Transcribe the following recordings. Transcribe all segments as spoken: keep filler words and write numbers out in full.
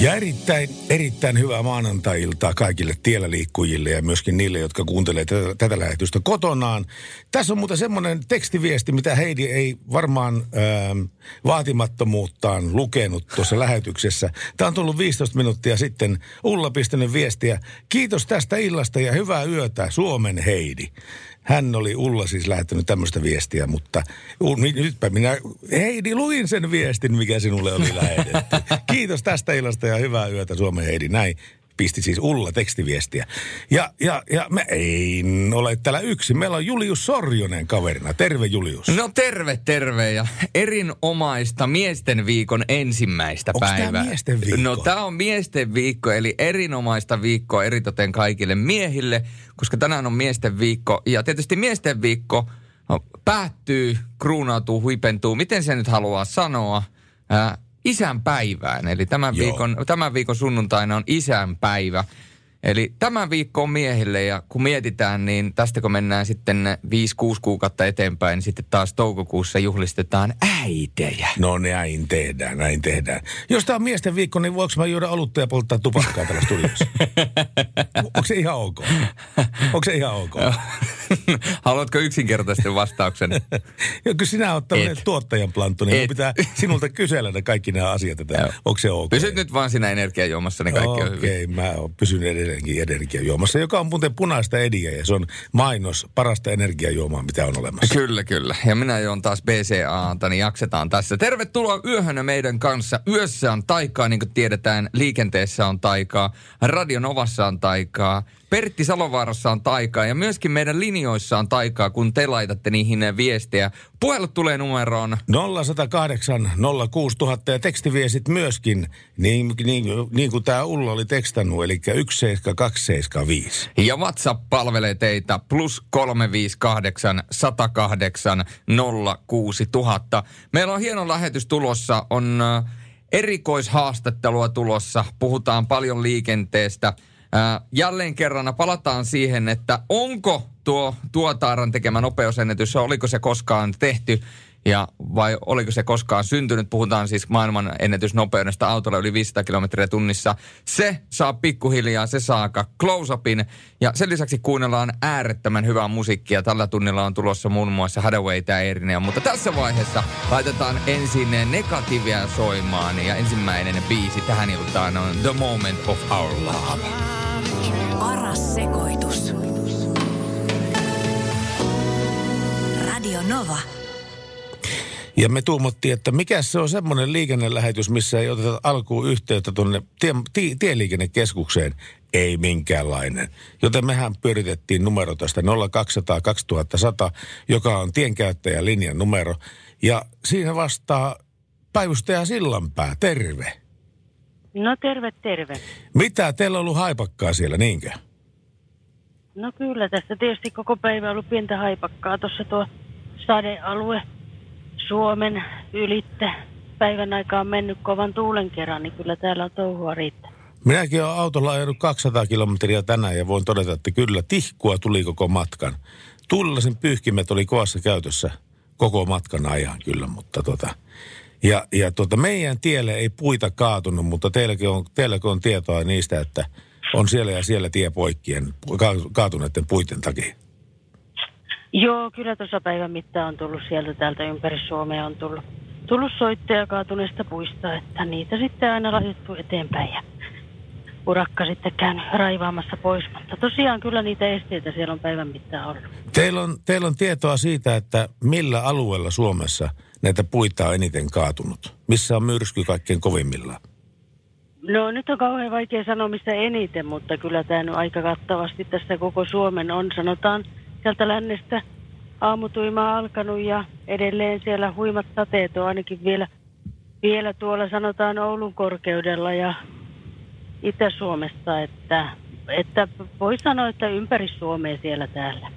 Ja erittäin, erittäin hyvää maanantai-iltaa kaikille tiellä liikkujille ja myöskin niille, jotka kuuntelee tätä, tätä lähetystä kotonaan. Tässä on muuten semmoinen tekstiviesti, mitä Heidi ei varmaan ähm, vaatimattomuuttaan lukenut tuossa lähetyksessä. Tämä on tullut viisitoista minuuttia sitten. Ulla pistänyt viestiä. Kiitos tästä illasta ja hyvää yötä, Suomen Heidi. Hän oli, Ulla siis, lähettänyt tämmöistä viestiä, mutta nytpä minä, Heidi, luin sen viestin, mikä sinulle oli lähetetty. Kiitos tästä illasta ja hyvää yötä, Suomen Heidi. Näin pisti siis Ulla tekstiviestiä. Ja, ja, ja mä en ole täällä yksin. Meillä on Julius Sorjonen kaverina. Terve, Julius. No terve, terve. Ja erinomaista miesten viikon ensimmäistä Onks päivää. Onko tämä miesten viikko? No tämä on miesten viikko, eli erinomaista viikkoa eritoten kaikille miehille, koska tänään on miesten viikko. Ja tietysti miesten viikko päättyy, kruunautuu, huipentuu, miten se nyt haluaa sanoa, äh, isänpäivään. Eli tämän viikon, tämän viikon sunnuntaina on isänpäivä. Eli tämän viikko on miehille, ja kun mietitään, niin tästä kun mennään sitten viisi kuusi kuukautta eteenpäin, niin sitten taas toukokuussa juhlistetaan äitejä. No näin tehdään, näin tehdään. Jos tämä on miesten viikko, niin voiko mä juoda olutta ja polttaa tupakkaa tällä studiossa? Onko se ihan ok? Onko se ihan ok? Haluatko yksinkertaisesti vastauksen? Joo, kun sinä olet tämmöinen tuottajan planttu, niin pitää sinulta kysellä ne kaikki nämä asiat, että onko se ok? Pysyt nyt vaan siinä energiajuomassa, niin kaikki okay, on hyvin. Okei, mä oon pysynyt edelleen. Energiajuomassa, joka on muuten punaista ediä, ja se on mainos parasta energiajuomaa, mitä on olemassa. Kyllä, kyllä. Ja minä juon taas B C A -ta, niin jaksetaan tässä. Tervetuloa yöhön meidän kanssa. Yössä on taikaa, niin kuin tiedetään. Liikenteessä on taikaa. Radio Novassa on taikaa. Pertti Salovaarassa on taikaa, ja myöskin meidän linjoissa on taikaa, kun te laitatte niihin viestejä. Puhelut tulee numeroon nolla yksi nolla kahdeksan nolla kuusi tuhatta, ja tekstiviestit myöskin, niin, niin, niin kuin tämä Ulla oli tekstannut, eli yksi seitsemän kaksi seitsemän viisi. Ja WhatsApp palvelee teitä plus kolme viisi kahdeksan yksi nolla kahdeksan nolla kuusi tuhatta. Meillä on hieno lähetys tulossa, on erikoishaastattelua tulossa, puhutaan paljon liikenteestä. Äh, jälleen kerran palataan siihen, että onko tuo Tuotaaran tekemä nopeusennätys, oliko se koskaan tehty ja vai oliko se koskaan syntynyt. Puhutaan siis maailman ennätysnopeudesta autolla yli viisisataa kilometriä tunnissa. Se saa pikkuhiljaa, se saa close-upin, ja sen lisäksi kuunnellaan äärettömän hyvää musiikkia. Tällä tunnilla on tulossa muun muassa Hadawayta ja Erineä, mutta tässä vaiheessa laitetaan ensin negatiivia soimaan, ja ensimmäinen biisi tähän iltaan on The Moment of Our Love. Paras sekoitus. Radio Nova. Ja me tuumottiin, että mikä se on semmoinen liikennelähetys, missä ei oteta alkuun yhteyttä tuonne tie, tie, tieliikennekeskukseen. Ei minkäänlainen. Joten mehän pyöritettiin numero tästä nolla kaksi nolla nolla kaksi yksi nolla nolla, joka on tienkäyttäjälinjan numero. Ja siinä vastaa päivystäjä Sillanpää. Terve. No terve, terve. Mitä? Teillä on ollut haipakkaa siellä, niinkö? No kyllä, tässä tietysti koko päivä on ollut pientä haipakkaa. Tuossa tuo sadealue. Suomen ylittä päivän aikaa on mennyt kovan tuulen kerran, niin kyllä täällä on touhua riittää. Minäkin olen autolla ajanut kaksisataa kilometriä tänään, ja voin todeta, että kyllä tihkua tuli koko matkan. Tuulilasin pyyhkimet oli kovassa käytössä koko matkan ajan kyllä, mutta tota... Ja, ja tota meidän tielle ei puita kaatunut, mutta teilläkin on, teilläkin on tietoa niistä, että on siellä ja siellä tie poikkien kaatuneiden puiden takia. Joo, kyllä tuossa päivän mittaan on tullut sieltä täältä ympäri Suomea on tullut, tullut soittoja kaatuneista puista, että niitä sitten aina laitettu eteenpäin ja urakka sitten käynyt raivaamassa pois, mutta tosiaan kyllä niitä esteitä siellä on päivän mittaan ollut. Teillä on, teillä on tietoa siitä, että millä alueella Suomessa näitä puita on eniten kaatunut? Missä on myrsky kaikkein kovimmillaan? No nyt on kauhean vaikea sanoa mistä eniten, mutta kyllä tämä nyt aika kattavasti tässä koko Suomen on. Sanotaan sieltä lännestä aamutuima alkanut ja edelleen siellä huimat sateet on ainakin vielä, vielä tuolla sanotaan Oulun korkeudella ja Itä-Suomesta, että, että voi sanoa, että ympäri Suomea siellä täällä.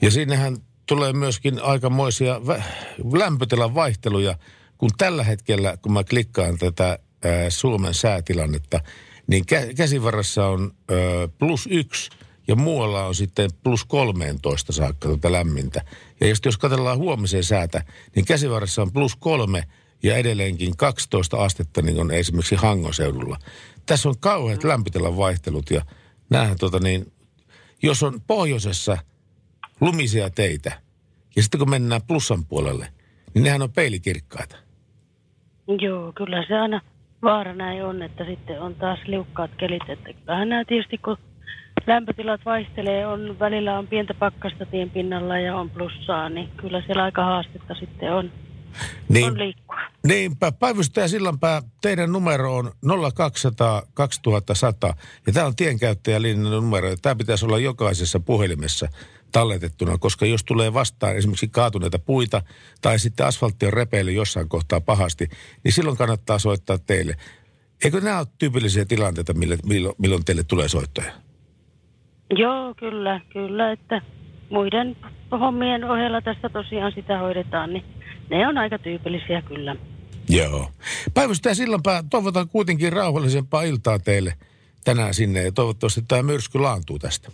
Ja siinähän tulee myöskin aikamoisia vä- lämpötilan vaihteluja, kun tällä hetkellä, kun mä klikkaan tätä Suomen säätilannetta, niin kä- käsivarassa on ö, plus yksi ja muualla on sitten plus kolmetoista saakka tuota lämmintä. Ja just jos katsellaan huomiseen säätä, niin käsivarassa on plus kolme ja edelleenkin kaksitoista astetta, niin on esimerkiksi Hangon seudulla. Tässä on kauheat lämpötilan vaihtelut ja näähän tuota niin, jos on pohjoisessa lumisia teitä ja sitten kun mennään plussan puolelle, niin nehän on peilikirkkaita. Joo, kyllä se aina vaara näin on, että sitten on taas liukkaat kelit. Että kyllähän nämä tietysti, kun lämpötilat vaihtelee, on, välillä on pientä pakkasta tien pinnalla ja on plussaa, niin kyllä siellä aika haastetta sitten on, niin, on liikkua. Niinpä. Päivystäjä Sillanpää, teidän numero on nolla kaksi nolla nolla kaksi nolla nolla ja tämä on tienkäyttäjälinjan numero ja tämä pitäisi olla jokaisessa puhelimessa talletettuna, koska jos tulee vastaan esimerkiksi kaatuneita puita tai sitten asfaltti on repeillyt jossain kohtaa pahasti, niin silloin kannattaa soittaa teille. Eikö nämä ole tyypillisiä tilanteita, milloin teille tulee soittoja? Joo, kyllä, kyllä, että muiden hommien ohella tässä tosiaan sitä hoidetaan, niin ne on aika tyypillisiä kyllä. Joo. Päivystäjä Sillanpää, toivotan kuitenkin rauhallisempaa iltaa teille tänään sinne ja toivottavasti tämä myrsky laantuu tästä.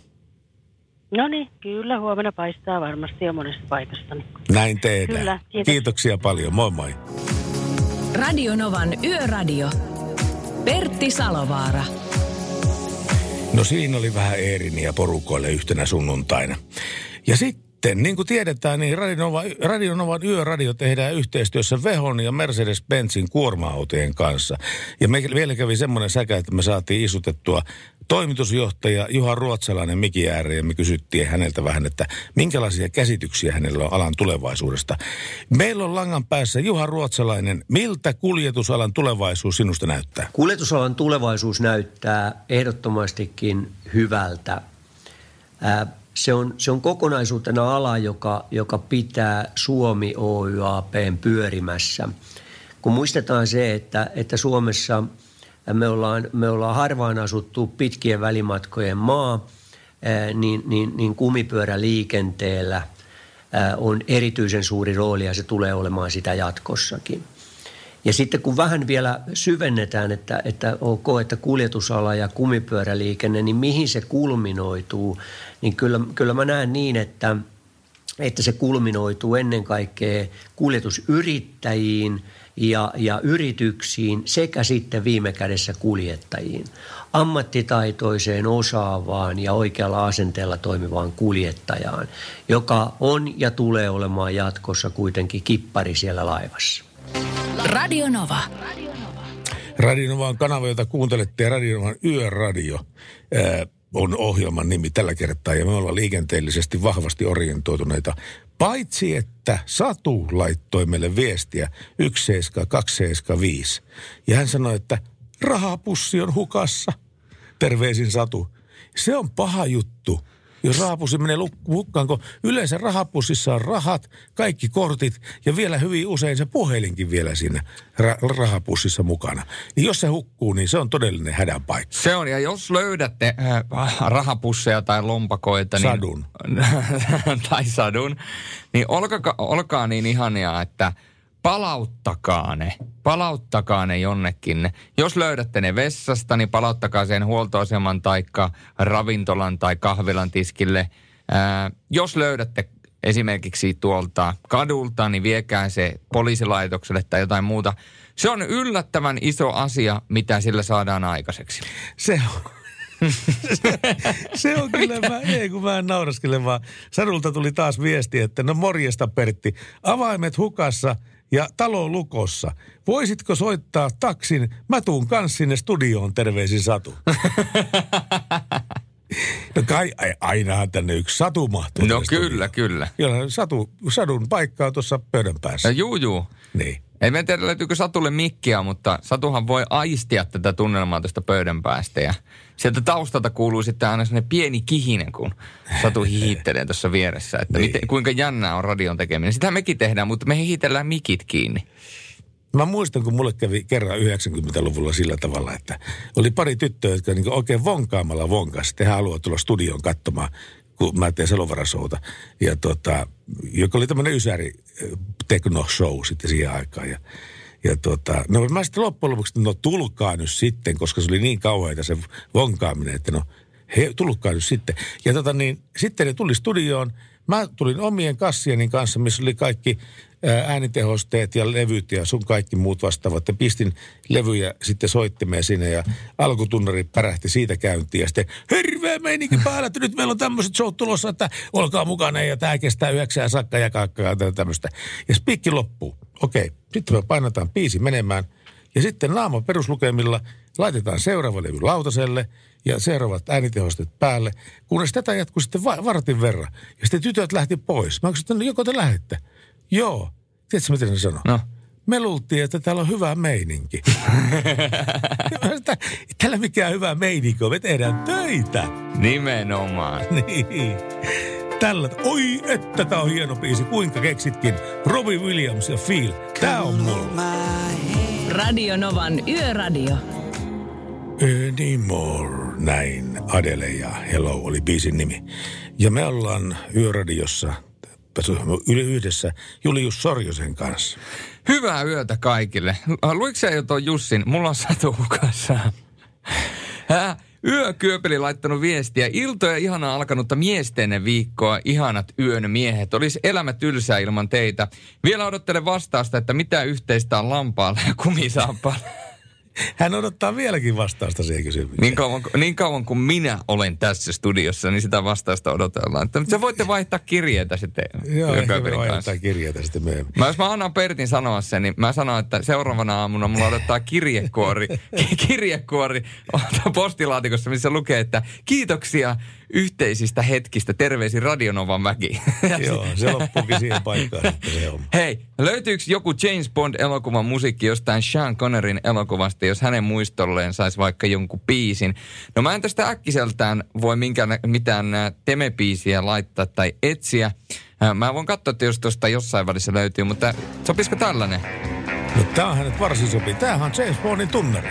No niin, kyllä huomenna paistaa varmasti jo monessa paikassa. Näin tehdään. Kyllä, kiitos. Kiitoksia paljon, moi moi. Radio Novan Yöradio. Pertti Salovaara. No siinä oli vähän eeriniä porukoille yhtenä sunnuntaina. Ja sitten, niin kuin tiedetään, niin Radio Nova, Radio Novan Yöradio tehdään yhteistyössä VEHOn ja Mercedes-Benzin kuorma-autojen kanssa. Ja me vielä kävi semmoinen säkä, että me saatiin istutettua toimitusjohtaja Juha Ruotsalainen mikin ääreen ja me kysyttiin häneltä vähän, että minkälaisia käsityksiä hänellä on alan tulevaisuudesta. Meillä on langan päässä Juha Ruotsalainen. Miltä kuljetusalan tulevaisuus sinusta näyttää? Kuljetusalan tulevaisuus näyttää ehdottomastikin hyvältä. Se on, se on kokonaisuutena ala, joka, joka pitää Suomi O Y A P:n pyörimässä. Kun muistetaan se, että, että Suomessa me ollaan, me ollaan harvaan asuttu pitkien välimatkojen maa, niin, niin, niin kumipyöräliikenteellä on erityisen suuri rooli ja se tulee olemaan sitä jatkossakin. Ja sitten kun vähän vielä syvennetään, että, että ok, että kuljetusala ja kumipyöräliikenne, niin mihin se kulminoituu, niin kyllä, kyllä mä näen niin, että, että se kulminoituu ennen kaikkea kuljetusyrittäjiin ja, ja yrityksiin sekä sitten viime kädessä kuljettajiin. Ammattitaitoiseen, osaavaan ja oikealla asenteella toimivaan kuljettajaan, joka on ja tulee olemaan jatkossa kuitenkin kippari siellä laivassa. Radio Nova. Radio Nova on kanava, jota kuuntelette, ja Radio Novan Yöradio ää, on ohjelman nimi tällä kertaa, ja me ollaan liikenteellisesti vahvasti orientoituneita. Paitsi, että Satu laittoi meille viestiä yksi seitsemän kaksi seitsemän viisi, ja hän sanoi, että rahapussi on hukassa. Terveisin Satu. Se on paha juttu, jos rahapussi menee hukkaan, kun yleensä rahapussissa on rahat, kaikki kortit ja vielä hyvin usein se puhelinkin vielä siinä ra- rahapussissa mukana. Niin jos se hukkuu, niin se on todellinen hädän paikka. Se on, ja jos löydätte äh, rahapusseja tai lompakoita. Sadun. Niin, tai sadun, niin olka, olkaa niin ihania, että palauttakaa ne. Palauttakaa ne jonnekin. Jos löydätte ne vessasta, niin palauttakaa sen huoltoaseman taikka ravintolan tai kahvilan tiskille. Ää, jos löydätte esimerkiksi tuolta kadulta, niin viekää se poliisilaitokselle tai jotain muuta. Se on yllättävän iso asia, mitä sillä saadaan aikaiseksi. Se on. se, se on kyllä, mä, ei kun mä en nauraskele vaan. Sadulta tuli taas viesti, että no morjesta Pertti, avaimet hukassa ja talo lukossa. Voisitko soittaa taksin? Mä tuun kans sinne studioon, terveisin Satu. No kai ainahan tänne yksi Satu mahtuu. No kyllä, studioon. Kyllä. Jollain Satu, Sadun paikka on tuossa pöydän päässä. No juu, juu. Niin. Ei me en tiedä, löytyykö Satulle mikkiä, mutta Satuhan voi aistia tätä tunnelmaa tuosta pöydän päästä. Ja sieltä taustalta kuuluu sitten aina sellainen pieni kihinen, kun Satu hihittelee tuossa vieressä. Että niin. miten, kuinka jännää on radion tekeminen. Sitä mekin tehdään, mutta me hihitellään mikit kiinni. Mä muistan, kun mulle kävi kerran yhdeksänkymmentäluvulla sillä tavalla, että oli pari tyttöä, jotka niin oikein vonkaamalla vonkas. Tehän haluaa tulla studioon katsomaan, kun mä tein Salovaara-showta. Ja tota, joka oli tämmöinen ysäri tekno-show sitten siihen aikaan. Ja, ja tota, no mä sitten loppujen lopuksi, no tulkaa nyt sitten, koska se oli niin kauheita se vonkaaminen, että no he, tulkaa nyt sitten. Ja tota niin, sitten ne tuli studioon. Mä tulin omien kassieni kanssa, missä oli kaikki äänitehosteet ja levyt ja sun kaikki muut vastaavat. Ja pistin levyjä sitten soittimeen sinne ja alkutunnari pärähti siitä käyntiin. Ja sitten hirveä meininki päällä, että nyt meillä on tämmöiset showt tulossa, että olkaa mukana ja tämä kestää yhdeksää sakka ja kakkaa ja tämmöistä. Ja spiikki loppuu. Okei, sitten me painataan biisi menemään. Ja sitten naama peruslukemilla laitetaan seuraava levy lautaselle ja seuraavat äänitehosteet päälle. Kunnes tätä jatkuu sitten va- vartin verran. Ja sitten tytöt lähti pois. Mä kysyin, että joko te lähdette? Joo. Tiedätkö, miten ne sanoo? No. Me luultiin, että täällä on hyvä meininki. Täällä mikään hyvä meininki on. Me tehdään töitä. Nimenomaan. Niin. Tällä, oi, että tää on hieno biisi. Kuinka keksitkin? Robbie Williams ja Feel. Tää on mulla. Radio Novan Yöradio. Anymore. Näin Adele ja Hello oli biisin nimi. Ja me ollaan Yöradiossa yhdessä Julius Sorjosen kanssa. Hyvää yötä kaikille. Luitko sä jo tuon Jussin? Mulla on Satu hukassa. Hää? Yökyöpeli laittanut viestiä. Iltoja ihanaa alkanutta miesteenne viikkoa. Ihanat yön miehet. Olisi elämä tylsää ilman teitä. Vielä odottelen vastausta, että mitä yhteistä on lampaalla ja kumisaappaalla. Hän odottaa vieläkin vastausta siihen kysymykseen. Niin kauan, niin kauan kuin minä olen tässä studiossa, niin sitä vastausta odotellaan. Se voitte vaihtaa kirjeitä sitten. Joo, ehkä me vaihtaa kirjeitä sitten myöhemmin. Mä, jos mä annan Pertin sanoa sen, niin mä sanon, että seuraavana aamuna mulla odottaa kirjekuori. Kirjekuori postilaatikossa, missä lukee, että kiitoksia yhteisistä hetkistä. Terveisin Radio Novan väki. Joo, se loppuukin siihen paikkaan sitten se on. Hei, löytyykö joku James Bond-elokuvan musiikki jostain Sean Connerin elokuvasta, jos hänen muistolleen saisi vaikka jonkun biisin? No mä en tästä äkkiseltään voi minkään, mitään temebiisiä laittaa tai etsiä. Mä voin katsoa, että jos tuosta jossain välissä löytyy, mutta sopisiko tällainen? No tämähän nyt varsin sopii. Tämähän on James Bondin tunnari.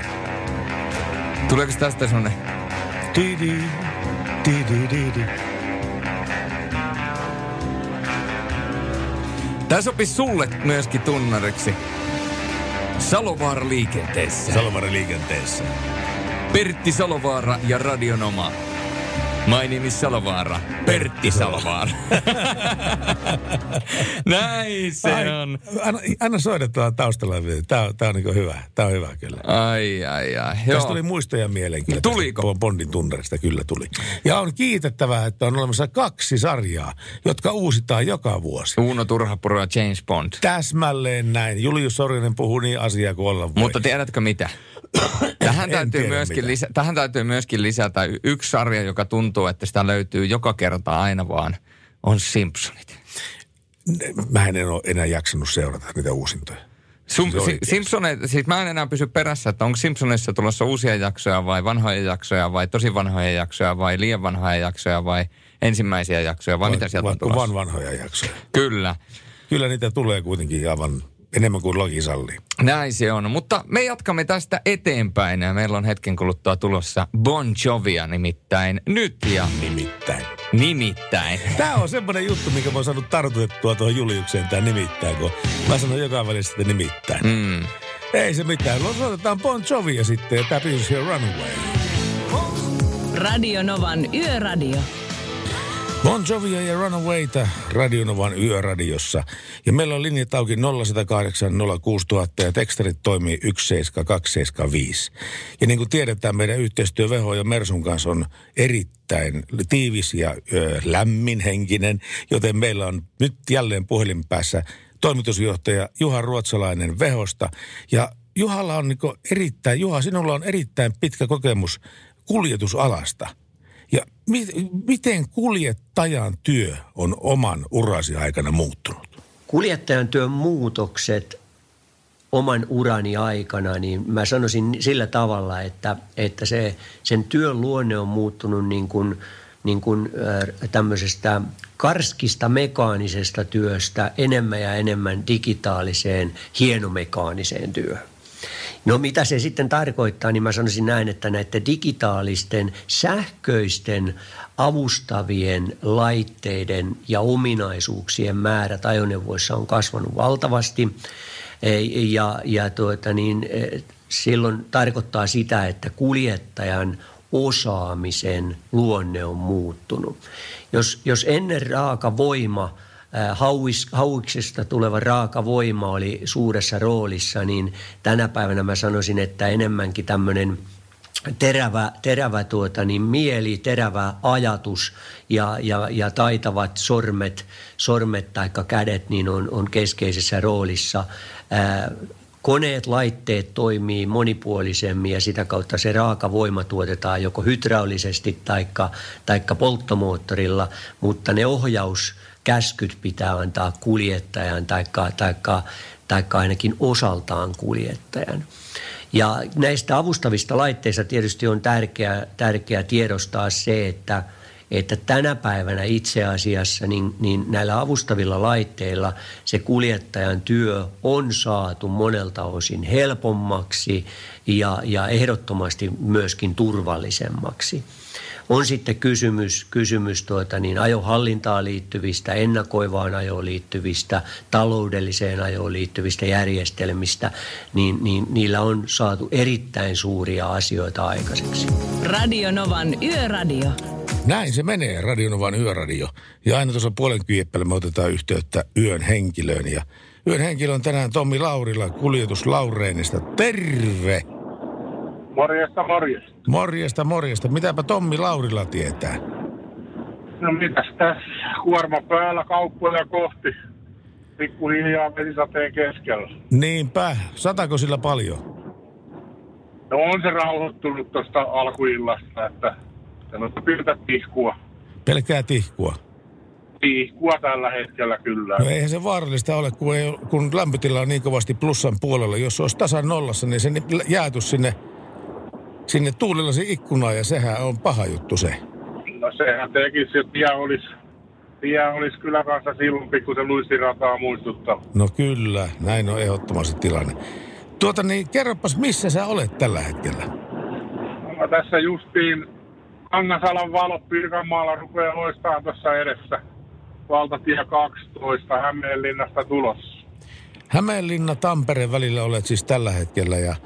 Tuleeko tästä sellainen? Didi. Di, di, di, di. Tämä sopisi sulle myöskin tunnareksi. Salovaara liikenteessä. Salovaara liikenteessä. Pertti Salovaara ja Radio Nova. My name is Salovaara. Pertti Salovaara. Näin se ai, on. Anna, anna soidetaan taustalla. Tää, tää on niin hyvä. Tää on hyvä kyllä. Ai, ai, ai. Tästä joo. Tuli muistoja mieleen kyllä. Tuliko? Bondin tunnarista kyllä tuli. Ja on kiitettävää, että on olemassa kaksi sarjaa, jotka uusitaan joka vuosi. Uuno Turhapuro ja James Bond. Täsmälleen näin. Julius Sorjonen puhuu niin asiaa kuin olla voi. Mutta tiedätkö mitä? Tähän täytyy, myöskin lisä, tähän täytyy myöskin lisätä yksi sarja, joka tuntuu, että sitä löytyy joka kerta aina vaan, on Simpsonit. Mä en ole enää jaksanut seurata niitä uusintoja. Sum, si, Simpsoneet, siis mä en enää pysy perässä, että onko Simpsonissa tulossa uusia jaksoja vai vanhoja jaksoja vai tosi vanhoja jaksoja vai liian vanhoja jaksoja vai ensimmäisiä jaksoja vai no, mitä sieltä on tulossa? Vaan vanhoja jaksoja. Kyllä. Kyllä niitä tulee kuitenkin aivan enemmän kuin laki sallii. Näin se on, mutta me jatkamme tästä eteenpäin ja meillä on hetken kuluttua tulossa Bon Jovia nimittäin nyt ja... Nimittäin. Nimittäin. Tämä on semmoinen juttu, mikä mä oon saanut tartutettua tuohon Juliukseen, tämä nimittäin, kun mä sanon joka välissä sitä nimittäin. Mm. Ei se mitään, otetaan Bon Jovia sitten ja tämä pitäisi jo Runaway. Radio Novan Yöradio. Bon Jovia ja Runawayta Radio Novan Yöradiossa. Ja meillä on linjat auki nolla yksi nolla kahdeksan nolla kuusi nolla nolla nolla ja teksterit toimii yksi seitsemän kaksi seitsemän viisi. Ja niin kuin tiedetään, meidän yhteistyö VEHO ja Mersun kanssa on erittäin tiivis ja ö, lämminhenkinen, joten meillä on nyt jälleen puhelin päässä toimitusjohtaja Juha Ruotsalainen VEHOsta. Ja Juhalla on niin kuin erittäin, Juha, sinulla on erittäin pitkä kokemus kuljetusalasta. Ja mit, miten kuljettajan työ on oman urasi aikana muuttunut? Kuljettajan työn muutokset oman urani aikana, niin mä sanoisin sillä tavalla, että, että se, sen työn luonne on muuttunut niin kuin, niin kuin tämmöisestä karskista mekaanisesta työstä enemmän ja enemmän digitaaliseen, hienomekaaniseen työhön. No mitä se sitten tarkoittaa, niin mä sanoisin näin, että näiden digitaalisten, sähköisten avustavien laitteiden ja ominaisuuksien määrät ajoneuvoissa on kasvanut valtavasti. Ja, ja tuota niin, silloin tarkoittaa sitä, että kuljettajan osaamisen luonne on muuttunut. Jos, jos ennen raaka voima, hauis, hauiksesta tuleva raaka voima oli suuressa roolissa, niin tänä päivänä mä sanoisin, että enemmänkin tämmöinen terävä, terävä tuota, niin mieli, terävä ajatus ja, ja, ja taitavat sormet, sormet tai kädet niin on, on keskeisessä roolissa. Ää, koneet, laitteet toimii monipuolisemmin ja sitä kautta se raaka voima tuotetaan joko hydraulisesti tai polttomoottorilla, mutta ne ohjauskäskyt pitää antaa kuljettajan tai ainakin osaltaan kuljettajan. Ja näistä avustavista laitteista tietysti on tärkeää tärkeä tiedostaa se, että, että tänä päivänä itse asiassa niin, niin näillä avustavilla laitteilla se kuljettajan työ on saatu monelta osin helpommaksi ja, ja ehdottomasti myöskin turvallisemmaksi. On sitten kysymys, kysymys tuota niin ajohallintaan liittyvistä, ennakoivaan ajoon liittyvistä, taloudelliseen ajoon liittyvistä järjestelmistä, niin, niin niillä on saatu erittäin suuria asioita aikaiseksi. Radio Novan Yöradio. Näin se menee, Radio Novan Yöradio. Ja aina tuossa puolen kyyppäällä me otetaan yhteyttä yön henkilöön. Ja yön henkilö on tänään Tommi Laurila Kuljetus Laureenista. Terve! Morjesta, morjesta. Morjesta, morjesta. Mitäpä Tommi Laurila tietää? No mitäs tässä? Kuorma päällä kauppoja kohti. Pikkuhiljaa merisateen keskellä. Niinpä. Satako sillä paljon? No on se rauhoittunut tuosta alkuillasta, että sanotaan pyytä tihkua. Pelkää tihkua? Tihkua tällä hetkellä kyllä. No eihän se vaarallista ole, kun, ei, kun lämpötila on niin kovasti plussan puolella. Jos se olisi tasan nollassa, niin se jäätys sinne... Sinne tuulilasi ikkunaan ja sehän on paha juttu se. No sehän tekisi, että tie olisi, tie olisi kyllä kanssa silmumpi, kun se luistirataa muistuttaa. No kyllä, näin on ehdottomasti tilanne. Tuota niin, kerropas missä sä olet tällä hetkellä? No tässä justiin Kangasalan valo Pirkanmaalla rupeaa loistamaan tuossa edessä. Valtatie kaksitoista Hämeenlinnasta tulossa. Hämeenlinna-Tampereen välillä olet siis tällä hetkellä ja...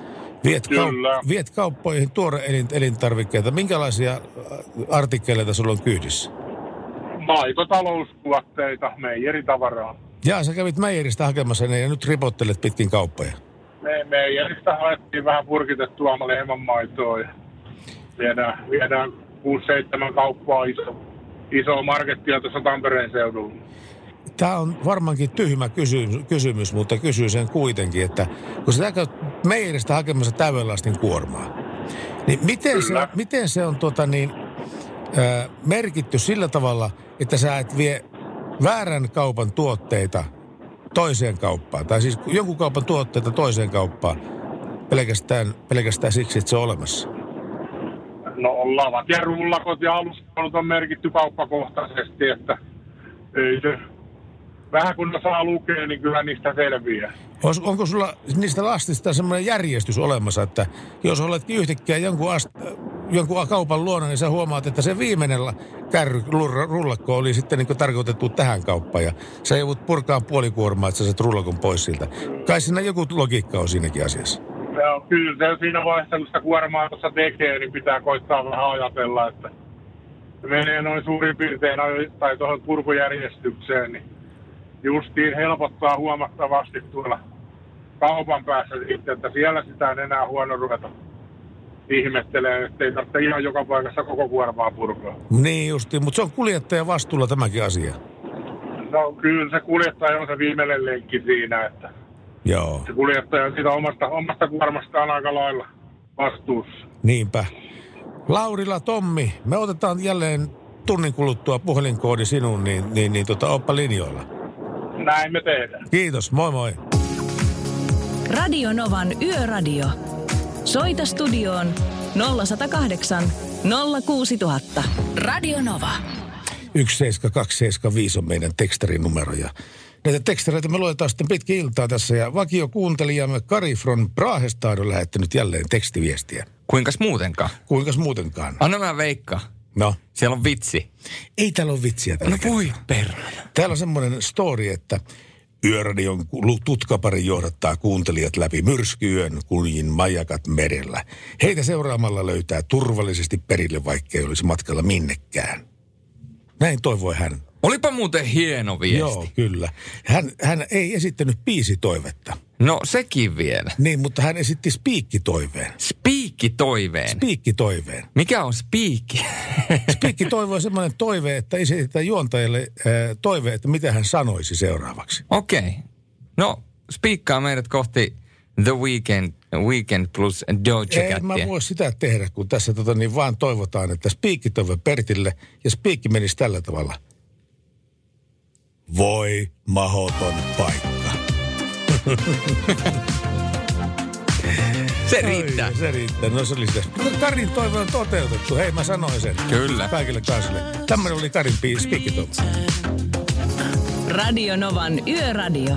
Viet, kaup- viet kauppoihin tuore elintarvikkeita. Minkälaisia artikkeleita sulla on kyydissä? Maitotaloustuotteita, meijeritavaraa. Jaa, sä kävit meijeristä hakemassa ne ja nyt ripottelet pitkin kauppoja. Me, meijeristä haettiin vähän purkitettua lehmän maitoa ja viedään, viedään kuusi seitsemän kauppaa iso, isoa markettia tuossa Tampereen seudulla. Tämä on varmaankin tyhmä kysymys, kysymys, mutta kysyn sen kuitenkin, että kun sä käyt meijeristä hakemassa täydenlastin kuormaa, niin miten se, miten se on tuota niin, ää, merkitty sillä tavalla, että sä et vie väärän kaupan tuotteita toiseen kauppaan, tai siis jonkun kaupan tuotteita toiseen kauppaan pelkästään, pelkästään siksi, että se on olemassa? No lavat ja rullakot ja aluspalvelut on merkitty kauppakohtaisesti, että ei se... Vähän kun ne saa lukea, niin kyllä niistä selviää. Onko sulla niistä lastista semmoinen järjestys olemassa, että jos oletkin yhtäkkiä jonkun, ast, jonkun kaupan luona, niin sä huomaat, että se viimeinen kärryrullakko oli sitten niin kuin tarkoitettu tähän kauppaan. Ja sä joudut purkaan puolikuormaa, että sä saat rullakon pois siltä. Kai siinä joku logiikka on siinäkin asiassa. No, kyllä, se siinä vaihtelusta kuormaa tuossa tekee, niin pitää koittaa vähän ajatella, että menee noin suurin piirtein tai tuohon purkujärjestykseen, niin justiin helpottaa huomattavasti tuolla kaupan päässä sitten, että siellä sitä on enää huono ruveta ihmettelemään, ettei tarvitse ihan joka paikassa koko kuormaa purkaa. Niin justiin, mutta se on kuljettajan vastuulla tämäkin asia. No kyllä se kuljettaja on se viimeinen lenkki siinä, että joo. Se kuljettaja on siitä omasta, omasta kuormastaan aika lailla vastuussa. Niinpä. Laurila Tommi, me otetaan jälleen tunnin kuluttua puhelinkoodi sinun, niin, niin, niin tota, oppa linjoilla. Näin me tehdään. Kiitos, moi moi. Radio Novan Yöradio. Soita studioon nolla yksi nolla kahdeksan nolla kuusi nolla nolla nolla. Radio Nova. yksi seitsemän kaksi seitsemän viisi on meidän teksterinumero. Ja näitä tekstereitä me luetaan sitten pitkin iltaa tässä. Ja vakiokuuntelijamme Kari from Prahesta on lähettänyt jälleen tekstiviestiä. Kuinkas muutenkaan? Kuinkas muutenkaan? Anna mä veikkaa. No? Siellä on vitsi. Ei täällä ole vitsiä. No voi perhana. Täällä on semmoinen story, että Yöradion tutkapari johdattaa kuuntelijat läpi myrskyyön, kunjin majakat merellä. Heitä seuraamalla löytää turvallisesti perille, vaikkei olisi matkalla minnekään. Näin toivoi hän. Olipa muuten hieno viesti. Joo, kyllä. Hän, hän ei esittänyt biisitoivetta. No sekin vielä. Niin, mutta hän esitti spiikkitoiveen. Spiikkitoiveen? Spiikkitoiveen. Mikä on spiikki? Spiikkitoive on semmoinen toive, että esitetään juontajalle äh, toive, että mitä hän sanoisi seuraavaksi. Okei. Okay. No, spiikkaa meidät kohti The Weekend, Weekend plus Doja Cattia. En mä voi sitä tehdä, kun tässä tota, niin vaan toivotaan, että spiikkitoive Pertille ja spiikki menisi tällä tavalla. Voi mahoton paikka. Se riittää. Oi, se riittää. No se oli sitä. Karin toive on toteutettu. Hei, mä sanoin sen. Kyllä. Kaikille kansille. Tämmöinen oli Karin spiikkitoive. Radio Novan Yöradio.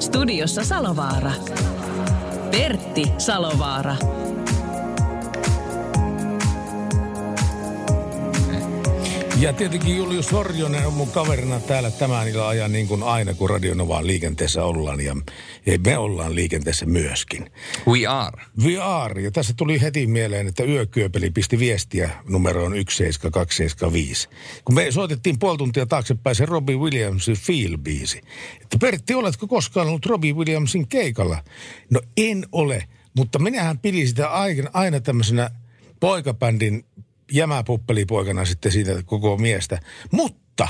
Studiossa Salovaara. Pertti Salovaara. Ja tietenkin Julius Sorjonen on mun kaverina täällä tämän illan ajan niin kuin aina, kun Radio Novaan liikenteessä ollaan. Ja me ollaan liikenteessä myöskin. We are. We are. Ja tässä tuli heti mieleen, että Yökyöpeli pisti viestiä numeroon yksi seitsemän kaksi seitsemän viisi. Kun me soitettiin puoli tuntia taaksepäin se Robbie Williamsin Feel-biisi. Että Pertti, oletko koskaan ollut Robbie Williamsin keikalla? No en ole, mutta minähän pidin sitä aina, aina tämmöisenä poikabändin jämäpuppelipoikana sitten siitä koko miestä. Mutta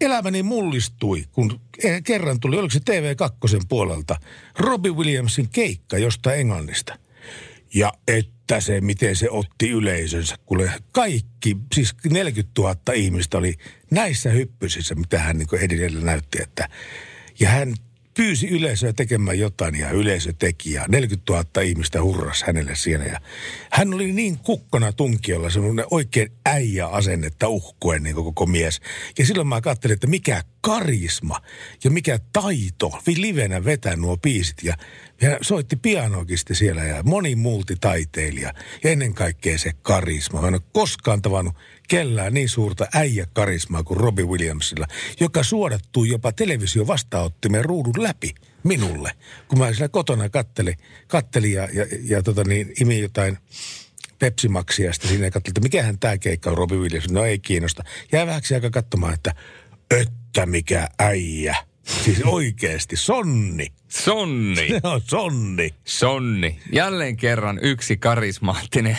elämäni mullistui, kun kerran tuli, oliko se T V kaksi puolelta, Robbie Williamsin keikka jostain Englannista. Ja että se, miten se otti yleisönsä, kun kaikki, siis neljäkymmentätuhatta ihmistä oli näissä hyppysissä, mitä hän niin kuin edellä näytti, että ja hän pyysi yleisöä tekemään jotain ja yleisö teki ja neljäkymmentätuhatta ihmistä hurrasi hänelle siinä. Ja hän oli niin kukkona tunkiolla, semmoinen oikein äijä asennetta uhkuen niin koko mies. Ja silloin mä katselin, että mikä karisma ja mikä taito livenä vetää nuo biisit. Ja hän soitti pianoakin sitten siellä ja moni multitaiteilija ja ennen kaikkea se karisma. Mä en ole koskaan tavannut kellään niin suurta äijäkarismaa kuin Robbie Williamsilla, joka suodattui jopa televisio vastaanottimen ruudun läpi minulle. Kun mä siellä kotona kattelin, kattelin ja, ja, ja tota niin, imin jotain Pepsi-Maxia sitten siinä ja kattelin, että mikähän tää keikka on Robbie Williams. No ei kiinnosta. Jäi vähäksi aika katsomaan, että että mikä äijä. Siis oikeesti, sonni. Sonni. Se on sonni. Sonni. Jälleen kerran yksi karismaattinen.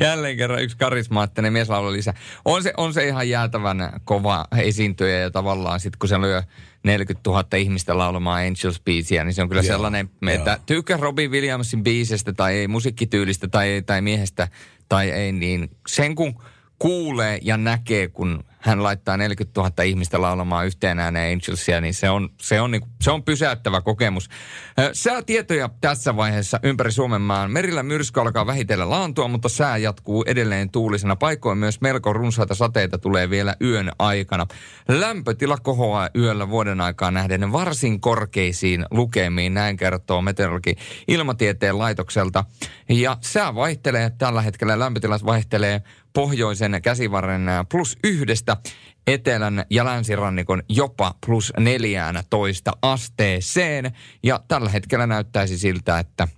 Jälleen kerran yksi karismaattinen mies laulaa lisää. On se, on se ihan jäätävän kova esiintyjä ja tavallaan sitten kun se lyö neljäkymmentätuhatta ihmistä laulamaan Angels-biisiä, niin se on kyllä yeah, sellainen, että yeah. tykkää Robbie Williamsin biisestä tai ei musiikkityylistä tai ei tai miehestä tai ei, niin sen kun kuulee ja näkee, kun hän laittaa neljäkymmentätuhatta ihmistä laulamaan yhteen ääneen Angelsia, niin se on, se on, niinku, se on pysäyttävä kokemus. Säätietoja tässä vaiheessa ympäri Suomen maan. Merillä myrsky alkaa vähitellen laantua, mutta sää jatkuu edelleen tuulisena. Paikoin myös melko runsaita sateita tulee vielä yön aikana. Lämpötila kohoaa yöllä vuoden aikaa nähden varsin korkeisiin lukemiin. Näin kertoo meteorologi Ilmatieteen laitokselta. Ja sää vaihtelee tällä hetkellä. Lämpötila vaihtelee pohjoisen käsivarren plus yhdestä etelän ja länsirannikon jopa plus neljään toista asteeseen. Ja tällä hetkellä näyttäisi siltä, että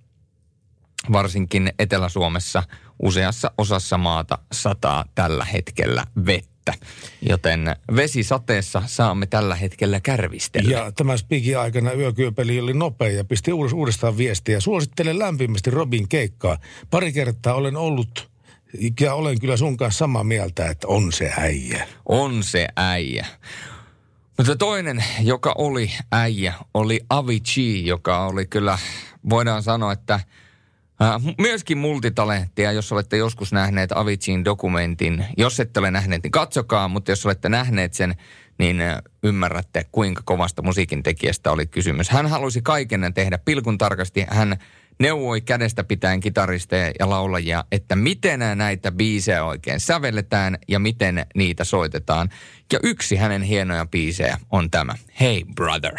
varsinkin Etelä-Suomessa useassa osassa maata sataa tällä hetkellä vettä. Joten vesisateessa saamme tällä hetkellä kärvistellä. Ja tämän spiikin aikana Yökyöpeli oli nopea ja pisti uudestaan viestiä. Suosittelen lämpimästi Robin keikkaa. Pari kertaa olen ollut. Ja olen kyllä sun kanssa samaa mieltä, että on se äijä. On se äijä. Mutta toinen, joka oli äijä, oli Avicii, joka oli kyllä, voidaan sanoa, että Myöskin multitalenttia, jos olette joskus nähneet Avicin dokumentin. Jos ette ole nähneet, niin katsokaa, mutta jos olette nähneet sen, niin ymmärrätte, kuinka kovasta musiikintekijästä oli kysymys. Hän halusi kaiken tehdä pilkun tarkasti. Hän neuvoi kädestä pitäen kitaristeja ja laulajia, että miten näitä biisejä oikein sävelletään ja miten niitä soitetaan. Ja yksi hänen hienoja biisejä on tämä, Hey Brother.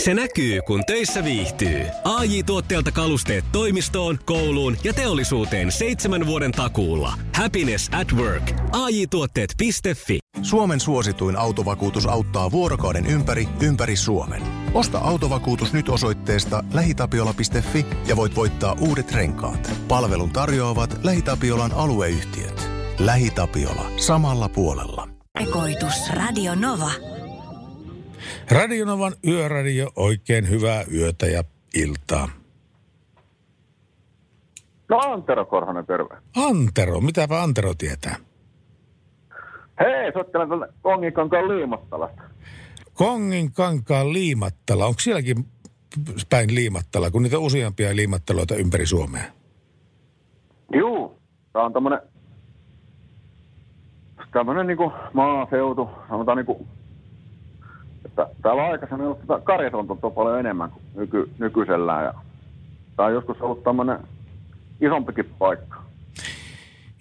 Se näkyy, kun töissä viihtyy. A J-tuotteelta kalusteet toimistoon, kouluun ja teollisuuteen seitsemän vuoden takuulla. Happiness at work. A J tuotteet piste fi. Suomen suosituin autovakuutus auttaa vuorokauden ympäri, ympäri Suomen. Osta autovakuutus nyt osoitteesta lähitapiola piste fi ja voit voittaa uudet renkaat. Palvelun tarjoavat LähiTapiolan alueyhtiöt. LähiTapiola. Samalla puolella. Ekoitus Radio Nova. Radio Novan yöradio, oikein hyvää yötä ja iltaa. No Antero Korhonen, terve. Antero, mitäpä Antero tietää? Hei, soittelen tuolle Konginkankaan Liimattalasta. Konginkankaan Liimattala, onko sielläkin päin Liimattala, kun niitä useampia Liimattaloita ympäri Suomea? Juu, tää on tämmönen, tämmönen niinku maaseutu, sanotaan niinku... Täällä aikaisemmin on ollut karjatontontoa paljon enemmän kuin nyky, nykyisellään. Ja tämä on joskus ollut tämmöinen isompikin paikka.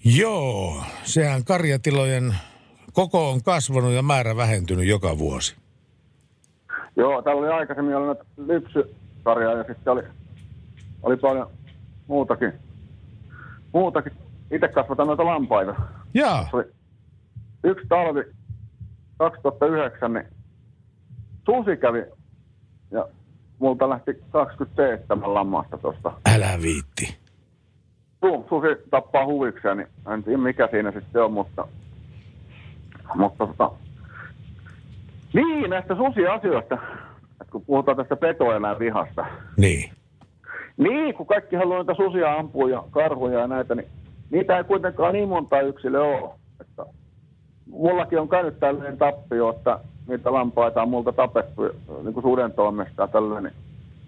Joo, sehän karjatilojen koko on kasvanut ja määrä vähentynyt joka vuosi. Joo, täällä oli aikaisemmin oli näitä lypsykarjaa ja sitten oli, oli paljon muutakin. Muutakin. Itse kasvataan noita lampaita. Jaa. Yksi talvi kaksituhattayhdeksän, niin susi kävi ja multa lähti kaksikymmentäseitsemän lammasta tuosta. Älä viitti. Tuo, susi tappaa huvikseen, niin en tiedä mikä siinä sitten on, mutta... mutta tota... Niin, näistä susiasioista, että kun puhutaan tästä petoeläinvihasta. Niin. Niin, kun kaikki haluaa näitä susia ampua ja karhuja ja näitä, niin niitä ei kuitenkaan niin monta yksilöä ole. Että mullakin on käynyt tällainen tappio, että... niitä lampaita on multa tapettu niin kuin suden toimesta tällainen.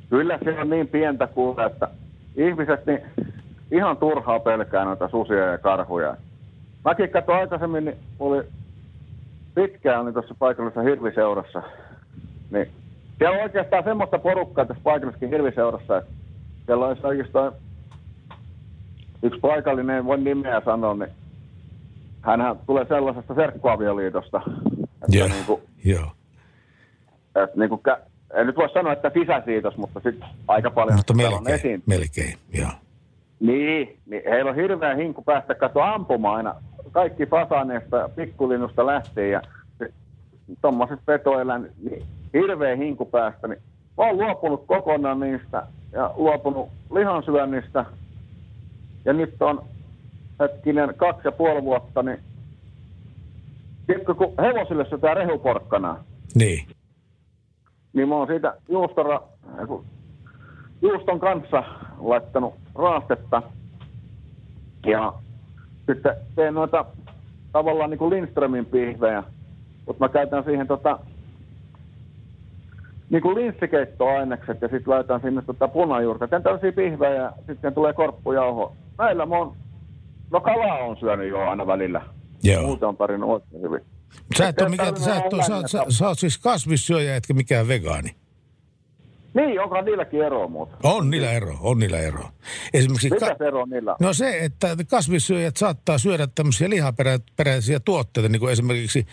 Kyllä se on niin pientä kuule, että ihmiset niin ihan turhaa pelkää noita susia ja karhuja. Mäkin katsoin aikaisemmin, niin oli pitkään niin tuossa paikallisessa hirviseurassa. Niin. Siellä on oikeastaan semmoista porukkaa tässä paikallisessa hirviseurassa, että siellä on oikeastaan yksi paikallinen, en voi nimeä sanoa, niin hänhän tulee sellaisesta serkkuavioliitosta. Joo, joo. Niin että niin kuin, en nyt voi sanoa, että sisäsiitos, mutta sitten aika paljon... Mutta melkein, esiin. melkein, joo. Niin, niin, heillä on hirveä hinku päästä katsoa ampumaan aina. Kaikki fasaneista ja pikkulinnusta lähtien ja tuommoiset petoeläin, niin hirveä hinku päästä. Niin, mä oon luopunut kokonaan niistä ja luopunut lihansyönnistä. Ja nyt on hetkinen kaksi ja puoli vuotta, niin... Tiedätkö, kun hevosille syötään rehuporkkanaa. Niin. Niin mä oon siitä juustora, juuston kanssa laittanut raastetta. Ja sitten teen noita tavallaan niin kuin Lindströmin pihvejä. Mutta mä käytän siihen tota, niin kuin linssikeittoainekset ja sitten laitan sinne tota punajuurta. Teen tällaisia pihvejä ja sitten tulee korppujauho. Näillä mä oon, no kalaa on syönyt jo aina välillä. Joo. Muuten on parinnut oikein hyvin. Sä et, et ole mikään, sä et ole, sä, sä, sä oot siis kasvissyöjä, etkä mikään vegaani. Niin, onkohan niilläkin eroa muuta? On niillä eroa, on niillä eroa. Esimerkiksi Mitäs ka- eroa niillä on? No se, että kasvissyöjät saattaa syödä tämmöisiä lihaperäisiä tuotteita, niin kuin esimerkiksi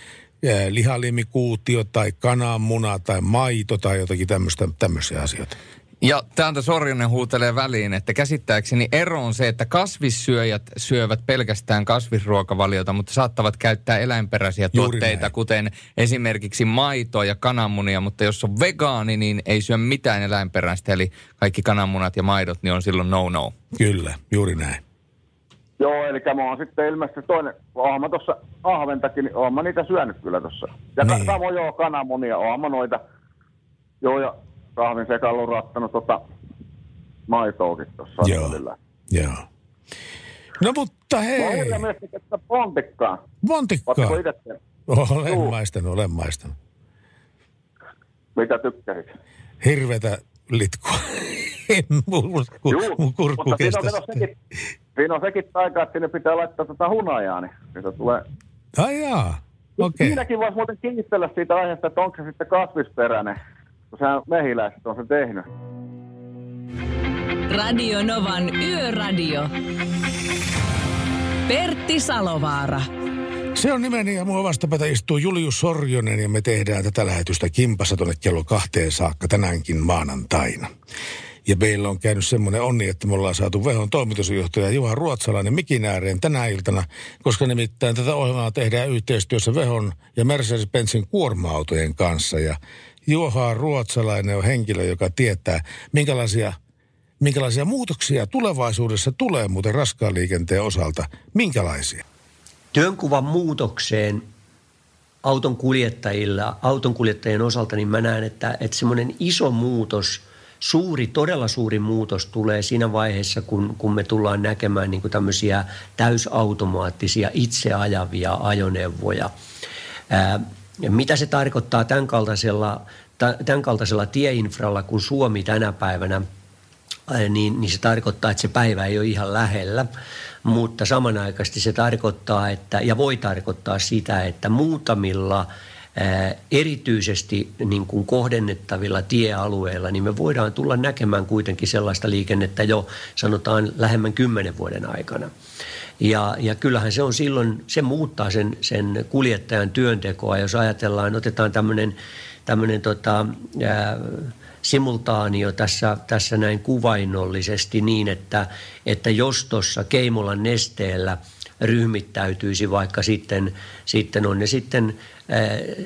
eh, lihalihmikuutio tai kananmuna tai maito tai jotakin tämmöistä, tämmöisiä asioita. Ja täältä Sorjonen huutelee väliin, että käsittääkseni ero on se, että kasvissyöjät syövät pelkästään kasvisruokavaliota, mutta saattavat käyttää eläinperäisiä tuotteita, kuten esimerkiksi maitoa ja kananmunia, mutta jos on vegaani, niin ei syö mitään eläinperäistä, eli kaikki kananmunat ja maidot, niin on silloin no-no. Kyllä, juuri näin. Joo, eli mä oon sitten ilmeisesti toinen, oon mä tossa ahventakin, niin oon mä niitä syönyt kyllä tossa. Ja niin. Samoin joo, kananmunia, oon mä noita, joo ja... Kahvin sekaan on rattanut tota maitoakin tuossa. Joo, joo. No mutta hei. Mä olen myös tästä pontikkaa. Pontikkaa? Oletko itse tehnyt? Olen Juu. maistanut, olen maistanut. Mitä tykkäsit? Hirvetä litkua. Kurkku, Juu, kurkku kestäisi. Siinä on sekin taika, että sinne pitää laittaa tätä hunajaa, niin siitä tulee... Ai jaa, okei. Siinäkin voisi muuten kiistellä siitä aiheesta, että onko se sitten kasvisperäinen, kun sehän mehiläiset on sen tehnyt. Radio Novan Yöradio. Pertti Salovaara. Se on nimeni ja mua vastapäätä istuu Julius Sorjonen ja me tehdään tätä lähetystä kimpassa tuonne kello kahteen saakka tänäänkin maanantaina. Ja meillä on käynyt semmoinen onni, että me ollaan saatu VEHOn toimitusjohtaja Juha Ruotsalainen mikin ääreen tänä iltana, koska nimittäin tätä ohjelmaa tehdään yhteistyössä VEHOn ja Mercedes-Benzin kuorma-autojen kanssa. Ja Juha Ruotsalainen on henkilö, joka tietää, minkälaisia, minkälaisia muutoksia tulevaisuudessa tulee muuten raskaan liikenteen osalta. Minkälaisia? Työnkuvan muutokseen auton kuljettajilla, auton kuljettajien osalta, niin mä näen, että, että semmoinen iso muutos, suuri, todella suuri muutos tulee siinä vaiheessa, kun, kun me tullaan näkemään niin kuin tämmöisiä täysautomaattisia, itseajavia ajoneuvoja. Ää, mitä se tarkoittaa tämän kaltaisella, tämän kaltaisella tieinfralla, kun Suomi tänä päivänä, ää, niin, niin se tarkoittaa, että se päivä ei ole ihan lähellä. Mutta samanaikaisesti se tarkoittaa, että, ja voi tarkoittaa sitä, että muutamilla ää, erityisesti niin kuin kohdennettavilla tiealueilla, niin me voidaan tulla näkemään kuitenkin sellaista liikennettä jo sanotaan lähemmän kymmenen vuoden aikana. Ja, ja kyllähän se on silloin, se muuttaa sen, sen kuljettajan työntekoa, jos ajatellaan, otetaan tämmöinen, tämmöinen tota, ää, simultaanio tässä, tässä näin kuvainnollisesti niin, että, että jos tuossa Keimolan nesteellä ryhmittäytyisi vaikka sitten, sitten on ne sitten äh,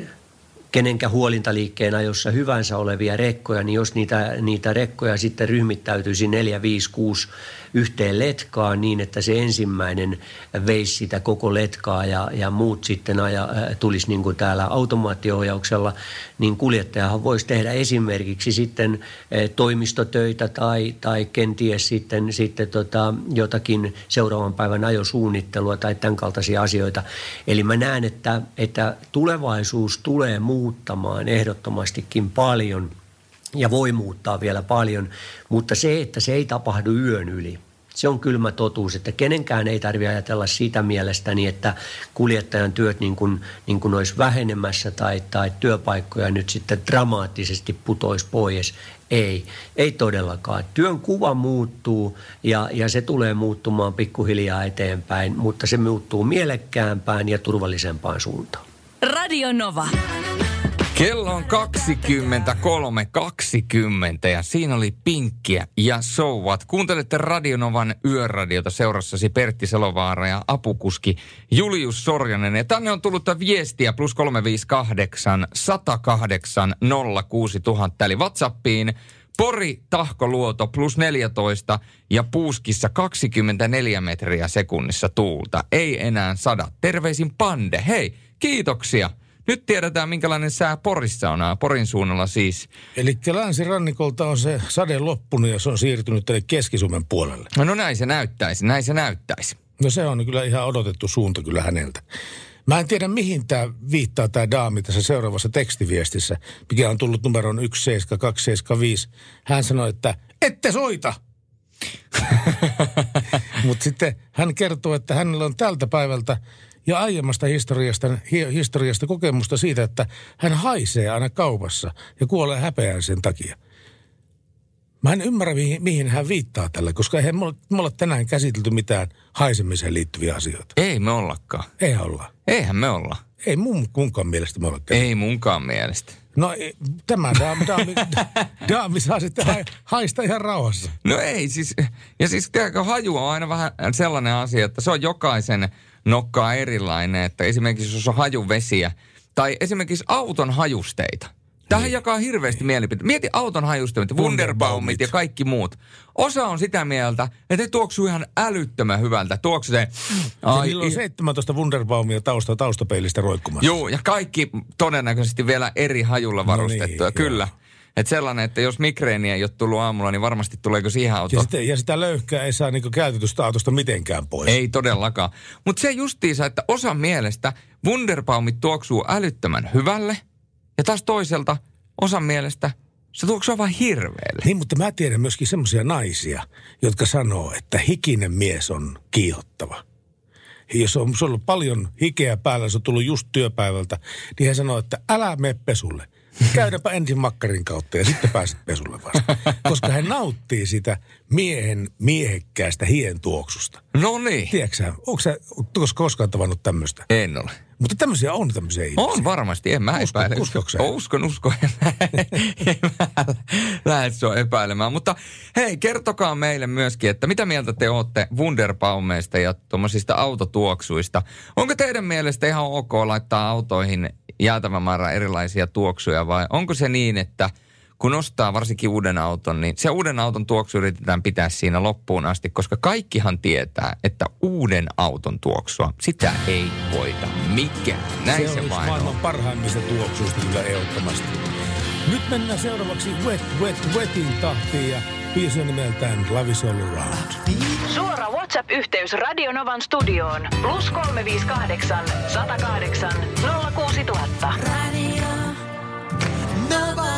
kenenkä huolintaliikkeen ajossa hyvänsä olevia rekkoja, niin jos niitä, niitä rekkoja sitten ryhmittäytyisi neljä, viisi, kuusi yhteen letkaan niin, että se ensimmäinen veisi sitä koko letkaa ja, ja muut sitten aja, tulisi niin kuin täällä automaattiohjauksella, niin kuljettajahan voisi tehdä esimerkiksi sitten toimistotöitä tai, tai kenties sitten, sitten tota jotakin seuraavan päivän ajosuunnittelua tai tämän kaltaisia asioita. Eli mä näen, että, että tulevaisuus tulee muuttamaan ehdottomastikin paljon ja voi muuttaa vielä paljon, mutta se, että se ei tapahdu yön yli, se on kylmä totuus, että kenenkään ei tarvitse ajatella sitä mielestäni, että kuljettajan työt niin kuin, niin kuin olisi vähenemässä tai, tai työpaikkoja nyt sitten dramaattisesti putoisi pois. Ei, ei todellakaan. Työn kuva muuttuu ja, ja se tulee muuttumaan pikkuhiljaa eteenpäin, mutta se muuttuu mielekkäämpään ja turvallisempaan suuntaan. Radio Nova. Kello on kaksikymmentäkolme kaksikymmentä ja siinä oli Pinkkiä ja Souvat. Kuuntelette Radio Novan Yöradiota seurassasi Pertti Salovaara ja apukuski Julius Sorjonen. Ja tänne on tullut viestiä plus kolme viisi kahdeksan sata kahdeksan nolla kuusi tuhatta eli WhatsAppiin. Pori Tahkoluoto plus neljätoista ja Puuskissa kaksikymmentäneljä metriä sekunnissa tuulta. Ei enää sada. Terveisin Pande. Hei, kiitoksia. Nyt tiedetään, minkälainen sää Porissa on, Porin suunnalla siis. Eli länsirannikolta on se sade loppunut ja se on siirtynyt tänne Keski-Suomen puolelle. No, no näin se näyttäisi, näin se näyttäisi. No se on kyllä ihan odotettu suunta kyllä häneltä. Mä en tiedä, mihin tämä viittaa tämä daami tässä seuraavassa tekstiviestissä, mikä on tullut numeroon yksi seitsemän kaksi seitsemän viisi. Hän sanoi, että ette soita! Mutta sitten hän kertoo, että hänellä on tältä päivältä ja aiemmasta historiasta, historiasta kokemusta siitä, että hän haisee aina kaupassa ja kuolee häpeään sen takia. Mä en ymmärrä, mihin, mihin hän viittaa tällä, koska eihän me olla tänään käsitelty mitään haisemiseen liittyviä asioita. Ei me ollakaan. Ei olla. Eihän me olla. Ei mun, munkaan mielestä me olla käsitelty. Ei munkaan mielestä. No tämä daami, daami, daami saa sitten haista ihan rauhassa. No ei siis, ja siis tiedätkö, haju on aina vähän sellainen asia, että se on jokaisen nokkaa erilainen, että esimerkiksi jos on hajuvesiä tai esimerkiksi auton hajusteita. Tähän jakaa hirveästi mielipiteitä. Mieti auton hajusteet, Wunderbaumit ja kaikki muut. Osa on sitä mieltä, että tuoksuu ihan älyttömän hyvältä. Tuoksu se... Ai, niillä on seitsemäntoista Wunderbaumia tausta, taustapeilistä roikkumassa. Joo, ja kaikki todennäköisesti vielä eri hajulla varustettuja, no niin, kyllä. Joo. Että sellainen, että jos migreeniä ei ole tullut aamulla, niin varmasti tuleeko siihen autoon. Ja sitä, ja sitä löyhkää ei saa niinku käytetystä autosta mitenkään pois. Ei todellakaan. Mutta se justiinsa, että osa mielestä Wunderbaumit tuoksuu älyttömän hyvälle. Ja taas toiselta osan mielestä Se tuoksuu vaan hirveelle. Niin, mutta mä tiedän myöskin semmoisia naisia, jotka sanoo, että hikinen mies on kiihottava. Jos on ollut paljon hikeä päällä, se on tullut just työpäivältä, niin hän sanoo, että älä mene pesulle. Käydäpä ensin makkarin kautta ja sitten pääset pesulle vasta. Koska hän nauttii sitä miehen miehekkäästä hien tuoksusta. No niin. Tiedätkö sä, onko sä koskaan tavannut tämmöistä? En ole. Mutta tämmöisiä on tämmöisiä ihmisiä. On varmasti, en mä uskon, epäile. Uskoksä? Uskon, uskon. En mä lähde sua epäilemään. Mutta hei, kertokaa meille myöskin, että mitä mieltä te ootte Wunderbaumeista ja tuommoisista autotuoksuista. Onko teidän mielestä ihan ok laittaa autoihin jäätävän määrä erilaisia tuoksuja vai onko se niin, että kun ostaa varsinkin uuden auton, niin se uuden auton tuoksu yritetään pitää siinä loppuun asti, koska kaikkihan tietää, että uuden auton tuoksua, sitä ei voita mikään. Näin se, se vain on. Se on maailman parhaimmista tuoksuista kyllä ehdottomasti. Nyt mennään seuraavaksi Wet, Wet, Wetin tahtiin ja biisi on nimeltään Love is All Around. Suora WhatsApp-yhteys Radio Novan studioon. Plus kolme viisi kahdeksan, sata kahdeksan, nolla kuusi tuhatta. Radio Nova.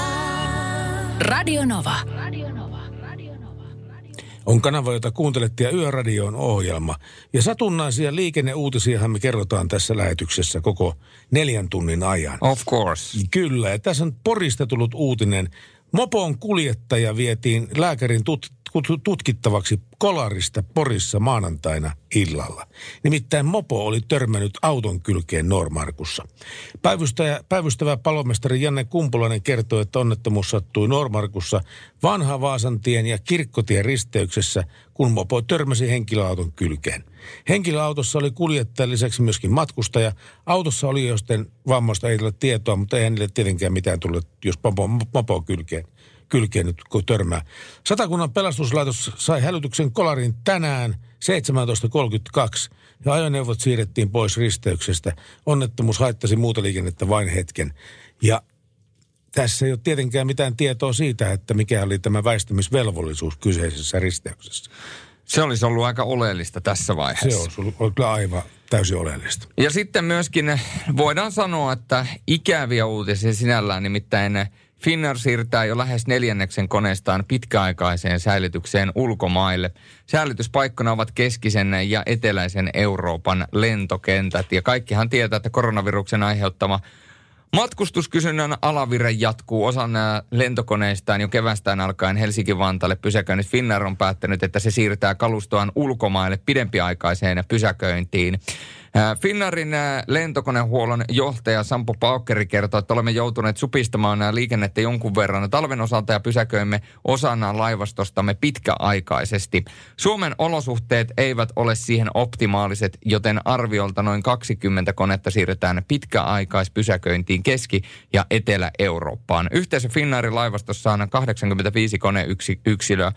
Radio Nova. Radio Nova. Radio Nova. On kanava, jota kuuntelette ja Yöradio on ohjelma. Ja satunnaisia liikenneuutisiahan me kerrotaan tässä lähetyksessä koko neljän tunnin ajan. Of course. Kyllä, ja tässä on Porista tullut uutinen. Mopon kuljettaja vietiin lääkärin tut- tutkittavaksi kolarista Porissa maanantaina illalla. Nimittäin mopo oli törmännyt auton kylkeen Noormarkussa. Päivystäjä, päivystävä palomestari Janne Kumpulainen kertoi, että onnettomuus sattui Noormarkussa Vanha-Vaasantien ja Kirkkotien risteyksessä, kun mopo törmäsi henkilöauton kylkeen. Henkilöautossa oli kuljettaja lisäksi myöskin matkustaja. Autossa oli joisten vammoista ei tule tietoa, mutta ei hänelle tietenkään mitään tule, jos mopo, mopo kylkeen. kylkeen nyt kun törmää. Satakunnan pelastuslaitos sai hälytyksen kolarin tänään seitsemäntoista kolmekymmentäkaksi ja ajoneuvot siirrettiin pois risteyksestä. Onnettomuus haittasi muuta liikennettä vain hetken. Ja tässä ei ole tietenkään mitään tietoa siitä, että mikä oli tämä väistämisvelvollisuus kyseisessä risteyksessä. Se olisi ollut aika oleellista tässä vaiheessa. Se on ollut kyllä aivan täysin oleellista. Ja sitten myöskin voidaan sanoa, että ikäviä uutisia sinällään, nimittäin Finnair siirtää jo lähes neljänneksen koneestaan pitkäaikaiseen säilytykseen ulkomaille. Säilytyspaikkana ovat keskisen ja eteläisen Euroopan lentokentät. Ja kaikkihan tietää, että koronaviruksen aiheuttama matkustuskysynnän alavire jatkuu. Osan lentokoneistaan jo kevästään alkaen Helsinki-Vantaalle pysäköinnit. Finnair on päättänyt, että se siirtää kalustoaan ulkomaille pidempiaikaiseen pysäköintiin. Finnairin lentokonehuollon johtaja Sampo Paukkeri kertoo, että olemme joutuneet supistamaan liikennettä jonkun verran talven osalta ja pysäköimme osana laivastostamme pitkäaikaisesti. Suomen olosuhteet eivät ole siihen optimaaliset, joten arviolta noin kaksikymmentä konetta siirretään pitkäaikaispysäköintiin Keski- ja Etelä-Eurooppaan. Yhteensä Finnairin laivastossa on kahdeksankymmentäviisi koneyksilöä.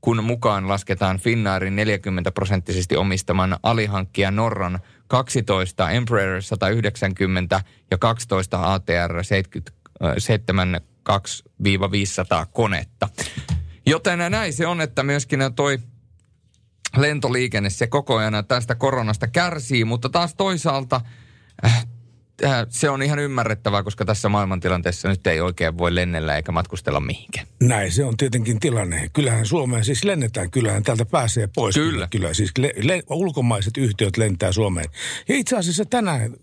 Kun mukaan lasketaan Finnairin neljäkymmentä prosenttisesti omistaman alihankkija Norran kaksitoista Embraer sata yhdeksänkymmentä ja kaksitoista A T R seitsemänkymmentäkaksi viisikymmentä konetta. Joten näin se on, että myöskin toi lentoliikenne se koko ajan tästä koronasta kärsii, mutta taas toisaalta äh, se on ihan ymmärrettävää, koska tässä maailmantilanteessa nyt ei oikein voi lennellä eikä matkustella mihinkään. Näin, se on tietenkin tilanne. Kyllähän Suomeen siis lennetään, kyllähän täältä pääsee pois. Kyllä. Kyllä siis le, le, ulkomaiset yhtiöt lentää Suomeen. Ja itse asiassa tänään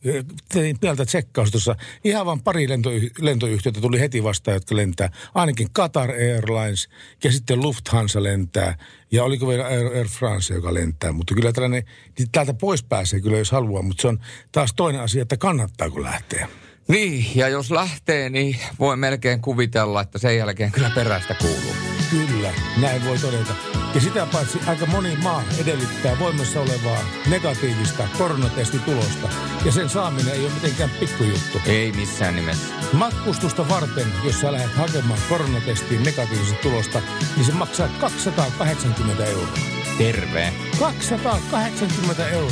tein pieltä tsekkaustossa. Ihan vaan pari lento, lentoyhtiötä tuli heti vastaan, jotka lentää. Ainakin Qatar Airlines ja sitten Lufthansa lentää. Ja oliko vielä Air France, joka lentää. Mutta kyllä tällainen, täältä pois pääsee kyllä, jos haluaa. Mutta se on taas toinen asia, että kannattaako lähteä. Niin, ja jos lähtee, niin voi melkein kuvitella, että sen jälkeen kyllä perästä kuuluu. Kyllä, näin voi todeta. Ja sitä paitsi aika moni maa edellyttää voimassa olevaa negatiivista koronatestitulosta. Ja sen saaminen ei ole mitenkään pikkujuttu. Ei missään nimessä. Matkustusta varten, jos sä lähdet hakemaan koronatestiin negatiivista tulosta, niin se maksaa kaksisataakahdeksankymmentä euroa. Terve. kaksisataakahdeksankymmentä euroa.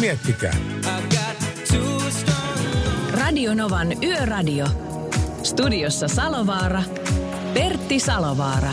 Miettikää. Radio Novan Yöradio. Studiossa Salovaara. Pertti Salovaara.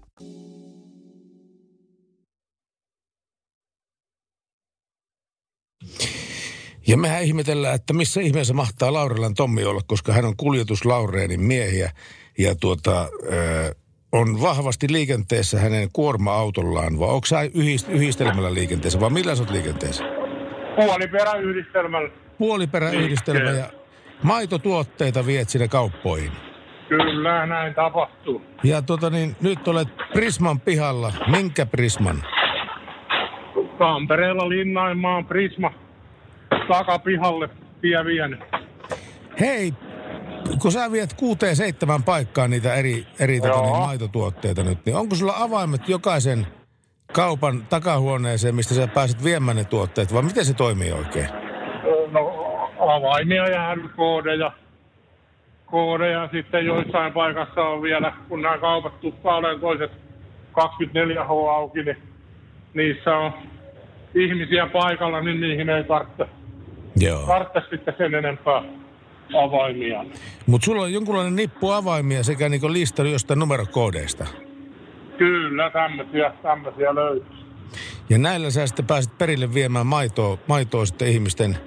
Ja mehän ihmetellään, että missä ihmeessä mahtaa Laurilan Tommi olla, koska hän on Kuljetus Laureenin miehiä ja tuota, ö, on vahvasti liikenteessä hänen kuorma-autollaan. Vai onko sä yhdistelmällä liikenteessä vai millä sä oot liikenteessä? Puoliperäyhdistelmällä. Puoliperäyhdistelmä ja maitotuotteita viet sinne kauppoihin. Kyllä, näin tapahtuu. Ja tuota niin, nyt olet Prisman pihalla. Minkä Prisman? Tampereella Linnainmaan Prisma. Takapihalle vie vienyt. Hei, kun sä viet kuuteen seitsemän paikkaa niitä eri, eri maitotuotteita nyt, niin onko sulla avaimet jokaisen kaupan takahuoneeseen, mistä sä pääset viemään ne tuotteet, vai miten se toimii oikein? No avaimia ja koodeja. Koodeja sitten joissain paikassa on vielä, kun nämä kaupat tuppaa olemaan toiset kaksikymmentäneljä tuntia auki, niin niissä on ihmisiä paikalla, niin niihin ei tarvitse. Joo. Tarvitse sitten sen enempää avaimia. Mutta sulla on jonkunlainen nippu avaimia sekä niinku lista jostain numerokoodeista. Kyllä, tämmöisiä, tämmöisiä löytyy. Ja näillä sä sitten pääset perille viemään maitoa, maitoa sitten ihmisten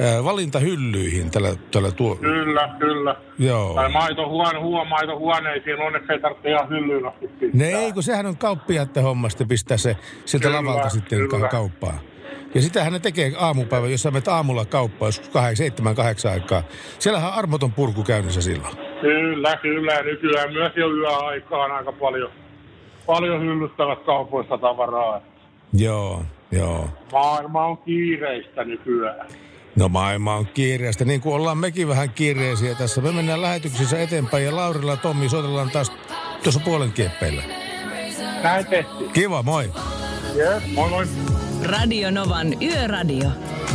ää, valintahyllyihin tällä, tällä tuo... Kyllä, kyllä. Joo. Tai maitohuone, huo, maitohuoneisiin onneksi ei tarvitse ihan hyllyyn asti pistää. Ne ei, kun sehän on kauppiaiden hommasta pistää se sieltä kyllä, lavalta sitten kyllä. Kauppaan. Ja sitähän ne tekee aamupäivä, jos sä menet aamulla kauppaan, joskus seitsemän kahdeksan aikaa. Siellähän on armoton purku käynnissä silloin. Kyllä, kyllä. Nykyään myös jo yöaikaan aika paljon, paljon hyllystävät kaupoissa tavaraa. Joo, joo. Maailma on kiireistä nykyään. No maailma on kiireistä, niin kuin ollaan mekin vähän kiireisiä tässä. Me mennään lähetyksessä eteenpäin ja Laurilla Tommi soitellaan taas tuossa puolen kieppeillä. Näin tehtiin. Kiva, moi. Yes, moi moi. Radio Novan Yöradio.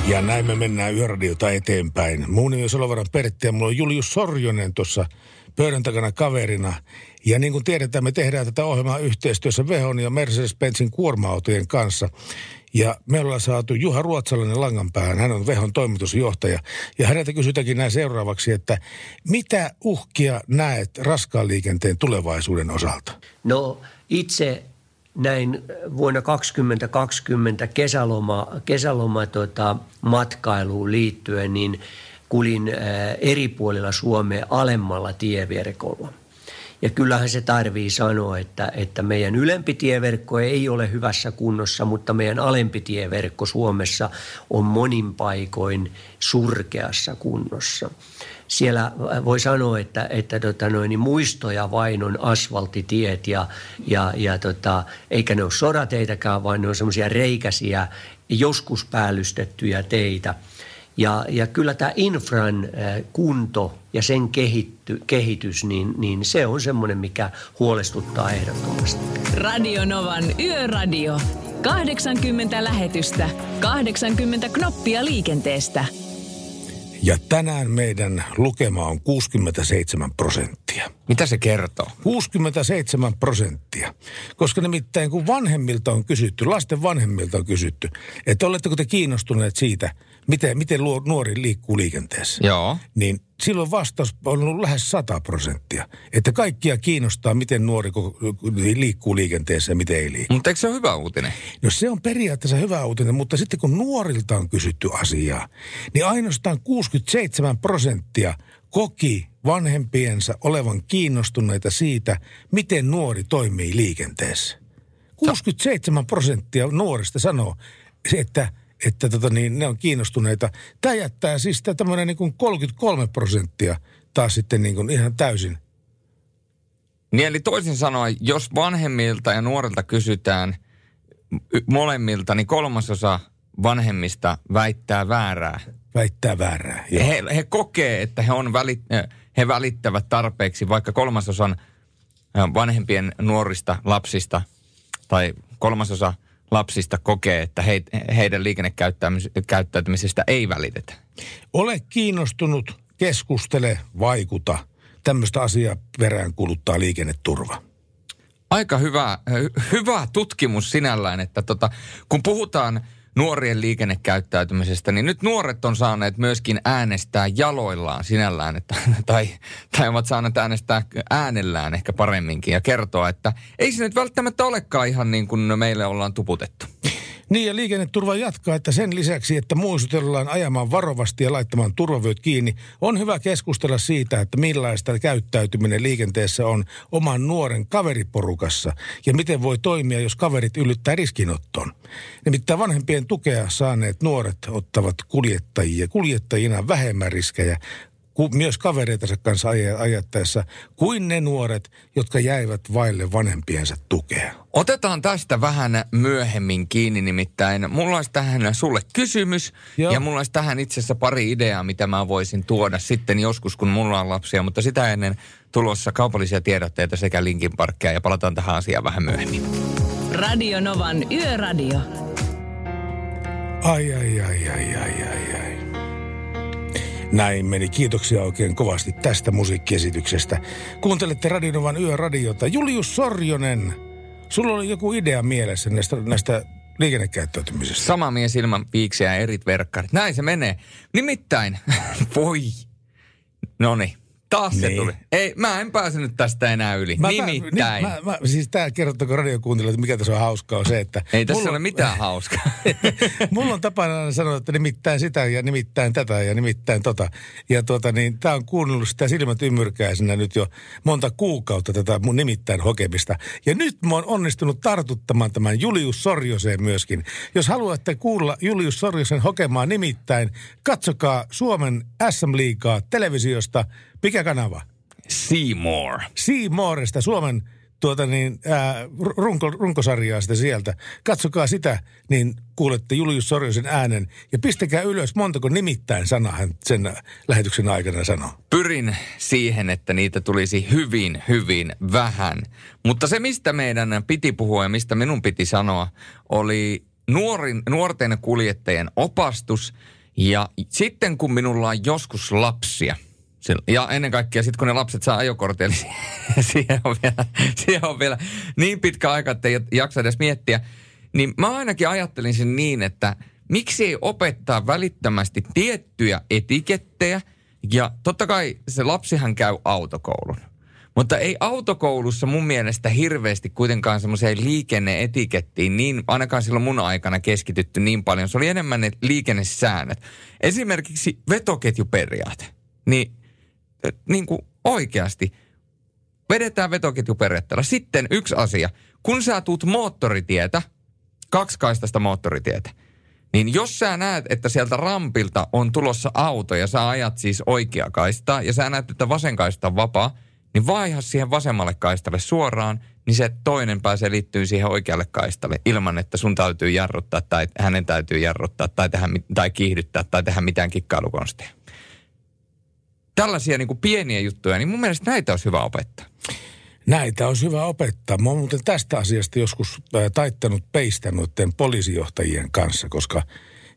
Ja näin me mennään Yöradiota eteenpäin. Mun nimi on Salovaaran Pertti ja mulla on Julius Sorjonen tuossa pöydän takana kaverina. Ja niin kuin tiedetään, me tehdään tätä ohjelmaa yhteistyössä VEHOn ja Mercedes-Benzin kuorma-autojen kanssa. Ja me ollaan saatu Juha Ruotsalainen langan päähän. Hän on VEHOn toimitusjohtaja. Ja häneltä kysytäänkin näin seuraavaksi, että mitä uhkia näet raskaan liikenteen tulevaisuuden osalta? No itse... Näin vuonna kaksituhattakaksikymmentä kesäloma, kesäloma tota, matkailuun liittyen, niin kulin ää, eri puolilla Suomea alemmalla tieverkolla. Ja kyllähän se tarvii sanoa, että, että meidän ylempi tieverkko ei ole hyvässä kunnossa, mutta meidän alempi tieverkko Suomessa on monin paikoin surkeassa kunnossa. Siellä voi sanoa, että, että tota noin, muistoja vain on asfalttitiet ja, ja, ja tota, eikä ne ole sorateitäkään, vaan ne on semmoisia reikäisiä, joskus päällystettyjä teitä. Ja, ja kyllä tämä infran kunto ja sen kehitty, kehitys, niin, niin se on semmoinen, mikä huolestuttaa ehdottomasti. Radio Novan Yöradio. kahdeksankymmentä lähetystä, kahdeksankymmentä knoppia liikenteestä. Ja tänään meidän lukema on kuusikymmentäseitsemän prosenttia. Mitä se kertoo? kuusikymmentäseitsemän prosenttia. Koska nimittäin kun vanhemmilta on kysytty, lasten vanhemmilta on kysytty, että oletteko te kiinnostuneet siitä, miten, miten nuori liikkuu liikenteessä. Joo. Niin silloin vastaus on ollut lähes sata prosenttia. Että kaikkia kiinnostaa, miten nuori liikkuu liikenteessä ja miten ei liiku. Mutta eikö se ole hyvä uutinen? No se on periaatteessa hyvä uutinen, mutta sitten kun nuorilta on kysytty asiaa, niin ainoastaan kuusikymmentäseitsemän prosenttia koki vanhempiensa olevan kiinnostuneita siitä, miten nuori toimii liikenteessä. kuusikymmentäseitsemän prosenttia nuorista sanoo, että... että tota niin, ne on kiinnostuneita. Tämä jättää siis tämmöinen niin kuin kolmekymmentäkolme prosenttia taas sitten niin kuin ihan täysin. Niin eli toisin sanoen, jos vanhemmilta ja nuorilta kysytään y- molemmilta, niin kolmasosa vanhemmista väittää väärää. Väittää väärää, joo. He, he kokee, että he on välit... he välittävät tarpeeksi, vaikka kolmasosan vanhempien nuorista lapsista tai kolmasosa lapsista kokee, että he, heidän liikennekäyttäytymisestä ei välitetä. Ole kiinnostunut, keskustele, vaikuta. Tämmöistä asiaa perään kuluttaa Liikenneturva. Aika hyvä, hyvä tutkimus sinällään, että tota, kun puhutaan nuorien liikennekäyttäytymisestä, niin nyt nuoret on saaneet myöskin äänestää jaloillaan sinällään, että, tai, tai ovat saaneet äänestää äänellään ehkä paremminkin ja kertoa, että ei se nyt välttämättä olekaan ihan niin kuin meille ollaan tuputettu. Niin, ja Liikenneturva jatkaa, että sen lisäksi, että muistutellaan ajamaan varovasti ja laittamaan turvavyöt kiinni, on hyvä keskustella siitä, että millaista käyttäytyminen liikenteessä on oman nuoren kaveriporukassa ja miten voi toimia, jos kaverit ylittää riskinottoon. Nimittäin vanhempien tukea saaneet nuoret ottavat kuljettajia kuljettajina vähemmän riskejä myös kavereitansa kanssa ajattaessa kuin ne nuoret, jotka jäivät vaille vanhempiensa tukea. Otetaan tästä vähän myöhemmin kiinni, nimittäin mulla olisi tähän sulle kysymys. Joo. Ja mulla olisi tähän itse asiassa pari ideaa, mitä mä voisin tuoda sitten joskus, kun mulla on lapsia, mutta sitä ennen tulossa kaupallisia tiedotteita sekä Linkin Parkkia ja palataan tähän asiaan vähän myöhemmin. Radio Novan Yöradio. Ai, ai, ai, ai, ai, ai, ai. Näin meni. Kiitoksia oikein kovasti tästä musiikkiesityksestä. Kuuntelette Radio Novan Yöradiota. Julius Sorjonen, sulla oli joku idea mielessä näistä, näistä liikennekäyttäytymisestä. Sama mies ilman piiksiä ja erit verkkarit. Näin se menee. Nimittäin, voi, noniin, taas niin. Se tuli. Ei, mä en pääsenyt tästä enää yli. Mä, Nimittäin. Mä, mä, siis tää kerrottako radiokuuntelijoille, että mikä tässä on hauskaa on se, että... Ei tässä mulla, ole mitään hauskaa. Mulla on tapana aina sanoa, että nimittäin sitä ja nimittäin tätä ja nimittäin tota. Ja tuota niin, tää on kuunnellut sitä silmät ymmyrkäisenä nyt jo monta kuukautta tätä mun nimittäin hokemista. Ja nyt mä oon onnistunut tartuttamaan tämän Julius Sorjoseen myöskin. Jos haluatte kuulla Julius Sorjosen hokemaa nimittäin, katsokaa Suomen S M-liigaa televisiosta. Mikä kanava? Seymour. Seymourista, Suomen tuota niin, ää, runko, runkosarjaa sitä sieltä. Katsokaa sitä, niin kuulette Julius Sorjosen äänen. Ja pistäkää ylös, montako nimittäin sanaa hän sen lähetyksen aikana sanoo. Pyrin siihen, että niitä tulisi hyvin, hyvin vähän. Mutta se, mistä meidän piti puhua ja mistä minun piti sanoa, oli nuorin, nuorten kuljettajien opastus. Ja sitten, kun minulla on joskus lapsia... Ja ennen kaikkea sitten, kun ne lapset saa ajokorttia, niin siihen on vielä, siihen on vielä niin pitkä aika, että ei jaksa edes miettiä. Niin mä ainakin ajattelin sen niin, että miksi ei opettaa välittömästi tiettyjä etikettejä. Ja totta kai se lapsihan käy autokoulun. Mutta ei autokoulussa mun mielestä hirveästi kuitenkaan semmoiseen liikenneetikettiin, niin ainakaan silloin mun aikana keskitytty niin paljon. Se oli enemmän ne liikennesäännöt. Esimerkiksi vetoketjuperiaate. Niin... Niin kuin oikeasti. Vedetään vetoketjuperiaatteella. Sitten yksi asia. Kun sä tuut moottoritietä, kaksikaistaista moottoritietä, niin jos sä näet, että sieltä rampilta on tulossa auto ja sä ajat siis oikea kaistaa ja sä näet, että vasen kaista on vapaa, niin vaiha siihen vasemmalle kaistalle suoraan, niin se toinen pääsee liittyy siihen oikealle kaistalle ilman, että sun täytyy jarruttaa tai hänen täytyy jarruttaa tai, tehdä, tai kiihdyttää tai tehdä mitään kikkailukonsteja. Tällaisia niin kuin pieniä juttuja, niin mun mielestä näitä olisi hyvä opettaa. Näitä olisi hyvä opettaa. Mä oon muuten tästä asiasta joskus taittanut peistä noiden poliisijohtajien kanssa, koska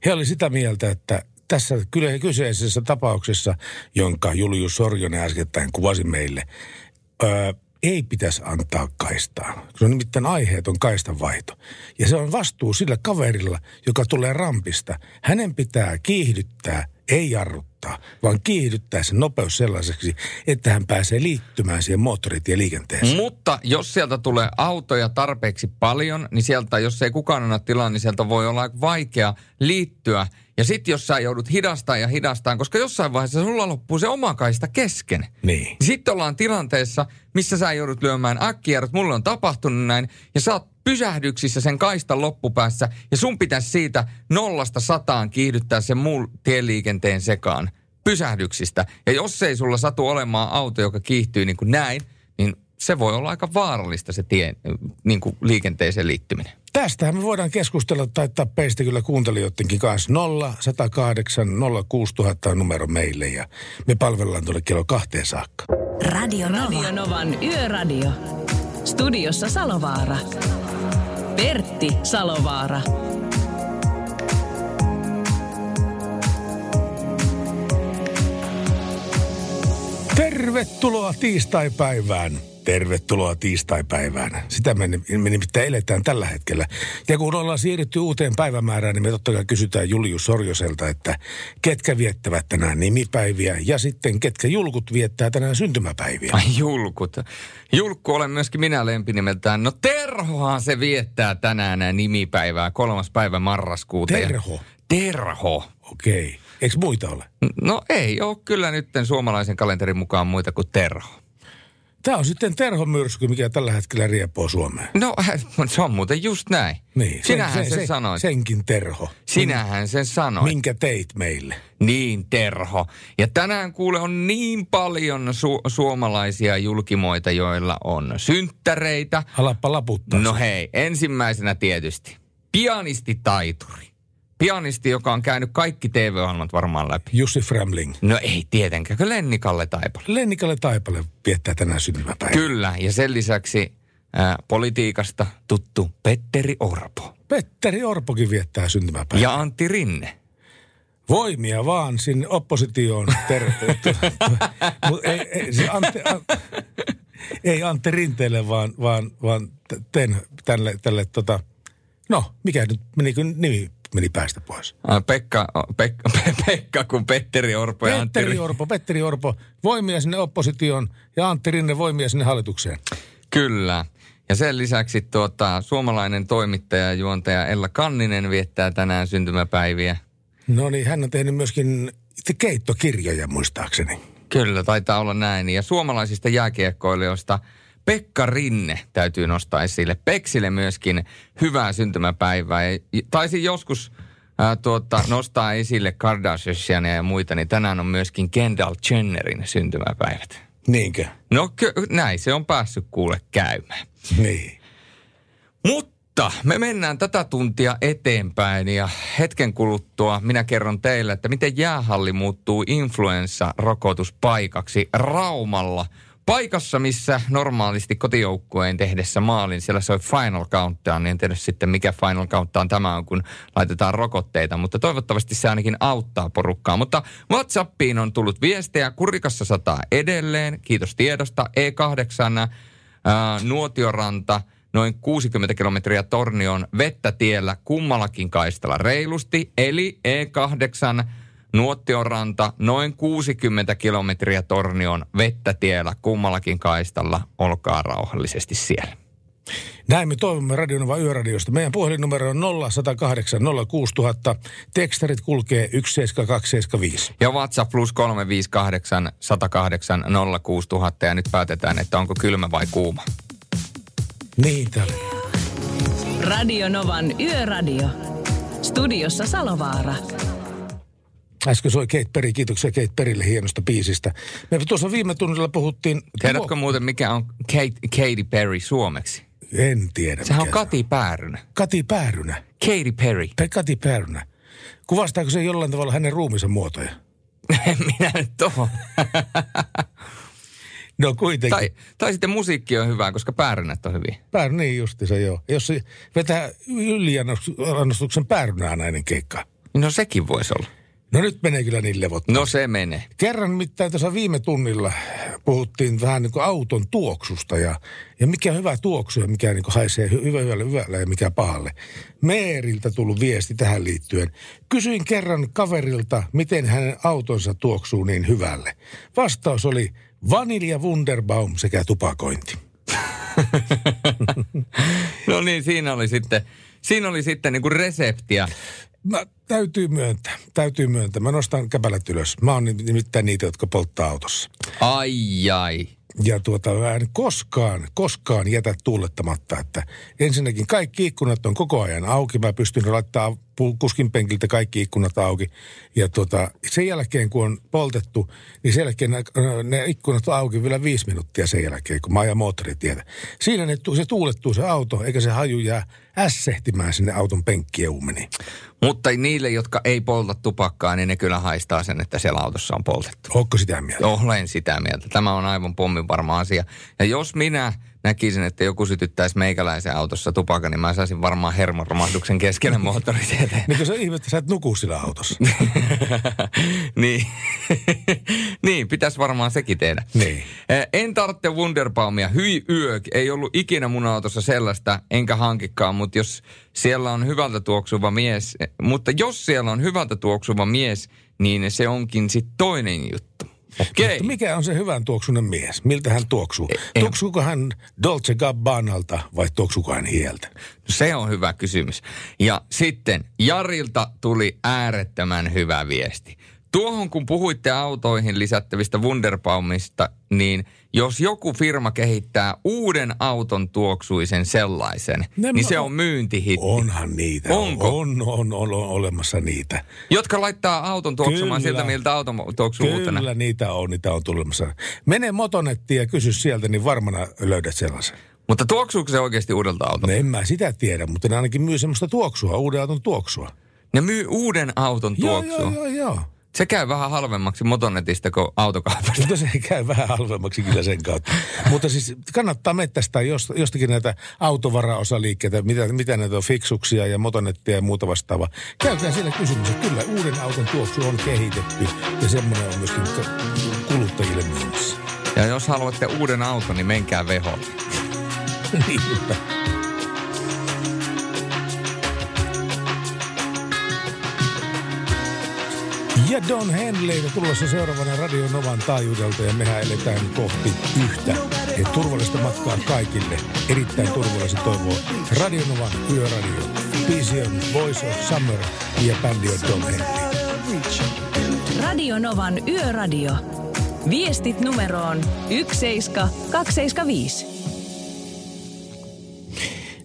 he oli sitä mieltä, että tässä kyseisessä tapauksessa, jonka Julius Sorjonen äskettäin kuvasi meille, öö, ei pitäisi antaa kaistaa. Se on nimittäin aiheeton kaistanvaihto. Ja se on vastuu sillä kaverilla, joka tulee rampista. Hänen pitää kiihdyttää, ei jarruttaa, vaan kiihdyttää sen nopeus sellaiseksi, että hän pääsee liittymään siihen moottoritieliikenteeseen. Mutta jos sieltä tulee autoja tarpeeksi paljon, niin sieltä, jos ei kukaan anna tilaa, niin sieltä voi olla vaikea liittyä. Ja sitten jos sä joudut hidastamaan ja hidastamaan, koska jossain vaiheessa sulla loppuu se oma kaista kesken. Niin. Niin sitten ollaan tilanteessa, missä sä joudut lyömään äkkijarrut, mulle on tapahtunut näin, ja sä oot pysähdyksissä sen kaistan loppupäässä, ja sun pitäisi siitä nollasta sataan kiihdyttää sen muun tieliikenteen sekaan pysähdyksistä. Ja jos ei sulla satu olemaan auto, joka kiihtyy niin kuin näin, niin se voi olla aika vaarallista se tie, niin kuin liikenteeseen liittyminen. Tästähän me voidaan keskustella, taittaa peistä kyllä kuuntelijoidenkin kanssa. nolla yksi nolla kahdeksan nolla kuusi nolla nolla nolla numero meille ja me palvellaan tuolle kello kahteen saakka. Radio Nova. Radio Novan Yöradio. Studiossa Salovaara. Pertti Salovaara. Tervetuloa tiistaipäivään. Tervetuloa tiistaipäivään. Sitä me, me nimittäin eletään tällä hetkellä. Ja kun ollaan siirrytty uuteen päivämäärään, niin me totta kai kysytään Julius Sorjoselta, että ketkä viettävät tänään nimipäiviä ja sitten ketkä julkut viettää tänään syntymäpäiviä. Ai julkut. Julkku olen myöskin minä lempinimeltään. No Terhohan se viettää tänään nimipäivää, kolmas päivä marraskuuta. Terho? Terho. Okei. Okay. Eikö muita ole? No ei ole kyllä nyt suomalaisen kalenterin mukaan muita kuin Terho. Tämä on sitten Terho-myrsky, mikä tällä hetkellä riepoo Suomeen. No se on muuten just näin. Niin. Sinähän sen, sen, sen sanoit. Senkin Terho. Sinähän sen sanoit. Minkä teit meille. Niin Terho. Ja tänään kuule on niin paljon su- suomalaisia julkimoita, joilla on synttäreitä. Alappa laputtaa. No hei, ensimmäisenä tietysti pianisti-taituri. Pianisti, joka on käynyt kaikki T V-ohjelmat varmaan läpi. Jussi Framling. No ei tietenkään, kun Lenni Kalle Taipale. Lenni Kalle Taipale viettää tänään syntymäpäivää. Kyllä, ja sen lisäksi ää, politiikasta tuttu Petteri Orpo. Petteri Orpokin viettää syntymäpäivää. Ja Antti Rinne. Voimia vaan sinne oppositioon. Ter- ei, ei, siis Antti, an... ei Antti Rinteelle, vaan, vaan, vaan ten, tälle, tälle tota... No, mikä nyt meni kun nimi? Meni päästä pois. Pekka, Pekka, Pekka kun Petteri Orpo ja Petteri Antti Rinne. Orpo, Petteri Orpo, voimia sinne oppositioon ja Antti Rinne voimia sinne hallitukseen. Kyllä. Ja sen lisäksi tuota, suomalainen toimittaja ja juontaja Ella Kanninen viettää tänään syntymäpäiviä. No niin, hän on tehnyt myöskin keittokirjoja muistaakseni. Kyllä, taitaa olla näin. Ja suomalaisista jääkiekkoilijoista Pekka Rinne täytyy nostaa esille. Peksille myöskin hyvää syntymäpäivää. Taisin joskus ää, tuota, nostaa esille Kardashiania ja muita, niin tänään on myöskin Kendall Jennerin syntymäpäivät. Niinkö? No ky- näin, se on päässyt kuule käymään. Niin. Mutta me mennään tätä tuntia eteenpäin ja hetken kuluttua minä kerron teille, että miten jäähalli muuttuu influenssarokotuspaikaksi Raumalla. Paikassa, missä normaalisti kotijoukkueen tehdessä maalin, siellä soi Final Countdown, niin en tiedä sitten mikä Final Countdown tämä on, kun laitetaan rokotteita, mutta toivottavasti se ainakin auttaa porukkaa. Mutta WhatsAppiin on tullut viestejä, Kurikassa sataa edelleen, kiitos tiedosta, E kahdeksan, ää, Nuotioranta, noin kuusikymmentä kilometriä Tornion vettätiellä, kummallakin kaistalla reilusti, eli E kahdeksan, Nuottionranta, noin kuusikymmentä kilometriä Tornion vettätiellä, kummallakin kaistalla. Olkaa rauhallisesti siellä. Näin me toivomme Radio Nova Yöradiosta. Meidän puhelinnumero on nolla yksi nolla kahdeksan nolla kuusi nolla nolla nolla. Tekstarit kulkee yksi seitsemän kaksi seitsemän viisi. Ja WhatsApp plus kolme viisi kahdeksan yksi nolla kahdeksan nolla kuusi nolla nolla nolla. Ja nyt päätetään, että onko kylmä vai kuuma. Niin täällä. Radio Novan Yöradio. Studiossa Salovaara. Äsken soi Katy Perry, kiitoksia Katy Perrylle hienosta biisistä. Me tuossa viime tunnilla puhuttiin... Tiedätkö muuten, mikä on Kate, Katy Perry suomeksi? En tiedä. Sehän on Kati Päärynä. Kati Päärynä? Katy Perry. Tai Kati Päärynä. Kuvastaako se jollain tavalla hänen ruumiinsa muotoja? En minä nyt ole. No kuitenkin. Tai, tai sitten musiikki on hyvää, koska päärynät on hyviä. Päärynä, niin justiinsa joo. Jos se vetää yliannostuksen päärynää näiden keikkaan. No sekin voisi olla. No nyt menee kyllä niin levottaa. No se menee. Kerran mittaan tässä viime tunnilla puhuttiin vähän niin kuin auton tuoksusta ja, ja mikä hyvä tuoksu ja mikä niin kuin haisee hyvä, hyvälle, hyvälle ja mikä pahalle. Meeriltä tullut viesti tähän liittyen. Kysyin kerran kaverilta, miten hänen autonsa tuoksuu niin hyvälle. Vastaus oli vanilja Wunderbaum sekä tupakointi. No niin, siinä oli sitten, siinä oli sitten niin kuin reseptiä. Mä täytyy myöntää, täytyy myöntää. Mä nostan käpälät ylös. Mä oon nimittäin niitä, jotka polttaa autossa. Ai, ai. Ja tuota, mä en koskaan, koskaan jätä tuulettamatta, että ensinnäkin kaikki ikkunat on koko ajan auki. Mä pystyn laittamaan kuskin penkiltä kaikki ikkunat auki. Ja tota, sen jälkeen, kun on poltettu, niin sen jälkeen ne ikkunat auki vielä viisi minuuttia sen jälkeen, kun mä ajan moottoritietä. Siinä ne, se tuulettuu se auto, eikä se haju jää ässehtimään sinne auton penkkien uumeniin. Mutta niille, jotka ei polta tupakkaa, niin ne kyllä haistaa sen, että siellä autossa on poltettu. Ootko sitä mieltä? Olen sitä mieltä. Tämä on aivan pommin varma asia. Ja jos minä näkisin, että joku sytyttäisi meikäläisen autossa tupakan, niin mä saisin varmaan hermoromahduksen keskellä moottoritieteen. Niin kun sä ihmettä, sä et nuku sillä autossa. Niin. Niin, pitäisi varmaan sekin tehdä. Niin. En tarvitse Wunderbaumia. Hyi yök. Ei ollut ikinä mun autossa sellaista, enkä hankikaan, mutta jos siellä on hyvältä tuoksuva mies, mutta jos siellä on hyvältä tuoksuva mies, niin se onkin sitten toinen juttu. Okay. Mutta mikä on se hyvän tuoksunen mies? Miltä hän tuoksuu? E- Tuoksuuko hän Dolce Gabbanalta vai tuoksuuko hän hieltä? Se on hyvä kysymys. Ja sitten Jarilta tuli äärettömän hyvä viesti. Tuohon kun puhuitte autoihin lisättävistä Wunderbaumista, niin jos joku firma kehittää uuden auton tuoksuisen sellaisen, ne niin se on myyntihitti. Onhan niitä. Onko? On, on, on, on olemassa niitä. Jotka laittaa auton tuoksumaan kyllä, siltä, miltä auton tuoksuu uutena. Kyllä niitä on, niitä on tulemassa. Mene Motonettiin ja kysy sieltä, niin varmana löydät sellaisen. Mutta tuoksuuko se oikeasti uudelta autolta? En mä sitä tiedä, mutta ne ainakin myy semmoista tuoksua, uuden auton tuoksua. Ne myy uuden auton tuoksua? Joo, joo, joo, joo. Se käy vähän halvemmaksi Motonetista kuin autokaupasta. No se käy vähän halvemmaksi kyllä sen kautta. Mutta siis kannattaa mettästää jostakin näitä autovaraosaliikkeitä, mitä, mitä näitä on, Fiksuksia ja Motonettia ja muuta vastaavaa. Käykää siellä kysymys, että kyllä uuden auton tuoksu on kehitetty ja semmoinen on myöskin kuluttajille myynnissä. Ja jos haluatte uuden auton, niin menkää VEHOlle. Niinpä. Ja Don Henley on tulossa seuraavana Radio Novan taajuudelta ja mehän eletään kohti yhtä. Ja turvallista matkaa kaikille. Erittäin turvallisesti toivoo Radio Novan yöradio. Biisi on Voice of Summer ja bändi on Don Henley. Radio Novan yöradio. Viestit numeroon yksi seitsemän kaksi seitsemän viisi.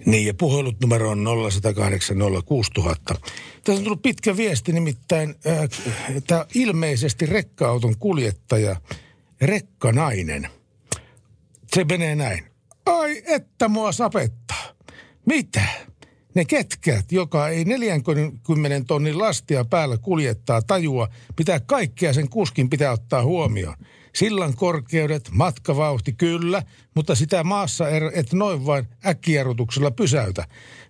Niin ja puhelut numeroon nolla yksi nolla kahdeksan nolla kuusi nolla nolla nolla. Tässä on tullut pitkä viesti, nimittäin äh, tämä ilmeisesti rekka-auton kuljettaja, rekkanainen. Se menee näin. Ai että mua sapettaa. Mitä? Ne ketkät, joka ei neljänkymmenen tonnin lastia päällä kuljettaa tajua, pitää kaikkea sen kuskin pitää ottaa huomioon. Sillan korkeudet, matkavauhti kyllä, mutta sitä maassa et noin vain äkkijarrutuksella pysäytä.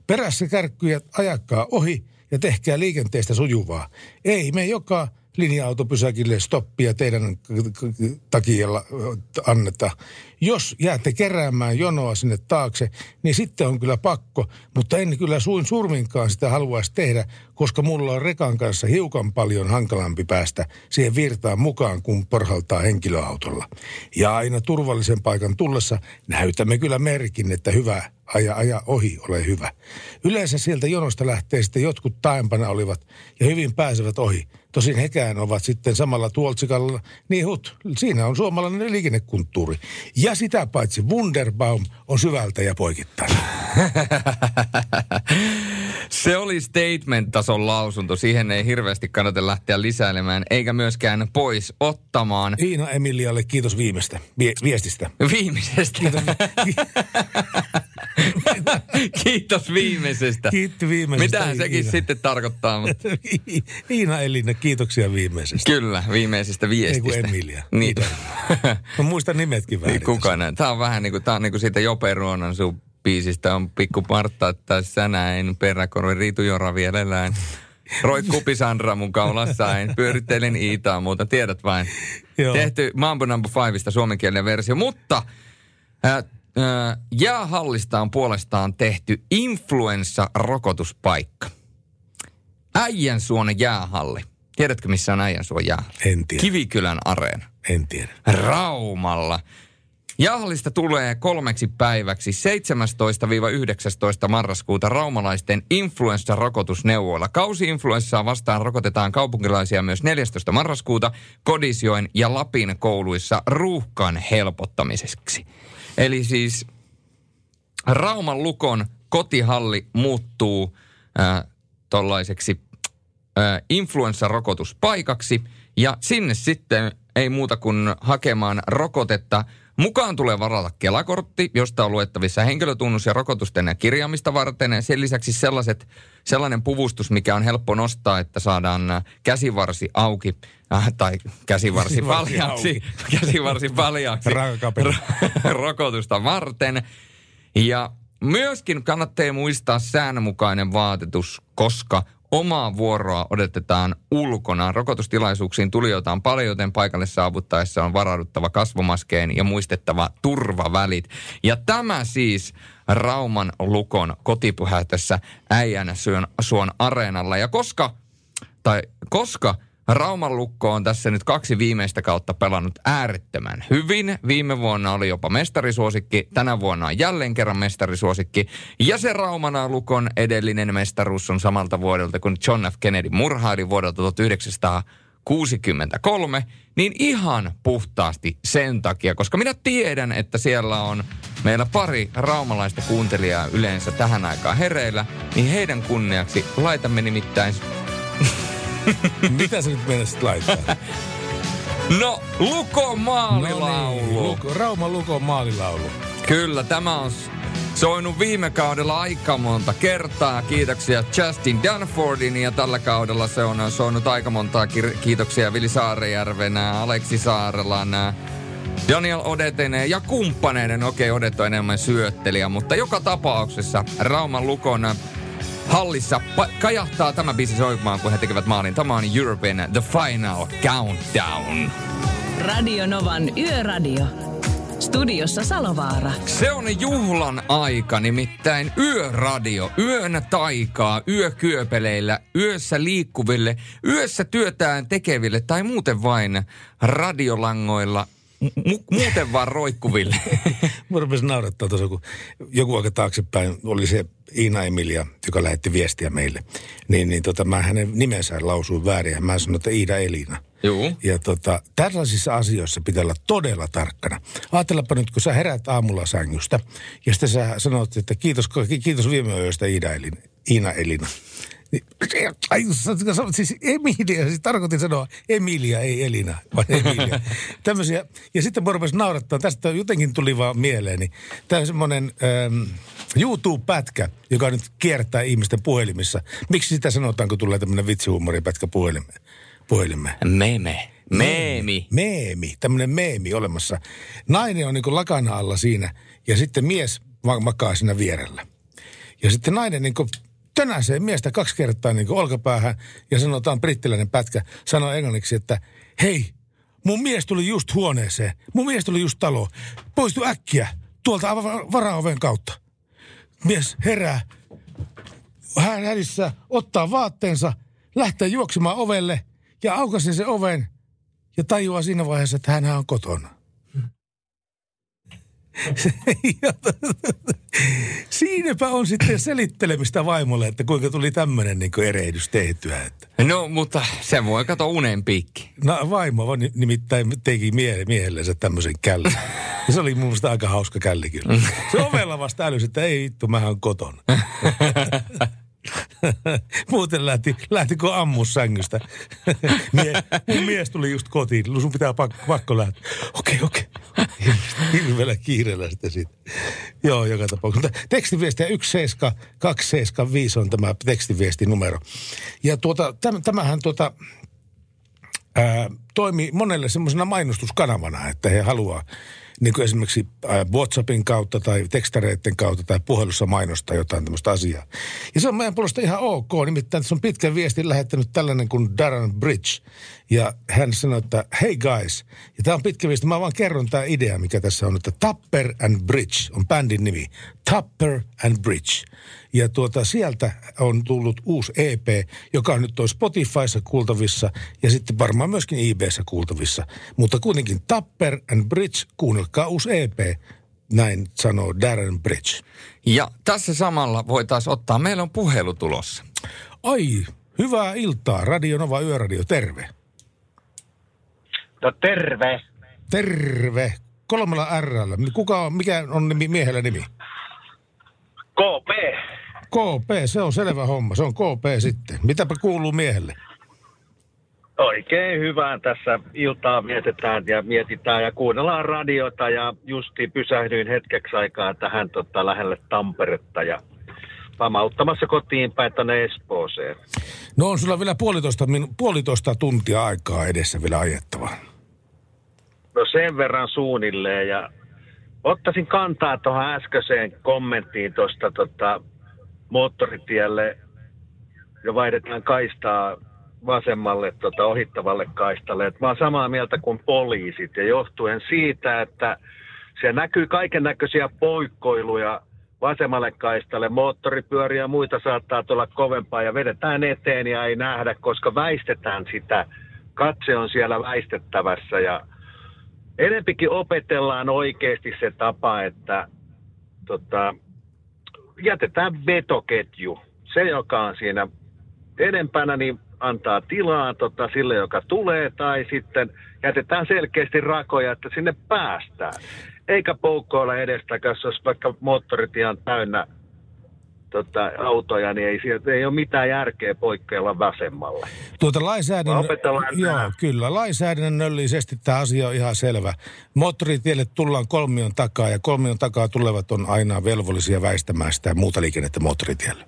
Perässä kärkkyjät ajakkaa ohi ja tehkää liikenteestä sujuvaa. Ei me joka linja-autopysäkille stoppia teidän takia anneta. Jos jäätte keräämään jonoa sinne taakse, niin sitten on kyllä pakko, mutta en kyllä suin surminkaan sitä haluaisi tehdä, koska mulla on rekan kanssa hiukan paljon hankalampi päästä siihen virtaan mukaan, kun porhaltaa henkilöautolla. Ja aina turvallisen paikan tullessa näytämme kyllä merkin, että hyvä, aja, aja ohi, ole hyvä. Yleensä sieltä jonosta lähtee sitten jotkut taempana olivat ja hyvin pääsevät ohi. Tosin hekään ovat sitten samalla tuoltsikalla, niin hut, siinä on suomalainen liikennekulttuuri. Ja sitä paitsi Wunderbaum on syvältä ja poikittain. Se oli statement-tason lausunto. Siihen ei hirveästi kannata lähteä lisäilemään, eikä myöskään pois ottamaan. Iina Emilialle kiitos viimeistä. Vi- viestistä. Viimeisestä. Kiitos, vi- kiitos viimeisestä. Kiitti viimeisestä. Mitähän sekin Iina sitten tarkoittaa? Mutta Iina Elina, kiitoksia viimeisestä. Kyllä, viimeisestä viestistä. Ei kun Emilia. Niin. No muistan nimetkin väärin. Kuka näin? Tämä on vähän niin kuin, tää on niin kuin siitä Jope Ruonan sun biisistä on pikku partta, että sä näin, peräkorve, riitu jora vielellään. Roikkuu pisandra mun kaulassain, pyörittelen Iitaa muuta, tiedät vain. Joo. Tehty Mambo Number Fiveista suomenkielinen versio, mutta äh, äh, jäähallista on puolestaan tehty influenssarokotuspaikka. Äijänsuon jäähalli. Tiedätkö missä on Äijänsuon jäähalli? En tiedä. Kivikylän areena. En tiedä. Raumalla. Jäähallista tulee kolmeksi päiväksi seitsemästoista yhdeksästoista marraskuuta raumalaisten influenssarokotusneuvoilla. Kausi-influenssaa vastaan rokotetaan kaupunkilaisia myös neljästoista marraskuuta Kodisjoen ja Lapin kouluissa ruuhkan helpottamiseksi. Eli siis Rauman Lukon kotihalli muuttuu äh, tollaiseksi äh, influenssarokotuspaikaksi. Ja sinne sitten ei muuta kuin hakemaan rokotetta. Mukaan tulee varata Kelakortti, josta on luettavissa henkilötunnus ja rokotusten ja kirjaamista varten. Ja sen lisäksi sellaiset, sellainen puvustus, mikä on helppo nostaa, että saadaan käsivarsi auki. Äh, tai käsivarsi paljaaksi. Käsivarsi paljaaksi. Rokotusta varten. Ja myöskin kannattaa muistaa säännönmukainen vaatetus, koska omaa vuoroa odotetaan ulkona. Rokotustilaisuuksiin tulijoita on paljon, joten paikalle saavuttaessa on varauduttava kasvomaskeen ja muistettava turvavälit. Ja tämä siis Rauman Lukon kotipyhätössä Äijänsuon areenalla. Ja koska, tai koska Rauman Lukko on tässä nyt kaksi viimeistä kautta pelannut äärettömän hyvin. Viime vuonna oli jopa mestarisuosikki, tänä vuonna on jälleen kerran mestarisuosikki. Ja se Rauman Lukon edellinen mestaruus on samalta vuodelta kuin John F. Kennedy murhaili vuodelta tuhatyhdeksänsataakuusikymmentäkolme. Niin ihan puhtaasti sen takia, koska minä tiedän, että siellä on meillä pari raumalaista kuuntelijaa yleensä tähän aikaan hereillä. Niin heidän kunniaksi laitamme nimittäin... Mitä se nyt mennä sitten laittaa? No, Lukon maalilaulu. No niin, Luko, Rauman Lukon maalilaulu. Kyllä, tämä on soinut viime kaudella aika monta kertaa. Kiitoksia Justin Dunfordin ja tällä kaudella se on soinut aika montaa. Kiitoksia Vili Saarejärven, Aleksi Saarelan, Daniel Odeten ja kumppaneiden. Okei, okay, Odet on enemmän syöttelijä, mutta joka tapauksessa Rauman Lukon... Hallissa pa- kajahtaa tämä biisi soimaan, kun he tekevät maalin. Tämä on European The Final Countdown. Radio Novan Yöradio. Studiossa Salovaara. Se on juhlan aika, nimittäin yöradio. Yön taikaa yökyöpeleillä, yössä liikkuville, yössä työtään tekeville tai muuten vain radiolangoilla. Mu- muuten vaan roikkuville. Mä rupesin naurattaa tuossa, kun joku aika taaksepäin oli se Iina Emilia, joka lähetti viestiä meille. Niin, niin tota, mä hänen nimensä lausuin väärin ja mä sanoin, että Iida Elina. Joo. Ja tota, tällaisissa asioissa pitää olla todella tarkkana. Ajatellaanpa nyt, kun sä herät aamulla sängystä ja sitten sä sanot, että kiitos, kiitos viime yöstä Iida Elina. Iina Elina. Siis Emilia, siis tarkoitin sanoa Emilia, ei Elina, vaan Emilia. Tämmöisiä, ja sitten mä rupesin naurattaa, tästä jotenkin tuli vaan mieleeni. Tämä on semmoinen ähm, YouTube-pätkä, joka nyt kiertää ihmisten puhelimissa. Miksi sitä sanotaan, kun tulee tämmöinen vitsihuumoripätkä puhelimeen? puhelimeen? Meme. Meemi. Meemi, tämmöinen meemi olemassa. Nainen on niin kuin lakana alla siinä, ja sitten mies makaa siinä vierellä. Ja sitten nainen niin kuin... Tönäsee miestä kaksi kertaa niin kuin olkapäähän ja sanotaan brittiläinen pätkä, sanoo englanniksi, että hei, mun mies tuli just huoneeseen, mun mies tuli just taloon, poistu äkkiä, tuolta varaoven kautta. Mies herää, hän hädissä ottaa vaatteensa, lähtee juoksemaan ovelle ja aukaisee sen oven ja tajuaa siinä vaiheessa, että hänhän on kotona. Siinäpä on sitten selittelemistä vaimolle, että kuinka tuli tämmöinen niin kuin erehdys tehtyä. Että. No, mutta se voi katsoa unen piikki. No, vaimo on nimittäin teki mie- miehellensä tämmöisen källin. Ja se oli mun mielestä aika hauska källi kyllä. Se ovella vasta älysi, että ei vittu, mähän on kotona. Muuten lähti, lähtikö ammus sängystä. Mie, mun mies tuli just kotiin, sun pitää pakko, pakko lähteä. Okei, okay, okei. Okay. Hirveellä kiireellä sitten siitä. Joo, joka tapauksessa. Tekstiviestiä yksi seitsemän kaksi seitsemän viisi on tämä tekstiviestinumero. Ja tuota, täm, tämähän tuota... Ää, toimi monelle semmoisena mainostuskanavana, että he haluaa niin kuin esimerkiksi WhatsAppin kautta tai tekstareiden kautta tai puhelussa mainostaa jotain tämmöistä asiaa. Ja se on meidän puolesta ihan ok, nimittäin tässä on pitkän viestin lähettänyt tällainen kuin Darren Bridge. Ja hän sanoi, että hey guys, ja tämä on pitkä viesti, mä vaan kerron tämä idea, mikä tässä on, että Tapper and Bridge on bändin nimi. Tapper and Bridge. Ja tuota, sieltä on tullut uusi E P, joka nyt on Spotifyssa kuultavissa ja sitten varmaan myöskin I B:ssä kuultavissa. Mutta kuitenkin Tapper and Bridge, kuunnelkaa uusi E P, näin sanoo Darren Bridge. Ja tässä samalla voitaisiin ottaa, meillä on puhelu tulossa. Ai, hyvää iltaa, Radio Nova Yöradio, terve. No terve. Terve, kolmella R:llä. Kuka on, mikä on nimi, miehellä nimi? K P. K P, se on selvä homma. Se on K P sitten. Mitäpä kuuluu miehelle? Oikein hyvää. Tässä iltaa vietetään ja mietitään ja kuunnellaan radiota. Ja justiin pysähdyin hetkeksi aikaa tähän tota, lähelle Tamperetta ja pamauttamassa kotiin päin tänne Espooseen. No on sulla vielä puolitoista, minu- puolitoista tuntia aikaa edessä vielä ajettavaa. No sen verran suunnilleen ja ottaisin kantaa tuohon äskeiseen kommenttiin tuosta tota, moottoritielle ja vaihdetaan kaistaa vasemmalle tota, ohittavalle kaistalle. Et mä oon samaa mieltä kuin poliisit ja johtuen siitä, että siellä näkyy kaiken näköisiä poikkoiluja vasemmalle kaistalle. Moottoripyöriä ja muita saattaa tulla kovempaa ja vedetään eteen ja ei nähdä, koska väistetään sitä. Katse on siellä väistettävässä ja enempikin opetellaan oikeasti se tapa, että tota, jätetään vetoketju. Se, joka on siinä edempänä, niin antaa tilaa tota, sille, joka tulee, tai sitten jätetään selkeästi rakoja, että sinne päästään. Eikä poukkoilla edestäkäs, jos vaikka moottoritie on täynnä tota, autoja, niin ei, ei ole mitään järkeä poikkeilla vasemmalla. Tuota lainsäädännön... Joo, kyllä. Lainsäädännöllisesti tämä asia on ihan selvä. Moottoritielle tullaan kolmion takaa, ja kolmion takaa tulevat on aina velvollisia väistämään sitä muuta liikennettä moottoritielle.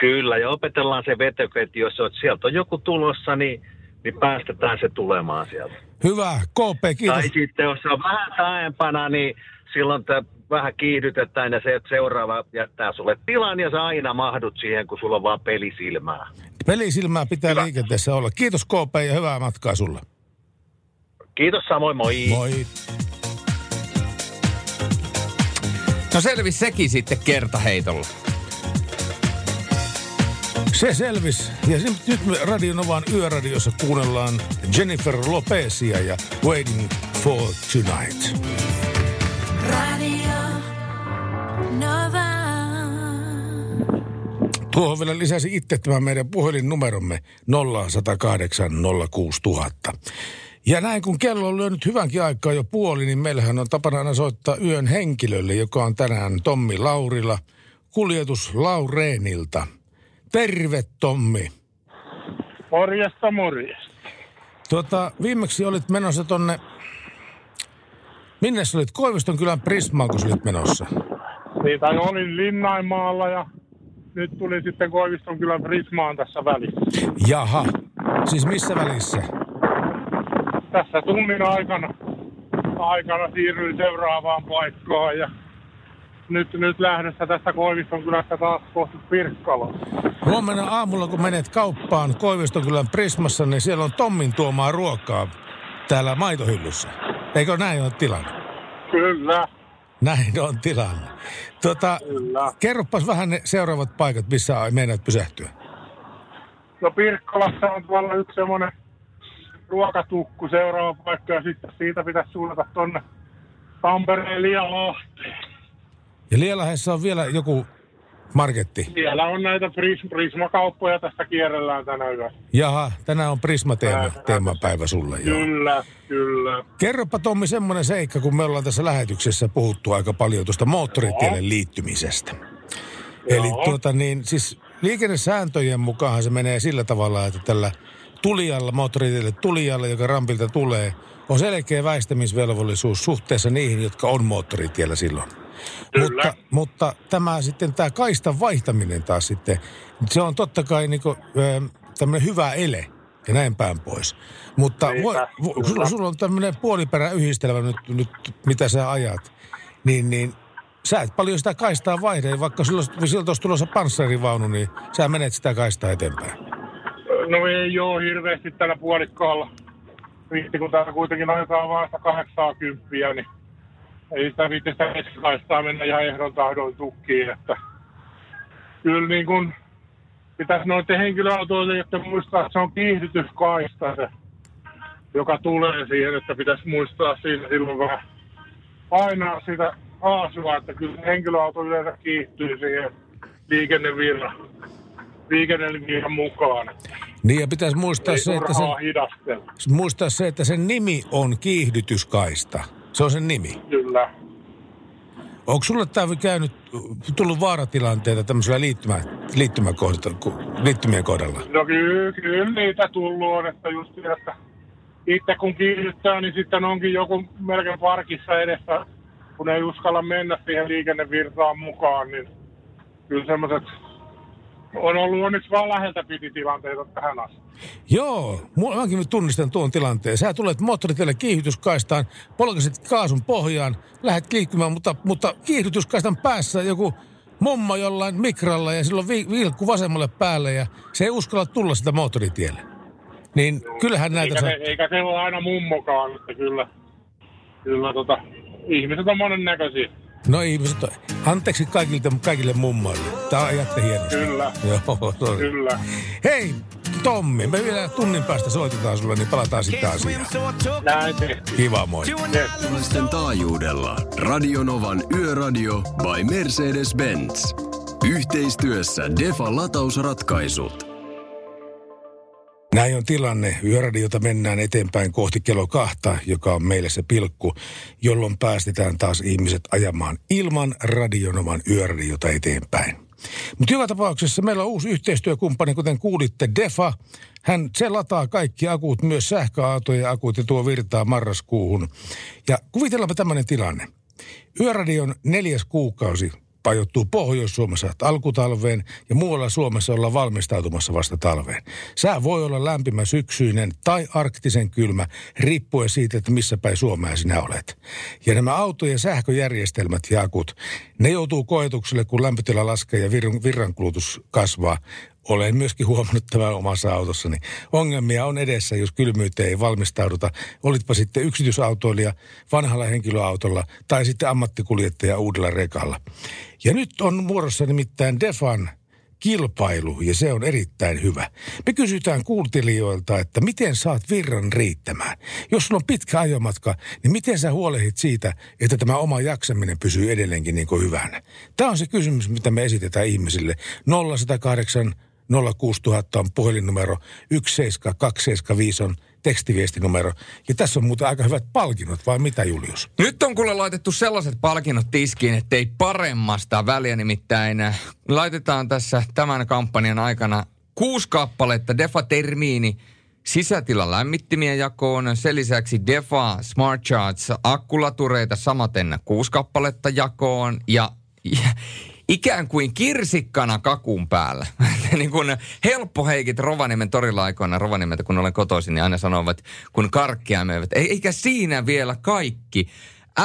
Kyllä, ja opetellaan se vetoketju, jos on, sieltä on joku tulossa, niin, niin päästetään se tulemaan sieltä. Hyvä, K P, kiitos. Tai sitten, jos on vähän taempana, niin silloin te vähän kiihdytetään ja se seuraava jättää sulle tilan ja sä aina mahdut siihen, kun sulla on vaan pelisilmää. Pelisilmää pitää hyvä liikenteessä olla. Kiitos K P ja hyvää matkaa sulle. Kiitos samoin, moi. Moi. No selvisi sekin sitten kertaheitolla. Se selvis. Ja nyt me Radio Novan yöradiossa kuunnellaan Jennifer Lopezia ja Waiting for Tonight. Radio Nova. Tuohon vielä lisäsi itse tämä meidän puhelinnumeromme nolla yksi nolla kahdeksan nolla kuusi tuhatta. Ja näin kun kello on lyönyt hyvänkin aikaa jo puoli, niin meillähän on tapana aina soittaa yön henkilölle, joka on tänään Tommi Laurila Kuljetus Laureenilta. Terve, Tommi. Morjesta, morjesta. Tuota, viimeksi olit menossa tonne... Minne sä olit? Koivistonkylän Prismaan, kun sä olit menossa? Siitä olin Linnainmaalla ja nyt tuli sitten Koivistonkylän Prismaan tässä välissä. Jaha. Siis missä välissä? Tässä tunnin aikana, aikana siirryin seuraavaan paikkaan ja... Nyt, nyt lähdössä tästä Koivistonkylästä taas kohti Pirkkalaa. Huomenna aamulla, kun menet kauppaan Koivistonkylän Prismassa, niin siellä on Tommin tuomaa ruokaa täällä maitohyllyssä. Eikö näin ole tilanne? Kyllä. Näin on tilanne. Tuota, kyllä. Kerropas vähän ne seuraavat paikat, missä meinaat pysähtyä. No Pirkkalassa on tuolla yksi semmoinen ruokatukku seuraava paikka, ja sitten siitä pitäisi suunnata tonne Tampereen Lielahteen. Ja Lielahessa on vielä joku marketti? Siellä on näitä prism- Prisma-kauppoja, tästä kierrellään tänä yö. Jaha, tänään on Prisma-teemapäivä sulle. Kyllä, joo. Kyllä. Kerropa Tommi semmoinen seikka, kun me ollaan tässä lähetyksessä puhuttu aika paljon tuosta moottoritielle liittymisestä. Joo. Eli tuota niin, siis liikennesääntöjen mukaan se menee sillä tavalla, että tällä tulijalla, moottoritielle tulijalla, joka rampilta tulee, on selkeä väistämisvelvollisuus suhteessa niihin, jotka on moottoritiellä silloin. Mutta, mutta tämä sitten, tämä kaistan vaihtaminen taas sitten, se on totta kai niinku, tämmöinen hyvä ele ja näin päin pois. Mutta voi, voi, sulla, sulla on tämmöinen puoliperäyhdistelmä nyt, nyt, mitä sä ajat, niin, niin sä et paljon sitä kaistaa vaihda, vaikka silloin olisi tulossa panssarivaunu, niin sä menet sitä kaistaa eteenpäin. No ei ole hirveästi tällä puolikkaalla. Viitti, kun täällä kuitenkin ajetaan vaan sitä kahdeksankymmentä, niin ei sitä viitti sitä keskikaistaa mennä ihan ehdon tahdoin tukkiin. Että kyllä niin kuin pitäisi noiden henkilöautoille, että muistaa, että se on kiihdytyskaista se, joka tulee siihen, että pitäisi muistaa siinä silloin vähän painaa sitä haasua, että kyllä henkilöauto yleensä kiihtyy siihen liikennevirran, liikennevirran mukaan. Niin ja pitäisi muistaa se, että sen, muistaa se, että sen nimi on kiihdytyskaista. Se on sen nimi. Kyllä. Onko sulle tämä käynyt, tullut vaaratilanteita tämmöisellä liittymä, liittymien kohdalla? No kyllä, kyllä niitä tullut on, että just se, että itse kun kiihdyttää, niin sitten onkin joku melkein parkissa edessä, kun ei uskalla mennä siihen liikennevirtaan mukaan, niin kyllä semmoiset on ollut onneksi vaan läheltä piti tilanteita tähän asti. Joo, minäkin tunnistan tuon tilanteen. Sä tulet moottoritielle kiihdytyskaistaan, polkaiset kaasun pohjaan, lähdet liikkumaan, mutta, mutta kiihdytyskaistan päässä joku momma jollain mikralla ja silloin vi- vilkku vasemmalle päälle ja se ei uskalla tulla sitä moottoritielle. Niin no, kyllähän näitä... Eikä, se, eikä se ole aina mummokaan, että kyllä, kyllä tota, ihmiset on monennäköisiä. No ihmiset, anteeksi kaikille, kaikille mummoille. Tämä ajatte hienosti. Kyllä. Joo, sorry. Kyllä. Hei, Tommi, me vielä tunnin päästä soitetaan sulle, niin palataan sitten asiaan. Näin tehty. Kiva, moi. Lasten taajuudella. Radio Novan Yöradio by Mercedes-Benz. Yhteistyössä Defan latausratkaisut. Näin on tilanne. Yöradiota mennään eteenpäin kohti kello kahta, joka on meille se pilkku, jolloin päästetään taas ihmiset ajamaan ilman radionoman yöradiota eteenpäin. Mutta joka tapauksessa meillä on uusi yhteistyökumppani, kuten kuulitte, Defa. Hän se lataa kaikki akut, myös sähköautojen akut ja tuo virtaa marraskuuhun. Ja kuvitellaanpa tämmöinen tilanne. Yöradion neljäs kuukausi ajoittuu Pohjois-Suomessa alkutalveen ja muualla Suomessa ollaan valmistautumassa vasta talveen. Sää voi olla lämpimä syksyinen tai arktisen kylmä, riippuen siitä, että missä päin Suomea sinä olet. Ja nämä autojen sähköjärjestelmät ja akut, ne joutuu koetukselle, kun lämpötila laskee ja virrankulutus kasvaa. Olen myöskin huomannut tämän omassa autossani. Ongelmia on edessä, jos kylmyyteen ei valmistauduta. Olitpa sitten yksityisautoilija vanhalla henkilöautolla tai sitten ammattikuljettaja uudella rekalla. Ja nyt on muodossa nimittäin Defan kilpailu ja se on erittäin hyvä. Me kysytään kuuntelijoilta, että miten saat virran riittämään. Jos sulla on pitkä ajomatka, niin miten sä huolehdit siitä, että tämä oma jaksaminen pysyy edelleenkin niin kuin hyvänä? Tämä on se kysymys, mitä me esitetään ihmisille. nolla yksi nolla kahdeksan nolla kuusi tuhatta on puhelinnumero, yksi seitsemän kaksi seitsemän viisi on tekstiviestinumero. Ja tässä on muuten aika hyvät palkinnot, vai mitä Julius? Nyt on kuule laitettu sellaiset palkinnot tiskiin, ettei paremmasta väliä nimittäin. Laitetaan tässä tämän kampanjan aikana kuusi kappaletta Defa-termiini sisätilan lämmittimiä jakoon. Sen lisäksi Defa Smart Charge-akkulatureita samaten kuusi kappaletta jakoon ja... ja ikään kuin kirsikkana kakun päällä. Niin kuin helppoheikit Rovaniemen torilla aikoina, Rovaniemeltä kun olen kotoisin, niin aina sanovat, kun karkkia myyvät. Eikä siinä vielä kaikki.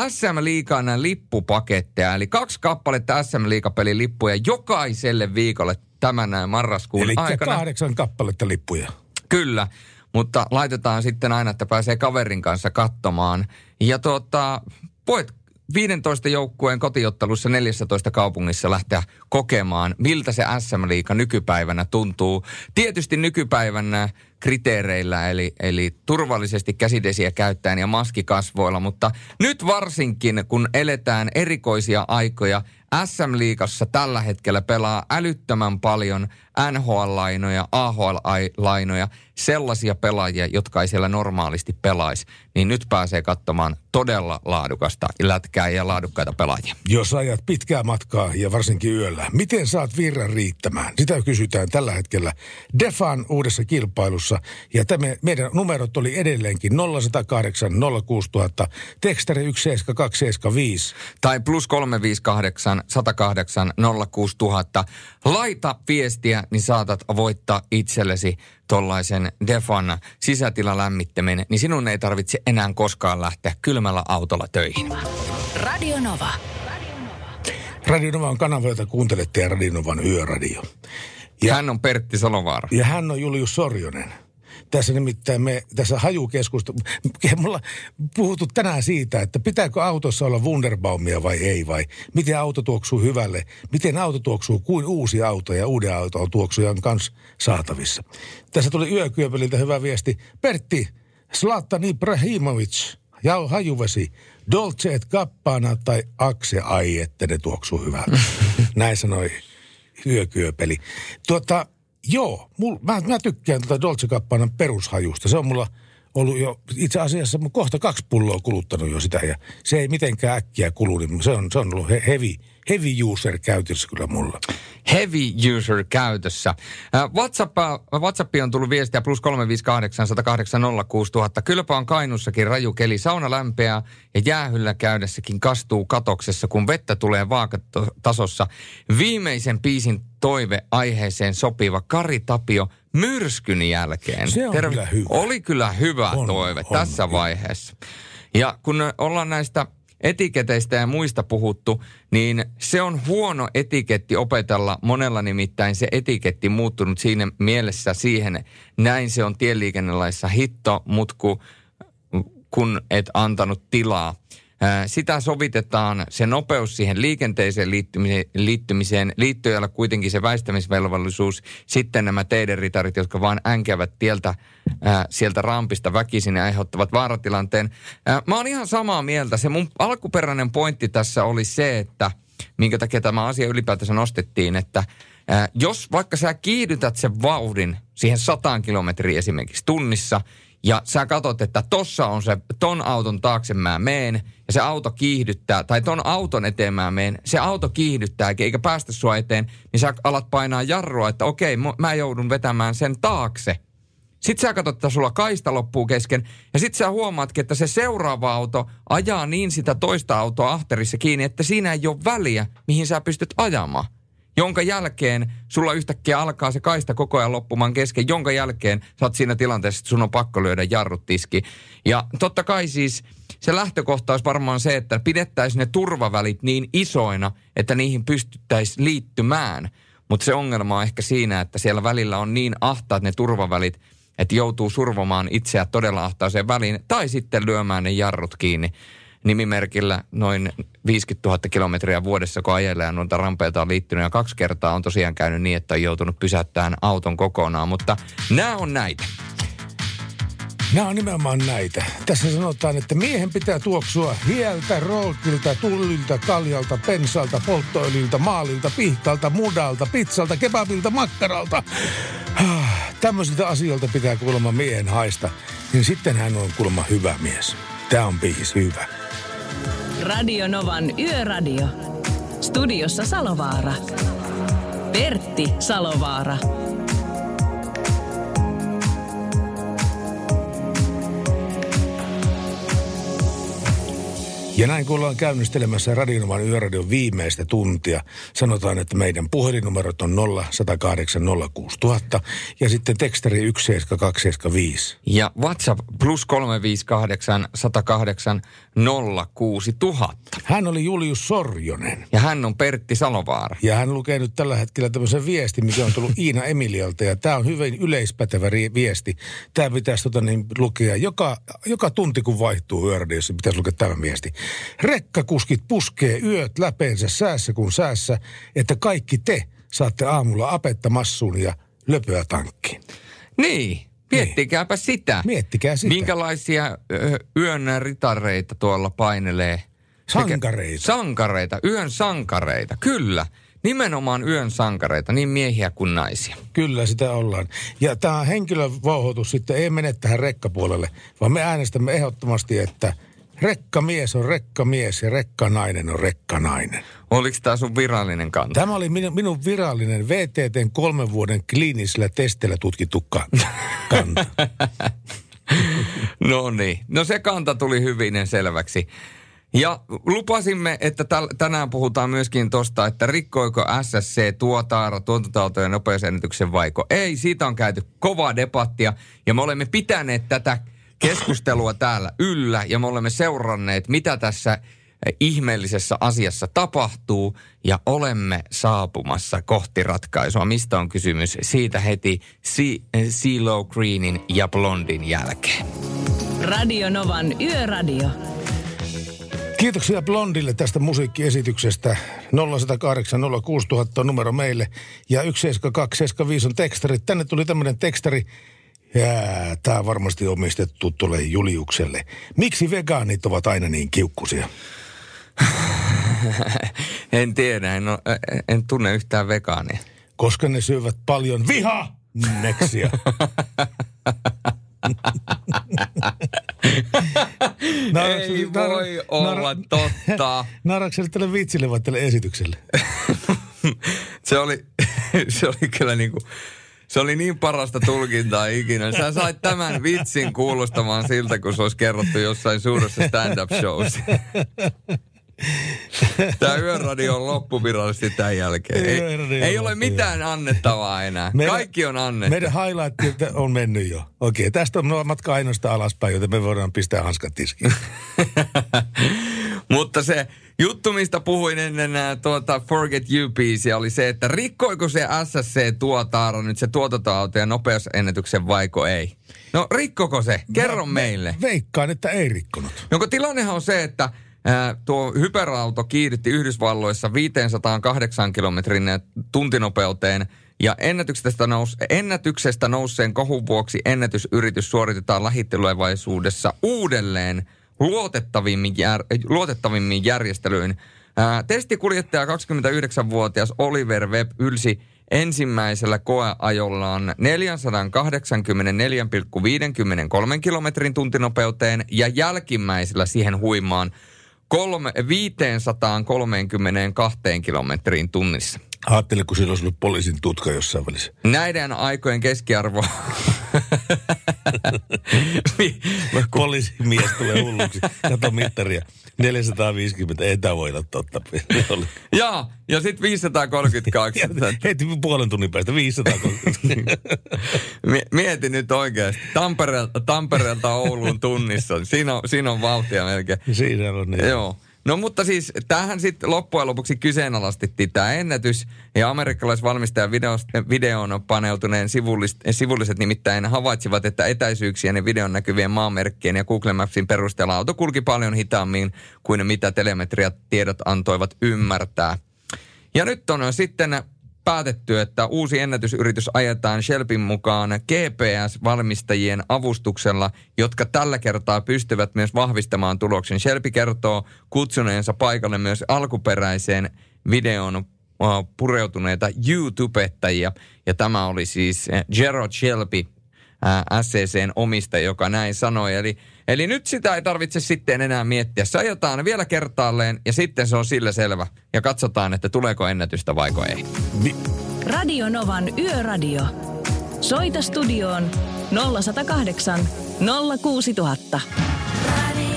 S M-liigan lippupaketteja, eli kaksi kappaletta S M-liigapelin lippuja jokaiselle viikolle tämän marraskuun eli aikana. Eli kahdeksan kappaletta lippuja. Kyllä, mutta laitetaan sitten aina, että pääsee kaverin kanssa katsomaan. Ja tuota, voit viidentoista joukkueen kotiottelussa neljässätoista kaupungissa lähteä kokemaan, miltä se S M-liiga nykypäivänä tuntuu. Tietysti nykypäivänä kriteereillä, eli, eli turvallisesti käsidesiä käyttäen ja maskikasvoilla, mutta nyt varsinkin, kun eletään erikoisia aikoja, S M-liigassa tällä hetkellä pelaa älyttömän paljon N H L-lainoja, A H L-lainoja, sellaisia pelaajia, jotka ei siellä normaalisti pelaisi, niin nyt pääsee katsomaan todella laadukasta lätkää ja laadukkaita pelaajia. Jos ajat pitkää matkaa ja varsinkin yöllä, miten saat virran riittämään? Sitä kysytään tällä hetkellä Defan uudessa kilpailussa ja tämän, meidän numerot oli edelleenkin nolla yksi nolla kahdeksan nolla kuusi tuhatta, tekstari yksi seitsemän kaksi seitsemän viisi. Tai plus kolme viisi kahdeksan sata kahdeksan nolla kuusi tuhatta. Laita viestiä, niin saatat voittaa itsellesi tollaisen Defan sisätilalämmittäminen, niin sinun ei tarvitse enää koskaan lähteä kylmällä autolla töihin. Radio Nova. Radio Nova on kanava, jota kuuntelette, ja Radio Novan yöradio. Ja hän on Pertti Salovaara. Ja hän on Julius Sorjonen. Tässä nimittäin me, tässä hajukeskusta, mulla puhuttu tänään siitä, että pitääkö autossa olla Wunderbaumia vai ei vai. Miten auto tuoksuu hyvälle, miten auto tuoksuu kuin uusi auto ja uuden auton tuoksuja on kans saatavissa. Tässä tuli Yökyöpeliltä hyvä viesti. Pertti, Zlatan Ibrahimovic, jau hajuvesi, Dolce et Gabbana tai Axe, ai että ne tuoksuu hyvältä. Näin sanoi Yökyöpeli. Tuota... Joo, mul, mä, mä tykkään tuota Dolce Gabbanan perushajusta. Se on mulla ollut jo itse asiassa kohta kaksi pulloa kuluttanut jo sitä ja se ei mitenkään äkkiä kulu, niin se on, se on ollut heavy, heavy user käytössä kyllä mulla. Heavy user käytössä. WhatsAppiin on tullut viestiä plus kolme viisi kahdeksan, yksi nolla kahdeksan, nolla kuusi nolla nolla nolla. Kylpä on Kainussakin raju keli, sauna lämpeää ja jäähyllä käydessäkin kastuu katoksessa, kun vettä tulee vaakatasossa. Viimeisen biisin toive aiheeseen sopiva Kari Tapio myrskyn jälkeen. Se on Terve- kyllä hyvä. Oli kyllä hyvä on, toive on, tässä on. vaiheessa. Ja kun ollaan näistä etiketeistä ja muista puhuttu, niin se on huono etiketti opetella. Monella nimittäin se etiketti muuttunut siinä mielessä siihen. Näin se on tieliikennelaissa hitto, mutta kun, kun et antanut tilaa. Sitä sovitetaan se nopeus siihen liikenteeseen liittymiseen, liittymiseen liittyjällä kuitenkin se väistämisvelvollisuus. Sitten nämä teiden ritarit, jotka vaan änkevät tieltä ää, sieltä rampista väkisin ja aiheuttavat vaaratilanteen. Ää, mä oon ihan samaa mieltä. Se mun alkuperäinen pointti tässä oli se, että minkä takia tämä asia ylipäätänsä nostettiin, että ää, jos vaikka sä kiihdytät sen vauhdin siihen sataan kilometriin esimerkiksi tunnissa, ja sä katsot, että tossa on se, ton auton taakse mä meen, ja se auto kiihdyttää, tai ton auton eteen mä meen, se auto kiihdyttää, eikä päästä sua eteen, niin sä alat painaa jarrua, että okei, mä joudun vetämään sen taakse. Sitten sä katsot, että sulla kaista loppuu kesken, ja sitten sä huomaatkin, että se seuraava auto ajaa niin sitä toista autoa ahterissa kiinni, että siinä ei ole väliä, mihin sä pystyt ajamaan. Jonka jälkeen sulla yhtäkkiä alkaa se kaista koko ajan loppumaan kesken, jonka jälkeen sä oot siinä tilanteessa, että sun on pakko lyödä jarrut tiskiin. Ja totta kai siis se lähtökohta olisi varmaan se, että pidettäisiin ne turvavälit niin isoina, että niihin pystyttäisiin liittymään. Mutta se ongelma on ehkä siinä, että siellä välillä on niin ahtaat ne turvavälit, että joutuu survomaan itseä todella ahtaaseen väliin tai sitten lyömään ne jarrut kiinni. Nimimerkillä noin viisikymmentätuhatta kilometriä vuodessa, kun ajelee ja noita rampeilta on liittynyt. Ja kaksi kertaa on tosiaan käynyt niin, että on joutunut pysäyttämään auton kokonaan. Mutta nämä on näitä. Nämä on nimenomaan näitä. Tässä sanotaan, että miehen pitää tuoksua hieltä, rooltilta, tullilta, kaljalta, pensalta, polttoöljyltä, maalilta, pihtalta, mudalta, pizzalta, kebabilta, makkaralta. Tämmöisiltä asioilta pitää kuulemma miehen haista. Niin sitten hän on kuulemma hyvä mies. Tämä on biis hyvä. Radio Novan Yöradio. Studiossa Salovaara. Pertti Salovaara. Ja näin kun ollaan käynnistelemässä Radio Novan Yöradion viimeistä tuntia, sanotaan, että meidän puhelinnumerot on nolla yksi nolla kahdeksan nolla kuusi nolla nolla nolla ja sitten teksteri yksi seitsemän kaksi seitsemän viisi. Ja WhatsApp plus kolme viisi kahdeksan, yksi nolla kahdeksan, nolla kuusi nolla nolla nolla. Hän oli Julius Sorjonen. Ja hän on Pertti Salovaara. Ja hän lukee nyt tällä hetkellä tämmöisen viestin, mikä on tullut Iina Emilialta ja tämä on hyvin yleispätevä viesti. Tämä pitäisi tota, niin, lukea joka, joka tunti, kun vaihtuu Yöradiossa, pitäisi lukea tämän viesti. Rekkakuskit puskee yöt läpeensä säässä kuin säässä, että kaikki te saatte aamulla apetta massuun ja löpöä tankkiin. Niin, miettikääpä niin. sitä. Miettikää sitä. Minkälaisia yön ritareita tuolla painelee. Sankareita. Sankareita, yön sankareita, kyllä. Nimenomaan yön sankareita, niin miehiä kuin naisia. Kyllä, sitä ollaan. Ja tämä henkilövouhotus sitten ei mene tähän rekkapuolelle, vaan me äänestämme ehdottomasti, että rekkamies on rekkamies ja rekkanainen on rekkanainen. Oliko tämä sun virallinen kanta? Tämä oli minu, minun virallinen V T T:n kolmen vuoden kliinisellä testillä tutkittu kanta. No niin. No se kanta tuli hyvin selväksi. Ja lupasimme, että täl, tänään puhutaan myöskin tuosta, että rikkoiko S S C tuo taara tuontotautojen nopeusennätyksen vaiko ei. Siitä on käyty kovaa debattia ja me olemme pitäneet tätä keskustelua täällä yllä ja me olemme seuranneet, mitä tässä ihmeellisessä asiassa tapahtuu ja olemme saapumassa kohti ratkaisua. Mistä on kysymys? Siitä heti CeeLo Greenin ja Blondin jälkeen. Radio Novan Yöradio. Kiitoksia Blondille tästä musiikkiesityksestä. nolla yksi nolla kahdeksan nolla kuusi nolla nolla nolla on numero meille ja yksi seitsemän kaksi seitsemän viisi on tekstari. Tänne tuli tämmöinen tekstari. Jää, tämä on varmasti omistettu tuolle Juliukselle. Miksi vegaanit ovat aina niin kiukkuisia? En tiedä, en, ole, en tunne yhtään vegaania. Koska ne syövät paljon viha-neksia. Nar- Ei nar- voi nar- olla nar- totta. Narakselle tälle vitsille vai tälle esitykselle? se, oli, se oli kyllä niin kuin... Se oli niin parasta tulkintaa ikinä. Sä sait tämän vitsin kuulostamaan siltä, kun se olisi kerrottu jossain suuressa stand-up-showssa. Tämä yöradio on loppuvirallisesti tämän jälkeen. Ei, ei ole mitään annettavaa enää. Meidän, Kaikki on annettu. Meidän highlightit on mennyt jo. Okei, tästä on matka ainoastaan alaspäin, joten me voidaan pistää hanskat tiskiin. Mutta se... juttu, mistä puhuin ennen tuota Forget You-biisiä, oli se, että rikkoiko se S S C-tuotaara nyt se tuotantoauto ja nopeusennätyksen vaiko ei? No rikkoko se? Kerro Mä, meille. Veikkaan, että ei rikkonut. No kun tilannehan on se, että ää, tuo hyperauto kiihdytti Yhdysvalloissa viisisataakahdeksan kilometrin tuntinopeuteen ja ennätyksestä, nous, ennätyksestä nousseen kohun vuoksi ennätysyritys suoritetaan lähitulevaisuudessa uudelleen Luotettavimmin, jär, luotettavimmin järjestelyyn. Ää, testikuljettaja kaksikymmentäyhdeksänvuotias Oliver Webb ylsi ensimmäisellä koeajollaan neljäsataakahdeksankymmentäneljä pilkku viisikymmentäkolme kilometrin tuntinopeuteen ja jälkimmäisellä siihen huimaan viisisataakolmekymmentäkaksi kilometriin tunnissa. Ajattelin, kun sillä olisi ollut poliisin tutka jossain välissä. Näiden aikojen keskiarvo. Poliisin mies tulee hulluksi. Kato mittaria. neljäsataaviisikymmentä. Ei tämä voi olla totta. Jaa, ja sitten viisisataakolmekymmentäkaksi. Heti puolen tunnin päästä viisisataakolmekymmentäkaksi. Mieti nyt oikeasti. Tampereelta, Tampereelta Ouluun tunnissa. Siinä on, siinä on vauhtia melkein. Siinä on niin. Joo. No mutta siis tämähän sitten loppujen lopuksi kyseenalaistettiin tämä ennätys ja amerikkalaisvalmistajan videoon paneutuneen sivulliset, sivulliset nimittäin havaitsivat, että etäisyyksiä ne videon näkyvien maamerkkien ja Google Mapsin perusteella auto kulki paljon hitaammin kuin mitä telemetriatiedot antoivat ymmärtää. Ja nyt on sitten päätetty, että uusi ennätysyritys ajetaan Shelbyn mukaan G P S-valmistajien avustuksella, jotka tällä kertaa pystyvät myös vahvistamaan tuloksen. Shelby kertoo kutsuneensa paikalle myös alkuperäiseen videon pureutuneita YouTubettajia. Ja tämä oli siis Gerald Shelby, S S C:n omistaja, joka näin sanoi. Eli, eli nyt sitä ei tarvitse sitten enää miettiä. Se ajetaan vielä kertaalleen ja sitten se on sillä selvä. Ja katsotaan, että tuleeko ennätystä vaiko ei. Radio Novan Yöradio. Soita studioon nolla yksi nolla kahdeksan nolla kuusi nolla nolla nolla.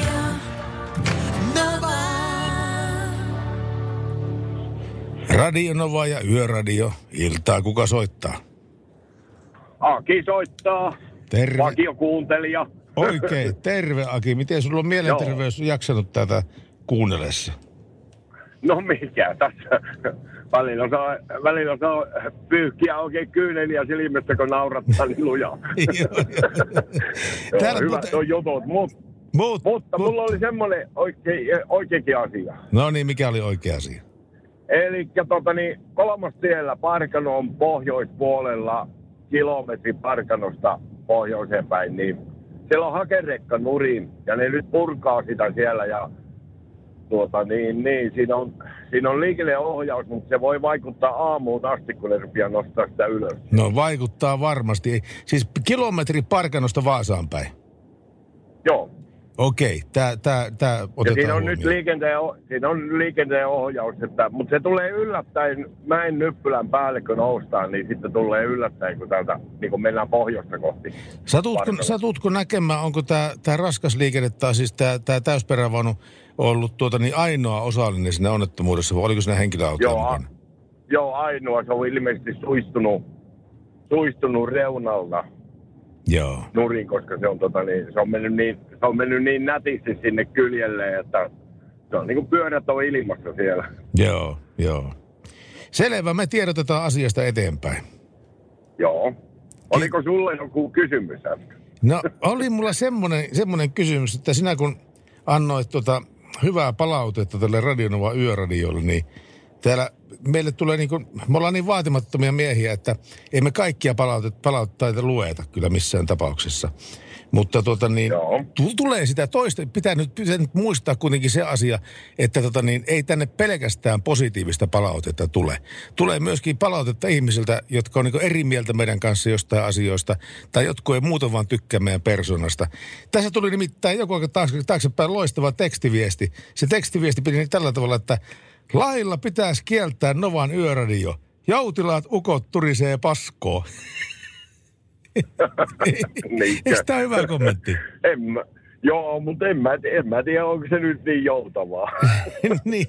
Radio Nova. Radio Nova ja Yöradio. Iltaa kuka soittaa? Aki soittaa. Terve. Vakiokuuntelija. Oikein, terve Aki. Miten sulla on mielenterveys jaksanut tätä kuunnellessa? No mikä tässä. Välillä saa, välillä saa pyyhkiä oikein kyyneliä silmästä, kun naurattaa niin lujaa. Joo, hyvät te... on jutut, mutta, mut, mutta mut. mulla oli semmoinen oikein, oikeinkin asia. No niin, mikä oli oikea asia? Elikkä tota niin, Kolmostiellä Parkanon pohjoispuolella, kilometri Parkanosta pohjoiseen päin, niin siellä on hakerekka nurin ja ne nyt purkaa sitä siellä ja tuota niin, niin siinä on, siinä on liikenneohjaus, mutta se voi vaikuttaa aamuun asti, kun ne rupeaa nostaa sitä ylös. No vaikuttaa varmasti. Siis kilometri Parkanosta Vaasaan päin? Joo. Okei, tää, tää, tää otetaan ja siinä on huomioon. Nyt liikenteen, siinä on liikenteen ohjaus, että, mutta se tulee yllättäen mäen nyppylän päälle, kun noustaan, niin sitten tulee yllättäen, kun täältä niin kun mennään pohjoista kohti. Satutko, satutko näkemään, onko tämä raskas liikenne tai siis tämä täysperävaunu ollut tuota, niin ainoa osallinen siinä onnettomuudessa, vai oliko siinä henkilöautoja joo, mukana? Joo, ainoa. Se on ilmeisesti suistunut, suistunut reunalta. Joo. Nurin, koska se on, tota, niin, se, on mennyt niin, se on mennyt niin nätisti sinne kyljelle, että se on niin kuin pyörät on ilmassa siellä. Joo, joo. Selvä, me tiedotetaan asiasta eteenpäin. Joo. Oliko sulle joku kysymys äsken? No, oli mulla semmoinen, semmoinen kysymys, että sinä kun annoit tota hyvää palautetta tälle Radio Nova Yöradiolle, niin Täällä meille tulee niin kuin, me ollaan niin vaatimattomia miehiä, että ei me kaikkia palautteita lueta kyllä missään tapauksessa. Mutta tuota niin, tulee sitä toista, pitää nyt, pitää nyt muistaa kuitenkin se asia, että tuota niin, ei tänne pelkästään positiivista palautetta tule. Tulee myöskin palautetta ihmisiltä, jotka on niin kuin eri mieltä meidän kanssa jostain asioista, tai jotkut ei muuta vaan tykkää meidän persoonasta. Tässä tuli nimittäin joku aika taaksepäin loistava tekstiviesti. Se tekstiviesti piti niin tällä tavalla, että lailla pitäisi kieltää Novan yöradio. Joutilaat ukot turisee paskoon. Eikö tämä hyvä kommentti? En mä, joo, mutta en mä, en mä tiedä, onko se nyt niin joutavaa. niin,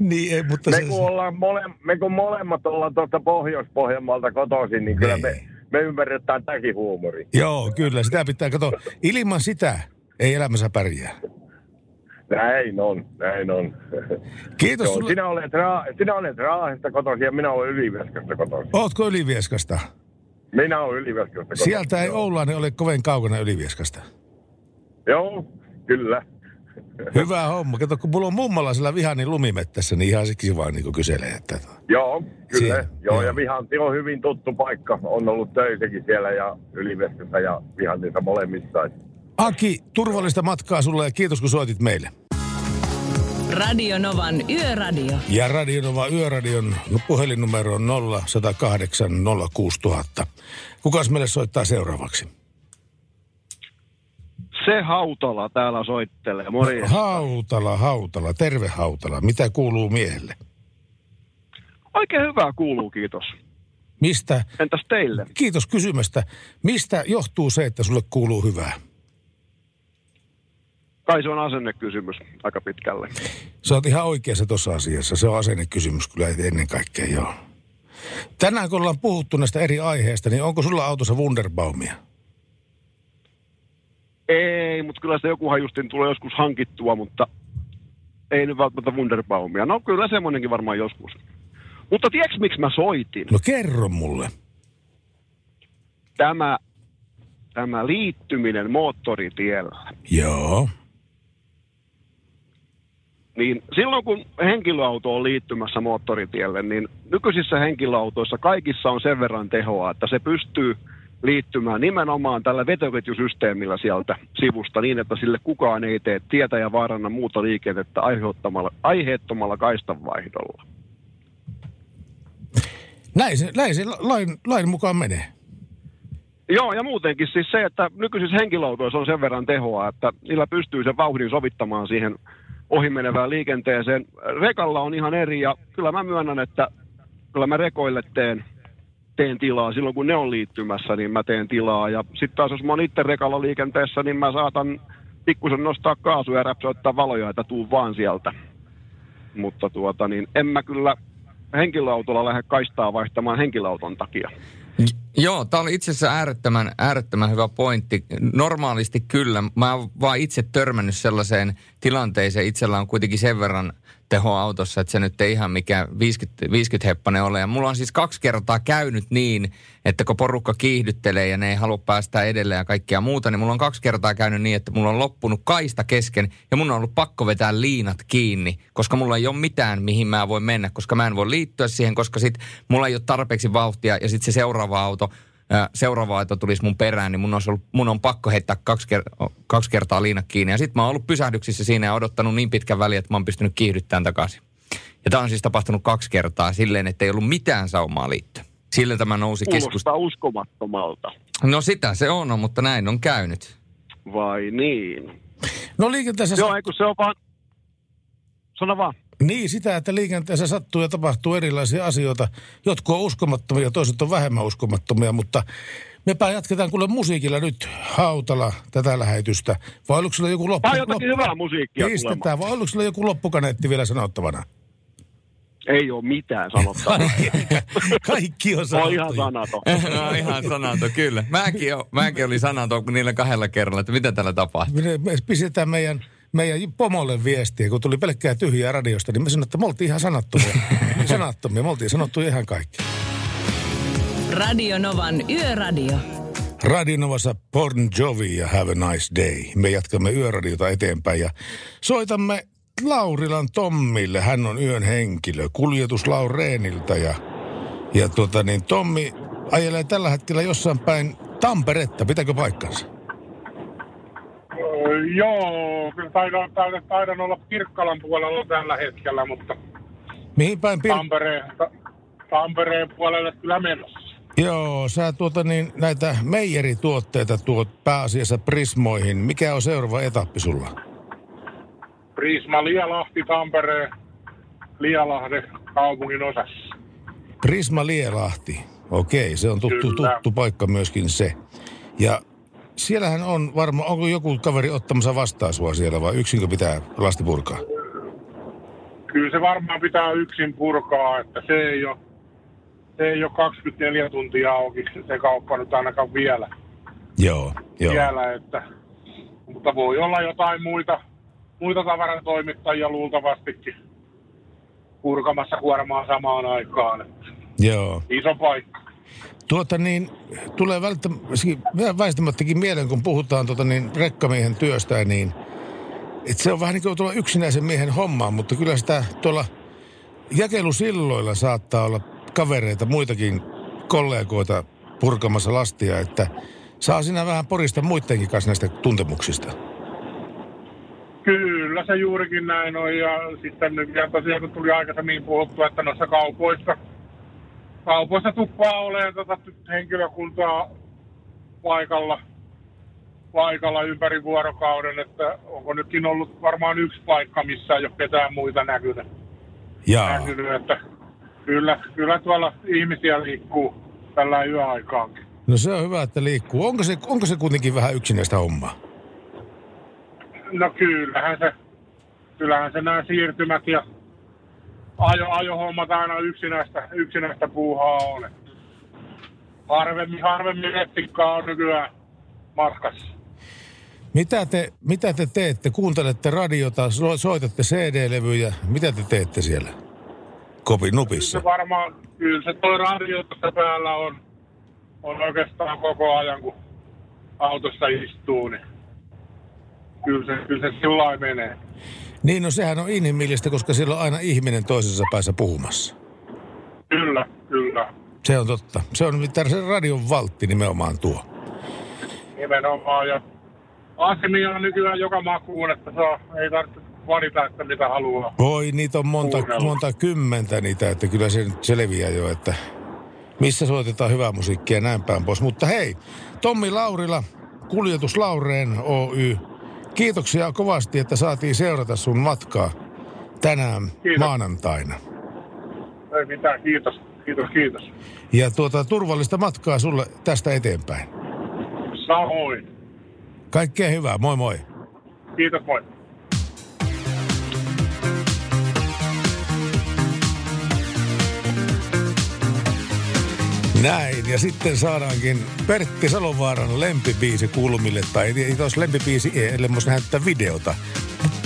niin ei, mutta me, kun se... ollaan mole, me kun molemmat ollaan tuosta Pohjois-Pohjanmaalta kotoisin, niin kyllä me, me ymmärretään tämäkin huumori. Joo, kyllä, sitä pitää katsoa. Ilman sitä ei elämässä pärjää. Näin on, näin on. Kiitos. Joo, sulle... Sinä olet, Ra- sinä olet Raahesta kotoisin ja minä olen Ylivieskasta kotoisin. Ootko Ylivieskasta? Minä olen Ylivieskasta. Sieltä ei Oulainen ole kovin kaukana Ylivieskasta. Joo, kyllä. Hyvä homma. Kato, kun mulla on mummalaisella vihanin lumimettässä, niin ihan siksi vaan niin kyselee. Että... Joo, kyllä. Siellä, joo, joo, ja Vihanti on hyvin tuttu paikka. On ollut töitäkin siellä ja Ylivieskassa ja Vihantinsa molemmissa. Aki, turvallista matkaa sulle ja kiitos kun soitit meille. Radio Novan Yöradio. Ja Radio Novan Yöradion puhelinnumero on nolla yksi nolla kahdeksan nolla kuusi nolla nolla nolla. Kukas meille soittaa seuraavaksi? Se Hautala täällä soittelee. Morjens. No, Hautala, Hautala. Terve Hautala. Mitä kuuluu miehelle? Oikein hyvää kuuluu, kiitos. Mistä? Entäs teille? Kiitos kysymästä. Mistä johtuu se, että sulle kuuluu hyvää? Kai se on asennekysymys aika pitkälle. Sä oot ihan oikeassa tuossa asiassa. Se on asennekysymys kyllä ennen kaikkea, joo. Tänään kun ollaan puhuttu näistä eri aiheista, niin onko sulla autossa Wunderbaumia? Ei, mutta kyllä se jokuhan justin tulee joskus hankittua, mutta ei nyt välttämättä Wunderbaumia. No kyllä semmoinenkin varmaan joskus. Mutta tiedätkö miksi mä soitin? No kerro mulle. Tämä, tämä liittyminen moottoritiellä. Joo. Niin silloin kun henkilöauto on liittymässä moottoritielle, niin nykyisissä henkilöautoissa kaikissa on sen verran tehoa, että se pystyy liittymään nimenomaan tällä vetoketjusysteemillä sieltä sivusta niin, että sille kukaan ei tee tietä ja vaaranna muuta liikennettä aiheuttamalla, aiheettomalla kaistanvaihdolla. Näin se, näin se lain, lain mukaan menee. Joo, ja muutenkin siis se, että nykyisissä henkilöautoissa on sen verran tehoa, että niillä pystyy sen vauhdin sovittamaan siihen ohimenevään liikenteeseen. Rekalla on ihan eri, ja kyllä mä myönnän, että kyllä mä rekoille teen, teen tilaa. Silloin kun ne on liittymässä, niin mä teen tilaa. Ja sitten taas jos mä oon itse rekalla liikenteessä, niin mä saatan pikkusen nostaa kaasua ja räpsäyttää valoja, että tuu vaan sieltä. Mutta tuota niin, en mä kyllä henkilöautolla lähde kaistaa vaihtamaan henkilöauton takia. Joo, tämä oli itse asiassa äärettömän, äärettömän hyvä pointti. Normaalisti kyllä. Mä oon vaan itse törmännyt sellaiseen tilanteeseen. Itsellä on kuitenkin sen verran tehoa autossa, että se nyt ei ihan mikä viisikymmentä, viisikymmentä heppainen ole. Ja mulla on siis kaksi kertaa käynyt niin, että kun porukka kiihdyttelee ja ne ei halua päästä edelleen ja kaikkea muuta, niin mulla on kaksi kertaa käynyt niin, että mulla on loppunut kaista kesken ja mun on ollut pakko vetää liinat kiinni, koska mulla ei ole mitään, mihin mä voin mennä, koska mä en voi liittyä siihen, koska sit mulla ei ole tarpeeksi vauhtia ja sit se seuraava auto, seuraava auto tulisi mun perään, niin mun on, ollut, mun on pakko heittää kaksi, ker, kaksi kertaa liinat kiinni. Ja sit mä oon ollut pysähdyksissä siinä ja odottanut niin pitkän väliä, että mä oon pystynyt kiihdyttämään takaisin. Ja tää on siis tapahtunut kaksi kertaa silleen, että ei ollut mitään saumaa liittyä. Sillä tämä nousi keskustelua. Kuulostaa uskomattomalta. No sitä se on, mutta näin on käynyt. Vai niin? No liikenteessä... Joo, ei kun se on vaan... Sano vaan. Niin, sitä, että liikenteessä sattuu ja tapahtuu erilaisia asioita. Jotkut on uskomattomia, toiset on vähemmän uskomattomia, mutta mepä jatketaan kuule musiikilla nyt Hautala tätä lähetystä. Vai oliko sillä joku loppu... Vai jotakin loppu... hyvää musiikkia Pistetään. Tulemaan. Vai oliko sillä joku loppukaneetti vielä sanottavana? Ei ole mitään sanottavaa. Kaikki on sanottu. On ihan sanaton. No ihan sanaton, kyllä. Mäkin, o, mäkin oli sanaton niillä kahdella kerralla, että mitä täällä tapahtuu. Me pistetään meidän... Meidän pomolle viestiä, kun tuli pelkkää tyhjää radiosta, niin me sanoin, että me oltiin ihan sanattomia. sanattomia, me oltiin sanottuja ihan kaikki. Radio Novan Yöradio. Radio Novassa Bon Jovi ja Have a Nice Day. Me jatkamme Yöradiota eteenpäin ja soitamme Laurilan Tommille. Hän on yön henkilö Kuljetus Laureenilta ja, ja tuota niin, Tommi ajelee tällä hetkellä jossain päin Tamperetta. Pitääkö paikkansa? Öö, joo, kyllä taidan, taidan, taidan olla Pirkkalan puolella tällä hetkellä, mutta... Mihin päin Pirk... Tampereen, ta, Tampereen puolelle kyllä menossa. Joo, sä tuota niin näitä meijerituotteita tuot pääasiassa Prismoihin. Mikä on seuraava etappi sulla? Prisma Lielahti, Tampere, Lielahde kaupungin osassa. Prisma Lielahti, okei, se on tuttu, tuttu paikka myöskin se. Ja siellähän on varmaan, onko joku kaveri ottamassa vastaan sua siellä vai yksinkö pitää lasti purkaa? Kyllä se varmaan pitää yksin purkaa, että se ei ole. Se ei ole kaksikymmentäneljä tuntia auki, se kauppa nyt ainakaan vielä. Joo, joo. Vielä, että, mutta voi olla jotain muita, muita tavarantoimittajia luultavastikin purkamassa kuormaa samaan aikaan. Että. Joo. Iso paikka. Tuota niin, tulee väistämättäkin mieleen, kun puhutaan tuota niin rekkamiehen työstä, niin että se on vähän niin kuin tuolla yksinäisen miehen hommaa, mutta kyllä sitä tuolla jakelusilloilla saattaa olla kavereita, muitakin kollegoita purkamassa lastia, että saa sinä vähän porista muittenkin kanssa näistä tuntemuksista. Kyllä se juurikin näin on, ja sitten ja tosiaan kun tuli aikaisemmin puhuttu, että noissa kaupoissa, kaupoissa tuppaa olemaan tota henkilökuntaa paikalla, paikalla ympäri vuorokauden, että onko nytkin ollut varmaan yksi paikka, missä ei ole ketään muita näkynyt. Jaa. Näkynyt, että Kyllä, kyllä tuolla ihmisiä liikkuu tällä yöaikaankin. No se on hyvä, että liikkuu. Onko se, onko se kuitenkin vähän yksinäistä hommaa? No kyllähän se, kyllähän se nämä siirtymät ja ajo, ajohommat aina yksinäistä, yksinäistä puuhaa on. Harvemmin, harvemmin etsikkaa on nykyään matkassa. Mitä te, mitä te teette? Kuuntelette radiota, soitatte C D-levyjä. Mitä te teette siellä? Kopin nupissa. Kyllä se varmaan, kyllä se toi radio tässä päällä on, on oikeastaan koko ajan, kun autossa istuu, niin kyllä se, kyllä se sillä lailla menee. Niin, no sehän on inhimillistä, koska siellä on aina ihminen toisessa päässä puhumassa. Kyllä, kyllä. Se on totta. Se on se radion valtti nimenomaan tuo. Nimenomaan, ja asemia on nykyään joka makuun, että saa, ei tarvitse valita, että mitä haluaa. Voi, niitä on monta, monta kymmentä niitä, että kyllä se nyt selviää jo, että missä soitetaan hyvää musiikkia ja näin päin pois. Mutta hei, Tommi Laurila, Kuljetus Laureen Oy, kiitoksia kovasti, että saatiin seurata sun matkaa tänään kiitos. Maanantaina. Ei mitään, kiitos, kiitos, kiitos. Ja tuota turvallista matkaa sulle tästä eteenpäin. Samoin. Kaikkea hyvää, moi moi. Kiitos, moi. Näin, ja sitten saadaankin Pertti Salovaaran lempibiisi kulmille, tai ei tos lempibiisi, ellei musta nähdä tätä videota.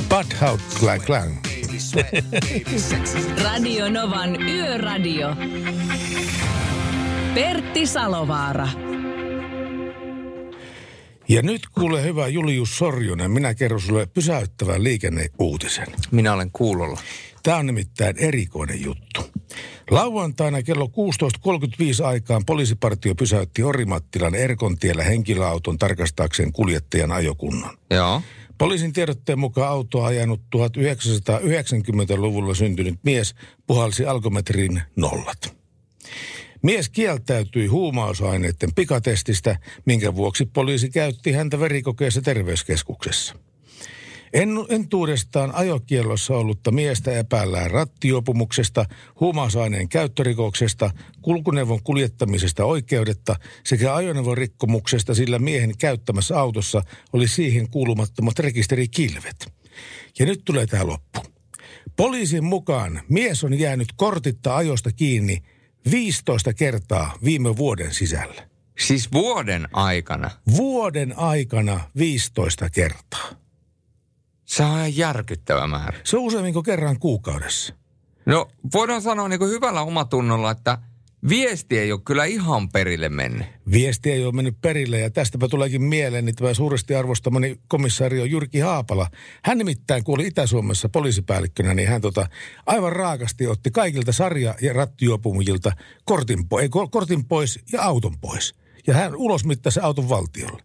But how clang clang. Radio Novan Yöradio. Pertti Salovaara. Ja nyt kuule hyvä Julius Sorjonen, minä kerron sulle pysäyttävän liikenneuutisen. Minä olen kuulolla. Tämä on nimittäin erikoinen juttu. Lauantaina kello kuusitoista kolmekymmentäviisi aikaan poliisipartio pysäytti Orimattilan Erkontiellä henkilöauton tarkastaakseen kuljettajan ajokunnon. Joo. Poliisin tiedotteen mukaan autoa ajanut yhdeksänkymmentäluvulla syntynyt mies puhalsi alkometriin nollat. Mies kieltäytyi huumausaineiden pikatestistä, minkä vuoksi poliisi käytti häntä verikokeessa terveyskeskuksessa. Entuudestaan ajokiellossa ollutta miestä epäillään rattijuopumuksesta, huumausaineen käyttörikoksesta, kulkuneuvon kuljettamisesta oikeudetta sekä ajoneuvon rikkomuksesta, sillä miehen käyttämässä autossa oli siihen kuulumattomat rekisterikilvet. Ja nyt tulee tämä loppu. Poliisin mukaan mies on jäänyt kortitta ajosta kiinni viisitoista kertaa viime vuoden sisällä. Siis vuoden aikana? Vuoden aikana viisitoista kertaa. Se on järkyttävä määrä. Se on useammin kuin kerran kuukaudessa. No voidaan sanoa niin kuin hyvällä omatunnolla, että Viesti ei ole kyllä ihan perille mennyt. Viesti ei ole mennyt perille ja tästäpä tuleekin mieleen, niin tämä suuresti arvostamani komissaari on Jyrki Haapala. Hän nimittäin, kun oli Itä-Suomessa poliisipäällikkönä, niin hän tota, aivan raakasti otti kaikilta sarja- ja rattijuopumujilta kortin, po- ei, kortin pois ja auton pois. Ja hän ulosmittasi auton valtiolle.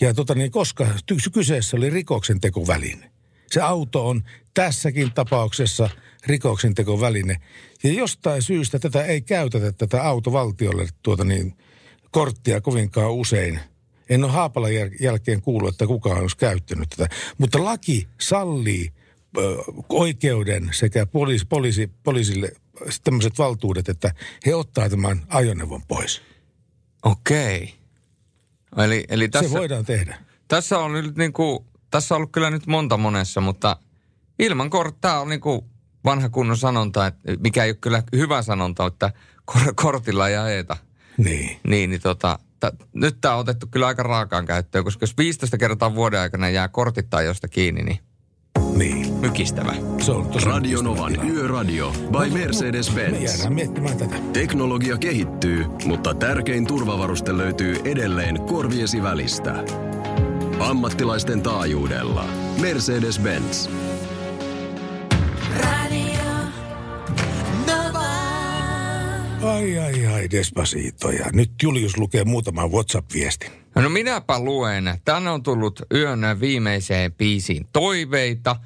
Ja tota, niin koska kyseessä oli rikoksentekoväline. Se auto on tässäkin tapauksessa rikoksentekoväline. Ja jostain syystä tätä ei käytetä tätä autovaltiolle tuota niin, korttia kovinkaan usein. En ole Haapalan jälkeen kuullut, että kukaan olisi käyttänyt tätä. Mutta laki sallii ö, oikeuden sekä poliisi, poliisi, poliisille tämmöiset valtuudet, että he ottaa tämän ajoneuvon pois. Okei. Eli, eli tässä, se voidaan tehdä. Tässä on nyt niin kuin... Tässä on ollut kyllä nyt monta monessa, mutta ilman korttia on niin kuin vanha kunnon sanonta, että mikä ei ole kyllä hyvä sanonta, että kor- kortilla ei ajeta. Niin. Niin, niin tota, t- nyt tämä on otettu kyllä aika raakaan käyttöön, koska jos viisitoista kertaa vuoden aikana jää kortit tai josta kiinni, niin... Niin. Mykistävä. Se on tosi Radio Novan Yöradio by Mercedes-Benz. Me jäädään miettimään tätä. Teknologia kehittyy, mutta tärkein turvavaruste löytyy edelleen korviesi välistä. Ammattilaisten taajuudella. Mercedes-Benz. Radio Nova. Ai, ai, ai, Despacito. Ja nyt Julius lukee muutaman WhatsApp-viestin. No minäpä luen. Tänne on tullut yönä viimeiseen biisiin toiveita.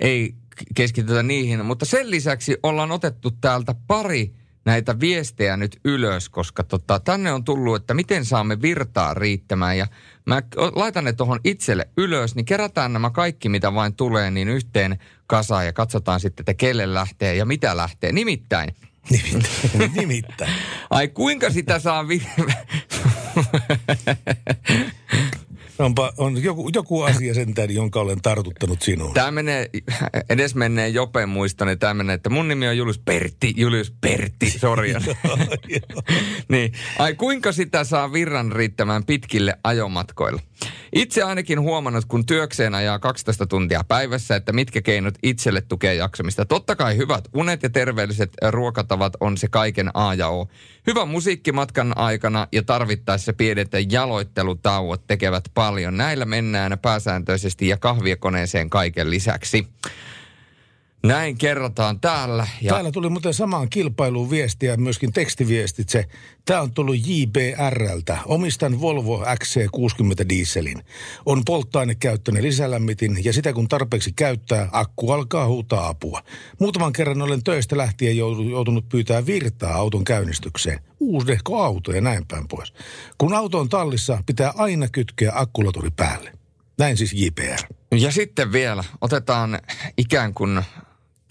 Ei keskitytä niihin, mutta sen lisäksi ollaan otettu täältä pari näitä viestejä nyt ylös, koska tota, tänne on tullut, että miten saamme virtaa riittämään. Ja mä laitan ne tuohon itselle ylös, niin kerätään nämä kaikki, mitä vain tulee, niin yhteen kasaan ja katsotaan sitten, että kelle lähtee ja mitä lähtee. Nimittäin. Nimittäin. Nimittäin. Ai kuinka sitä saa virtaa? Onpa, on joku, joku asia sentään, jonka olen tartuttanut sinuun. Tämä menee, edes menee Jopen muistoni, tämä menee, että mun nimi on Julius Pertti, Julius Pertti Sorjonen. Niin, ai kuinka sitä saa virran riittämään pitkille ajomatkoille? Itse ainakin huomannut, kun työkseen ajaa kaksitoista tuntia päivässä, että mitkä keinot itselle tukee jaksamista. Totta kai hyvät unet ja terveelliset ruokatavat on se kaiken A ja O. Hyvä musiikki matkan aikana ja tarvittaessa pienet jaloittelutauot tekevät paljon. Näillä mennään pääsääntöisesti ja kahviekoneeseen kaiken lisäksi. Näin kerrotaan täällä. Ja... Täällä tuli muuten samaan kilpailuun viestiä, myöskin tekstiviestitse. Tää on tullut J B R:ltä. Omistan Volvo X C kuusikymmentä dieselin. On polttoainekäyttöinen lisälämmitin ja sitä kun tarpeeksi käyttää, akku alkaa huutaa apua. Muutaman kerran olen töistä lähtien joutunut pyytämään virtaa auton käynnistykseen. Uusdehko auto ja näin päin pois. Kun auto on tallissa, pitää aina kytkeä akkulaturi päälle. Näin siis J B R. Ja sitten vielä otetaan ikään kuin...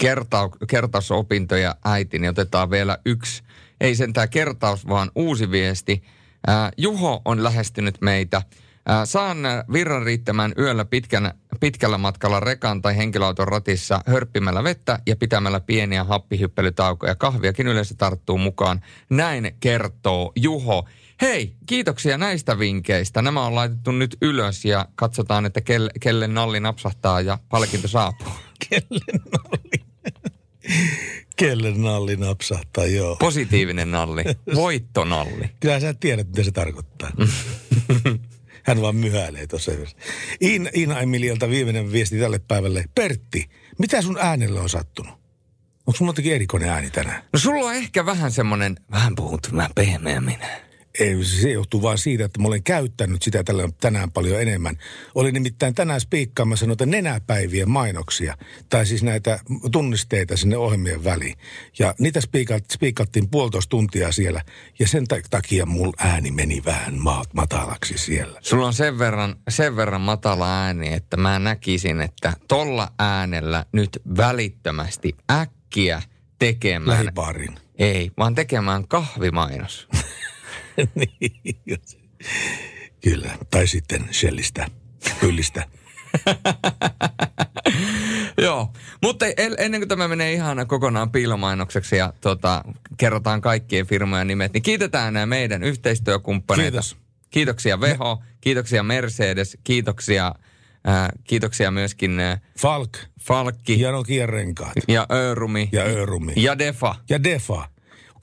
Kertaus, kertausopintoja äiti, niin otetaan vielä yksi, ei sentään kertaus, vaan uusi viesti. Äh, Juho on lähestynyt meitä. Äh, saan virran riittämään yöllä pitkän, pitkällä matkalla rekan tai henkilöauton ratissa hörppimällä vettä ja pitämällä pieniä happihyppelytaukoja. Kahviakin yleensä tarttuu mukaan. Näin kertoo Juho. Hei, kiitoksia näistä vinkkeistä. Nämä on laitettu nyt ylös ja katsotaan, että kelle, kelle nalli napsahtaa ja palkinto saapuu. Kelle nalli? Kelle nalli napsahtaa, joo. Positiivinen nalli. Voittonalli. Kyllä sä tiedät, mitä se tarkoittaa. Hän vaan myhäilee tuossa. Iina, Iina Emilialta viimeinen viesti tälle päivälle. Pertti, mitä sun äänellä on sattunut? Onko sulla jotenkin erikoinen ääni tänään? No sulla on ehkä vähän semmoinen, vähän puhuttu, vähän pehmeä minä. Ei, se johtuu vaan siitä, että mä olen käyttänyt sitä tänään paljon enemmän. Olin nimittäin tänään spiikkaamassa noita nenäpäivien mainoksia, tai siis näitä tunnisteita sinne ohjelmien väliin. Ja niitä spiikattiin puolitoista tuntia siellä, ja sen takia mun ääni meni vähän matalaksi siellä. Sulla on sen verran, sen verran matala ääni, että mä näkisin, että tolla äänellä nyt välittömästi äkkiä tekemään... Lähibarin. Ei, vaan tekemään kahvimainos. Niin, kyllä. Tai sitten Shellistä, kyllistä. Joo, mutta ennen kuin tämä menee ihan kokonaan piilomainokseksi ja tota, kerrotaan kaikkien firmojen nimet, niin kiitetään nämä meidän yhteistyökumppaneita. Kiitos. Kiitoksia VEHO, kiitoksia Mercedes, kiitoksia, äh, kiitoksia myöskin... Äh, Falk. Falkki. Ja Nokian renkaat. Ja Örumi. Ja Örumi. Ja Defa. Ja Defa.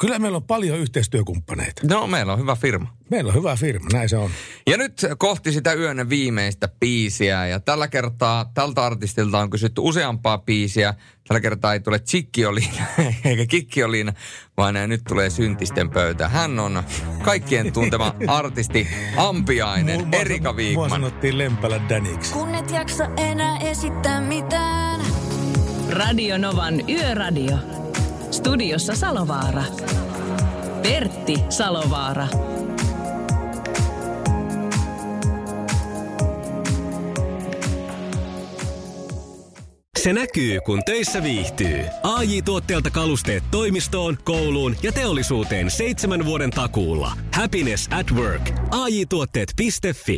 Kyllä meillä on paljon yhteistyökumppaneita. No, meillä on hyvä firma. Meillä on hyvä firma, näin se on. Ja nyt kohti sitä yönä viimeistä biisiä. Ja tällä kertaa tältä artistilta on kysytty useampaa biisiä. Tällä kertaa ei tule Tsikkioliina eikä Kikkioliina, vaan nyt tulee Syntisten pöytä. Hän on kaikkien tuntema artisti Ampiainen, mua, Erika Viikman. Mua sanottiin Lempälä Daniksi. Kun et jaksa enää esittää mitään. Radio Novan Yöradio. Studiossa Salovaara. Pertti Salovaara. Se näkyy, kun töissä viihtyy. A J-tuotteelta kalusteet toimistoon, kouluun ja teollisuuteen seitsemän vuoden takuulla. Happiness at work. A J tuotteet piste fi.